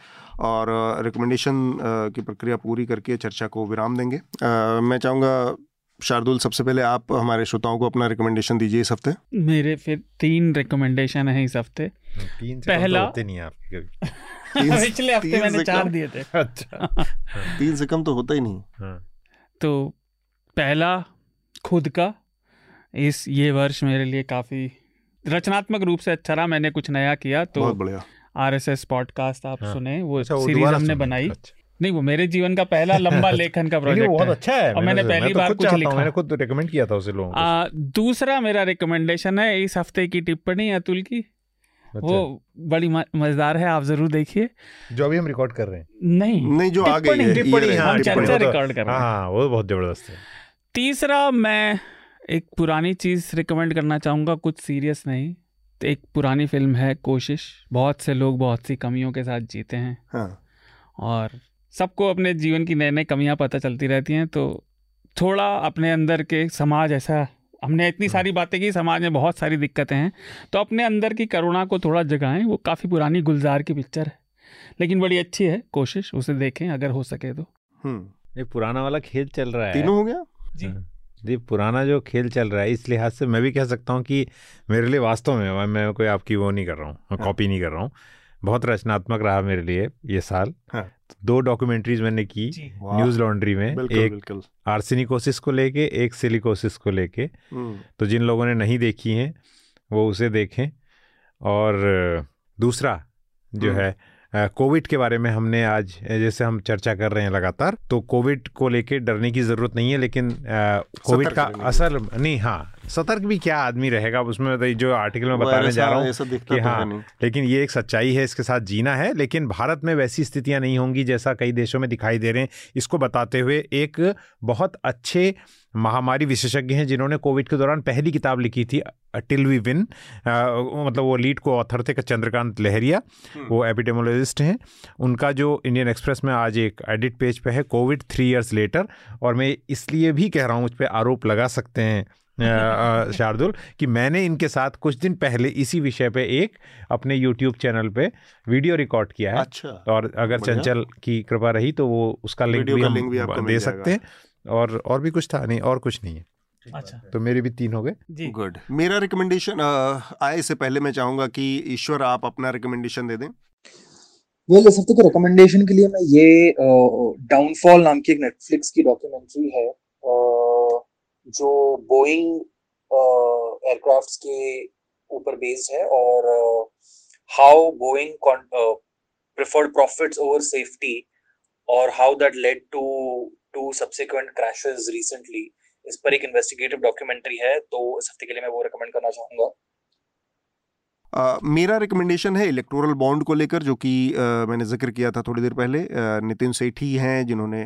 और रिकमेंडेशन की प्रक्रिया पूरी करके चर्चा को विराम देंगे। आ, मैं चाहूँगा शार्दुल, सबसे पहले आप हमारे श्रोताओं को अपना रिकमेंडेशन दीजिए इस हफ्ते। मेरे फिर तीन रिकमेंडेशन हैं इस हफ्ते। तीन से पहला होते नहीं आपके कभी। पिछले हफ्ते मैंने चार दिए थे। अच्छा। तीन से कम तो होता ही नहीं। हाँ। तो पहला खुद का इस ये वर्ष मेरे लिए काफ़ी रचनात्मक रूप से अच्छा रहा। मैंने कुछ नया किया तो आर एस एस पॉडकास्ट आप सुने, वो सीरीज हमने बनाई। नहीं, वो मेरे जीवन का पहला लंबा लेखन का प्रोजेक्ट बहुत अच्छा है और मैंने पहली बार कुछ लिखा, मैंने खुद रेकमेंड किया था उसे लोगों को। दूसरा मेरा रिकमेंडेशन है इस हफ्ते की टिप्पणी अतुल की। अच्छा। वो बड़ी मजेदार है, आप जरूर देखिए। जो अभी हम रिकॉर्ड कर रहे हैं। नहीं नहीं जो आ गई है टिप्पणी, हम चर्चा रिकॉर्ड कर रहे हैं। हां, वो बहुत जबरदस्त है। तीसरा मैं एक पुरानी चीज रिकमेंड करना चाहूंगा, कुछ सीरियस नहीं। एक पुरानी फिल्म है कोशिश। बहुत से लोग बहुत सी कमियों के साथ जीते हैं और सबको अपने जीवन की नई नई कमियां पता चलती रहती हैं। तो थोड़ा अपने अंदर के समाज, ऐसा हमने इतनी सारी बातें की, समाज में बहुत सारी दिक्कतें हैं, तो अपने अंदर की करुणा को थोड़ा जगाएं। वो काफ़ी पुरानी गुलजार की पिक्चर है लेकिन बड़ी अच्छी है कोशिश, उसे देखें अगर हो सके तो। ये पुराना वाला खेल चल रहा है, तीनों हो गया जी जी पुराना जो खेल चल रहा है। इस लिहाज से मैं भी कह सकता हूँ कि मेरे लिए वास्तव में, मैं कोई आपकी वो नहीं कर रहा हूँ, कॉपी नहीं कर रहा हूँ, बहुत रचनात्मक रहा मेरे लिए ये साल। हाँ। दो डॉक्यूमेंट्रीज मैंने की न्यूज़ लॉन्ड्री में, बिल्कुल, एक बिल्कुल। आर्सेनिकोसिस को लेके, एक सिलिकोसिस को लेके। तो जिन लोगों ने नहीं देखी हैं वो उसे देखें। और दूसरा जो है कोविड के बारे में, हमने आज जैसे हम चर्चा कर रहे हैं लगातार, तो कोविड को लेके डरने की ज़रूरत नहीं है, लेकिन कोविड का असर नहीं। हाँ, सतर्क भी क्या आदमी रहेगा उसमें, जो आर्टिकल में बताने जा रहा हूँ कि हाँ, लेकिन ये एक सच्चाई है, इसके साथ जीना है। लेकिन भारत में वैसी स्थितियाँ नहीं होंगी जैसा कई देशों में दिखाई दे रहे हैं। इसको बताते हुए एक बहुत अच्छे महामारी विशेषज्ञ हैं जिन्होंने कोविड के दौरान पहली किताब लिखी थी, टिल वी विन, मतलब वो लीड को ऑथर थे चंद्रकांत लहरिया, वो एपिडेमोलॉजिस्ट हैं। उनका जो इंडियन एक्सप्रेस में आज एक एडिट पेज पे है, कोविड थ्री इयर्स लेटर। और मैं इसलिए भी कह रहा हूँ, मुझ पर आरोप लगा सकते हैं शार्दुल कि मैंने इनके साथ कुछ दिन पहले इसी विषय पे एक अपने यूट्यूब चैनल पे वीडियो रिकॉर्ड किया है। अच्छा। और अगर चंचल की कृपा रही तो वो उसका लिंक भी हम दे सकते हैं। और और भी कुछ था नहीं, और कुछ नहीं है। अच्छा। तो मेरे भी तीन हो गए। गुड। मेरा रिकमेंडेशन आए से पहले मैं चाहूँगा कि ईश्वर आप अपना रिकमेंडेशन दे दें। वेल, इस हफ्ते के रिकमेंडेशन के लिए मैं ये डाउनफॉल नाम की एक नेटफ्लिक्स की डॉक्यूमेंट्री है जो बोइंग एयरक्राफ्ट्स के ऊपर बेस्ड है, और how Boeing preferred profits over safety और how that led to to subsequent crashes recently, इस पर एक इन्वेस्टिगेटिव डॉक्यूमेंट्री है। तो इस हफ्ते के लिए मैं वो रिकमेंड करना चाहूँगा। Uh, मेरा रिकमेंडेशन है इलेक्टोरल बॉन्ड को लेकर, जो कि uh, मैंने जिक्र किया था थोड़ी देर पहले। uh, नितिन सेठी हैं जिन्होंने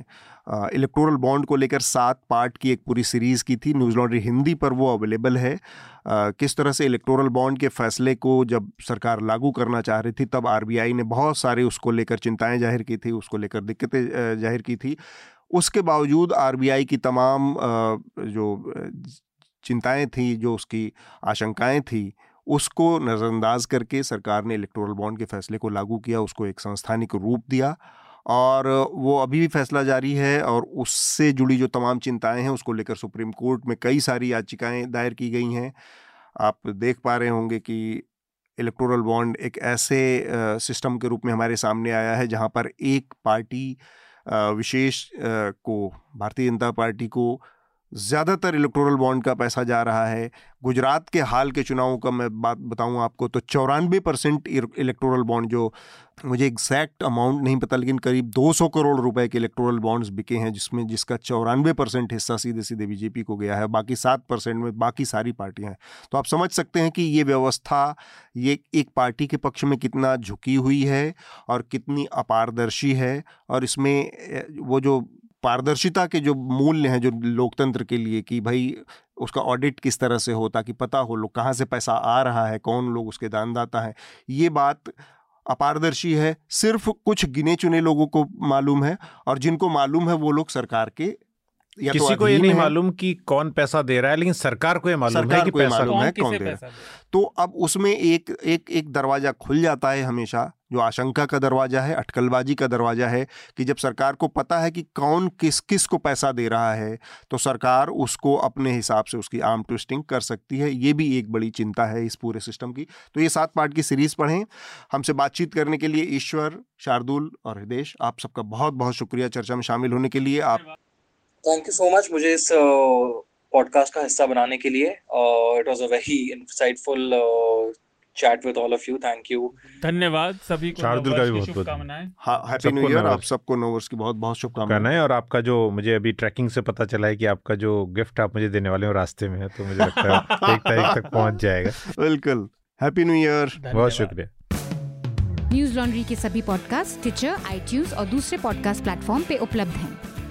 इलेक्टोरल uh, बॉन्ड को लेकर सात पार्ट की एक पूरी सीरीज़ की थी। न्यूज़ लॉन्ड्री हिंदी पर वो अवेलेबल है। uh, किस तरह से इलेक्टोरल बॉन्ड के फैसले को जब सरकार लागू करना चाह रही थी, तब आरबीआई ने बहुत सारे उसको लेकर चिंताएँ जाहिर की थी, उसको लेकर दिक्कतें जाहिर की थी। उसके बावजूद आरबीआई की तमाम uh, जो चिंताएँ थी, जो उसकी आशंकाएँ थी, उसको नज़रअंदाज करके सरकार ने इलेक्टोरल बॉन्ड के फैसले को लागू किया, उसको एक संस्थानिक रूप दिया, और वो अभी भी फैसला जारी है। और उससे जुड़ी जो तमाम चिंताएं हैं उसको लेकर सुप्रीम कोर्ट में कई सारी याचिकाएं दायर की गई हैं। आप देख पा रहे होंगे कि इलेक्टोरल बॉन्ड एक ऐसे सिस्टम के रूप में हमारे सामने आया है जहां पर एक पार्टी विशेष को, भारतीय जनता पार्टी को, ज़्यादातर इलेक्टोरल बॉन्ड का पैसा जा रहा है। गुजरात के हाल के चुनावों का मैं बात बताऊं आपको तो चौरानवे परसेंट इलेक्टोरल बॉन्ड, जो मुझे एग्जैक्ट अमाउंट नहीं पता लेकिन करीब दो सौ करोड़ रुपए के इलेक्टोरल बॉन्ड्स बिके हैं, जिसमें जिसका चौरानवे परसेंट हिस्सा सीधे सीधे बीजेपी को गया है, बाकी सात परसेंट में बाकी सारी पार्टियां हैं। तो आप समझ सकते हैं कि ये व्यवस्था, ये एक पार्टी के पक्ष में कितना झुकी हुई है और कितनी अपारदर्शी है। और इसमें वो जो पारदर्शिता के जो मूल्य हैं जो लोकतंत्र के लिए कि भाई उसका ऑडिट किस तरह से हो ताकि पता हो लोग कहाँ से पैसा आ रहा है, कौन लोग उसके दानदाता हैं, ये बात अपारदर्शी है। सिर्फ कुछ गिने चुने लोगों को मालूम है और जिनको मालूम है वो लोग सरकार के या किसी तो को ये नहीं मालूम कि कौन पैसा दे रहा है, लेकिन सरकार को ये मालूम है कि पैसा मालूम है कौन दे रहा है। तो अब उसमें एक एक एक दरवाज़ा खुल जाता है हमेशा, जो आशंका का दरवाज़ा है, अटकलबाजी का दरवाज़ा है कि जब सरकार को पता है कि कौन किस किस को पैसा दे रहा है तो सरकार उसको अपने हिसाब से उसकी आर्म ट्विस्टिंग कर सकती है। ये भी एक बड़ी चिंता है इस पूरे सिस्टम की। तो ये सात पार्ट की सीरीज़ पढ़ें। हमसे बातचीत करने के लिए ईश्वर, शार्दुल और हृदेश, आप सबका बहुत बहुत शुक्रिया चर्चा में शामिल होने के लिए। आप थैंक यू सो मच मुझे इस पॉडकास्ट का हिस्सा बनाने के लिए। It was a very insightful chat with all of you. Thank you, धन्यवाद सभी को। शार्दुल का भी बहुत शुभकामनाएं। Happy new year. आप सबको नववर्ष की बहुत बहुत शुभकामनाएं। और आपका जो मुझे अभी ट्रैकिंग से पता चला है कि आपका जो गिफ्ट आप मुझे देने वाले हो रास्ते में है, तो मुझे लगता है एक तारीख तक पहुंच जाएगा। बिल्कुल, हैप्पी न्यू ईयर, बहुत शुक्रिया। न्यूज लॉन्ड्री के सभी पॉडकास्ट टिचर, आईट्यून्स और दूसरे पॉडकास्ट प्लेटफॉर्म पे उपलब्ध हैं।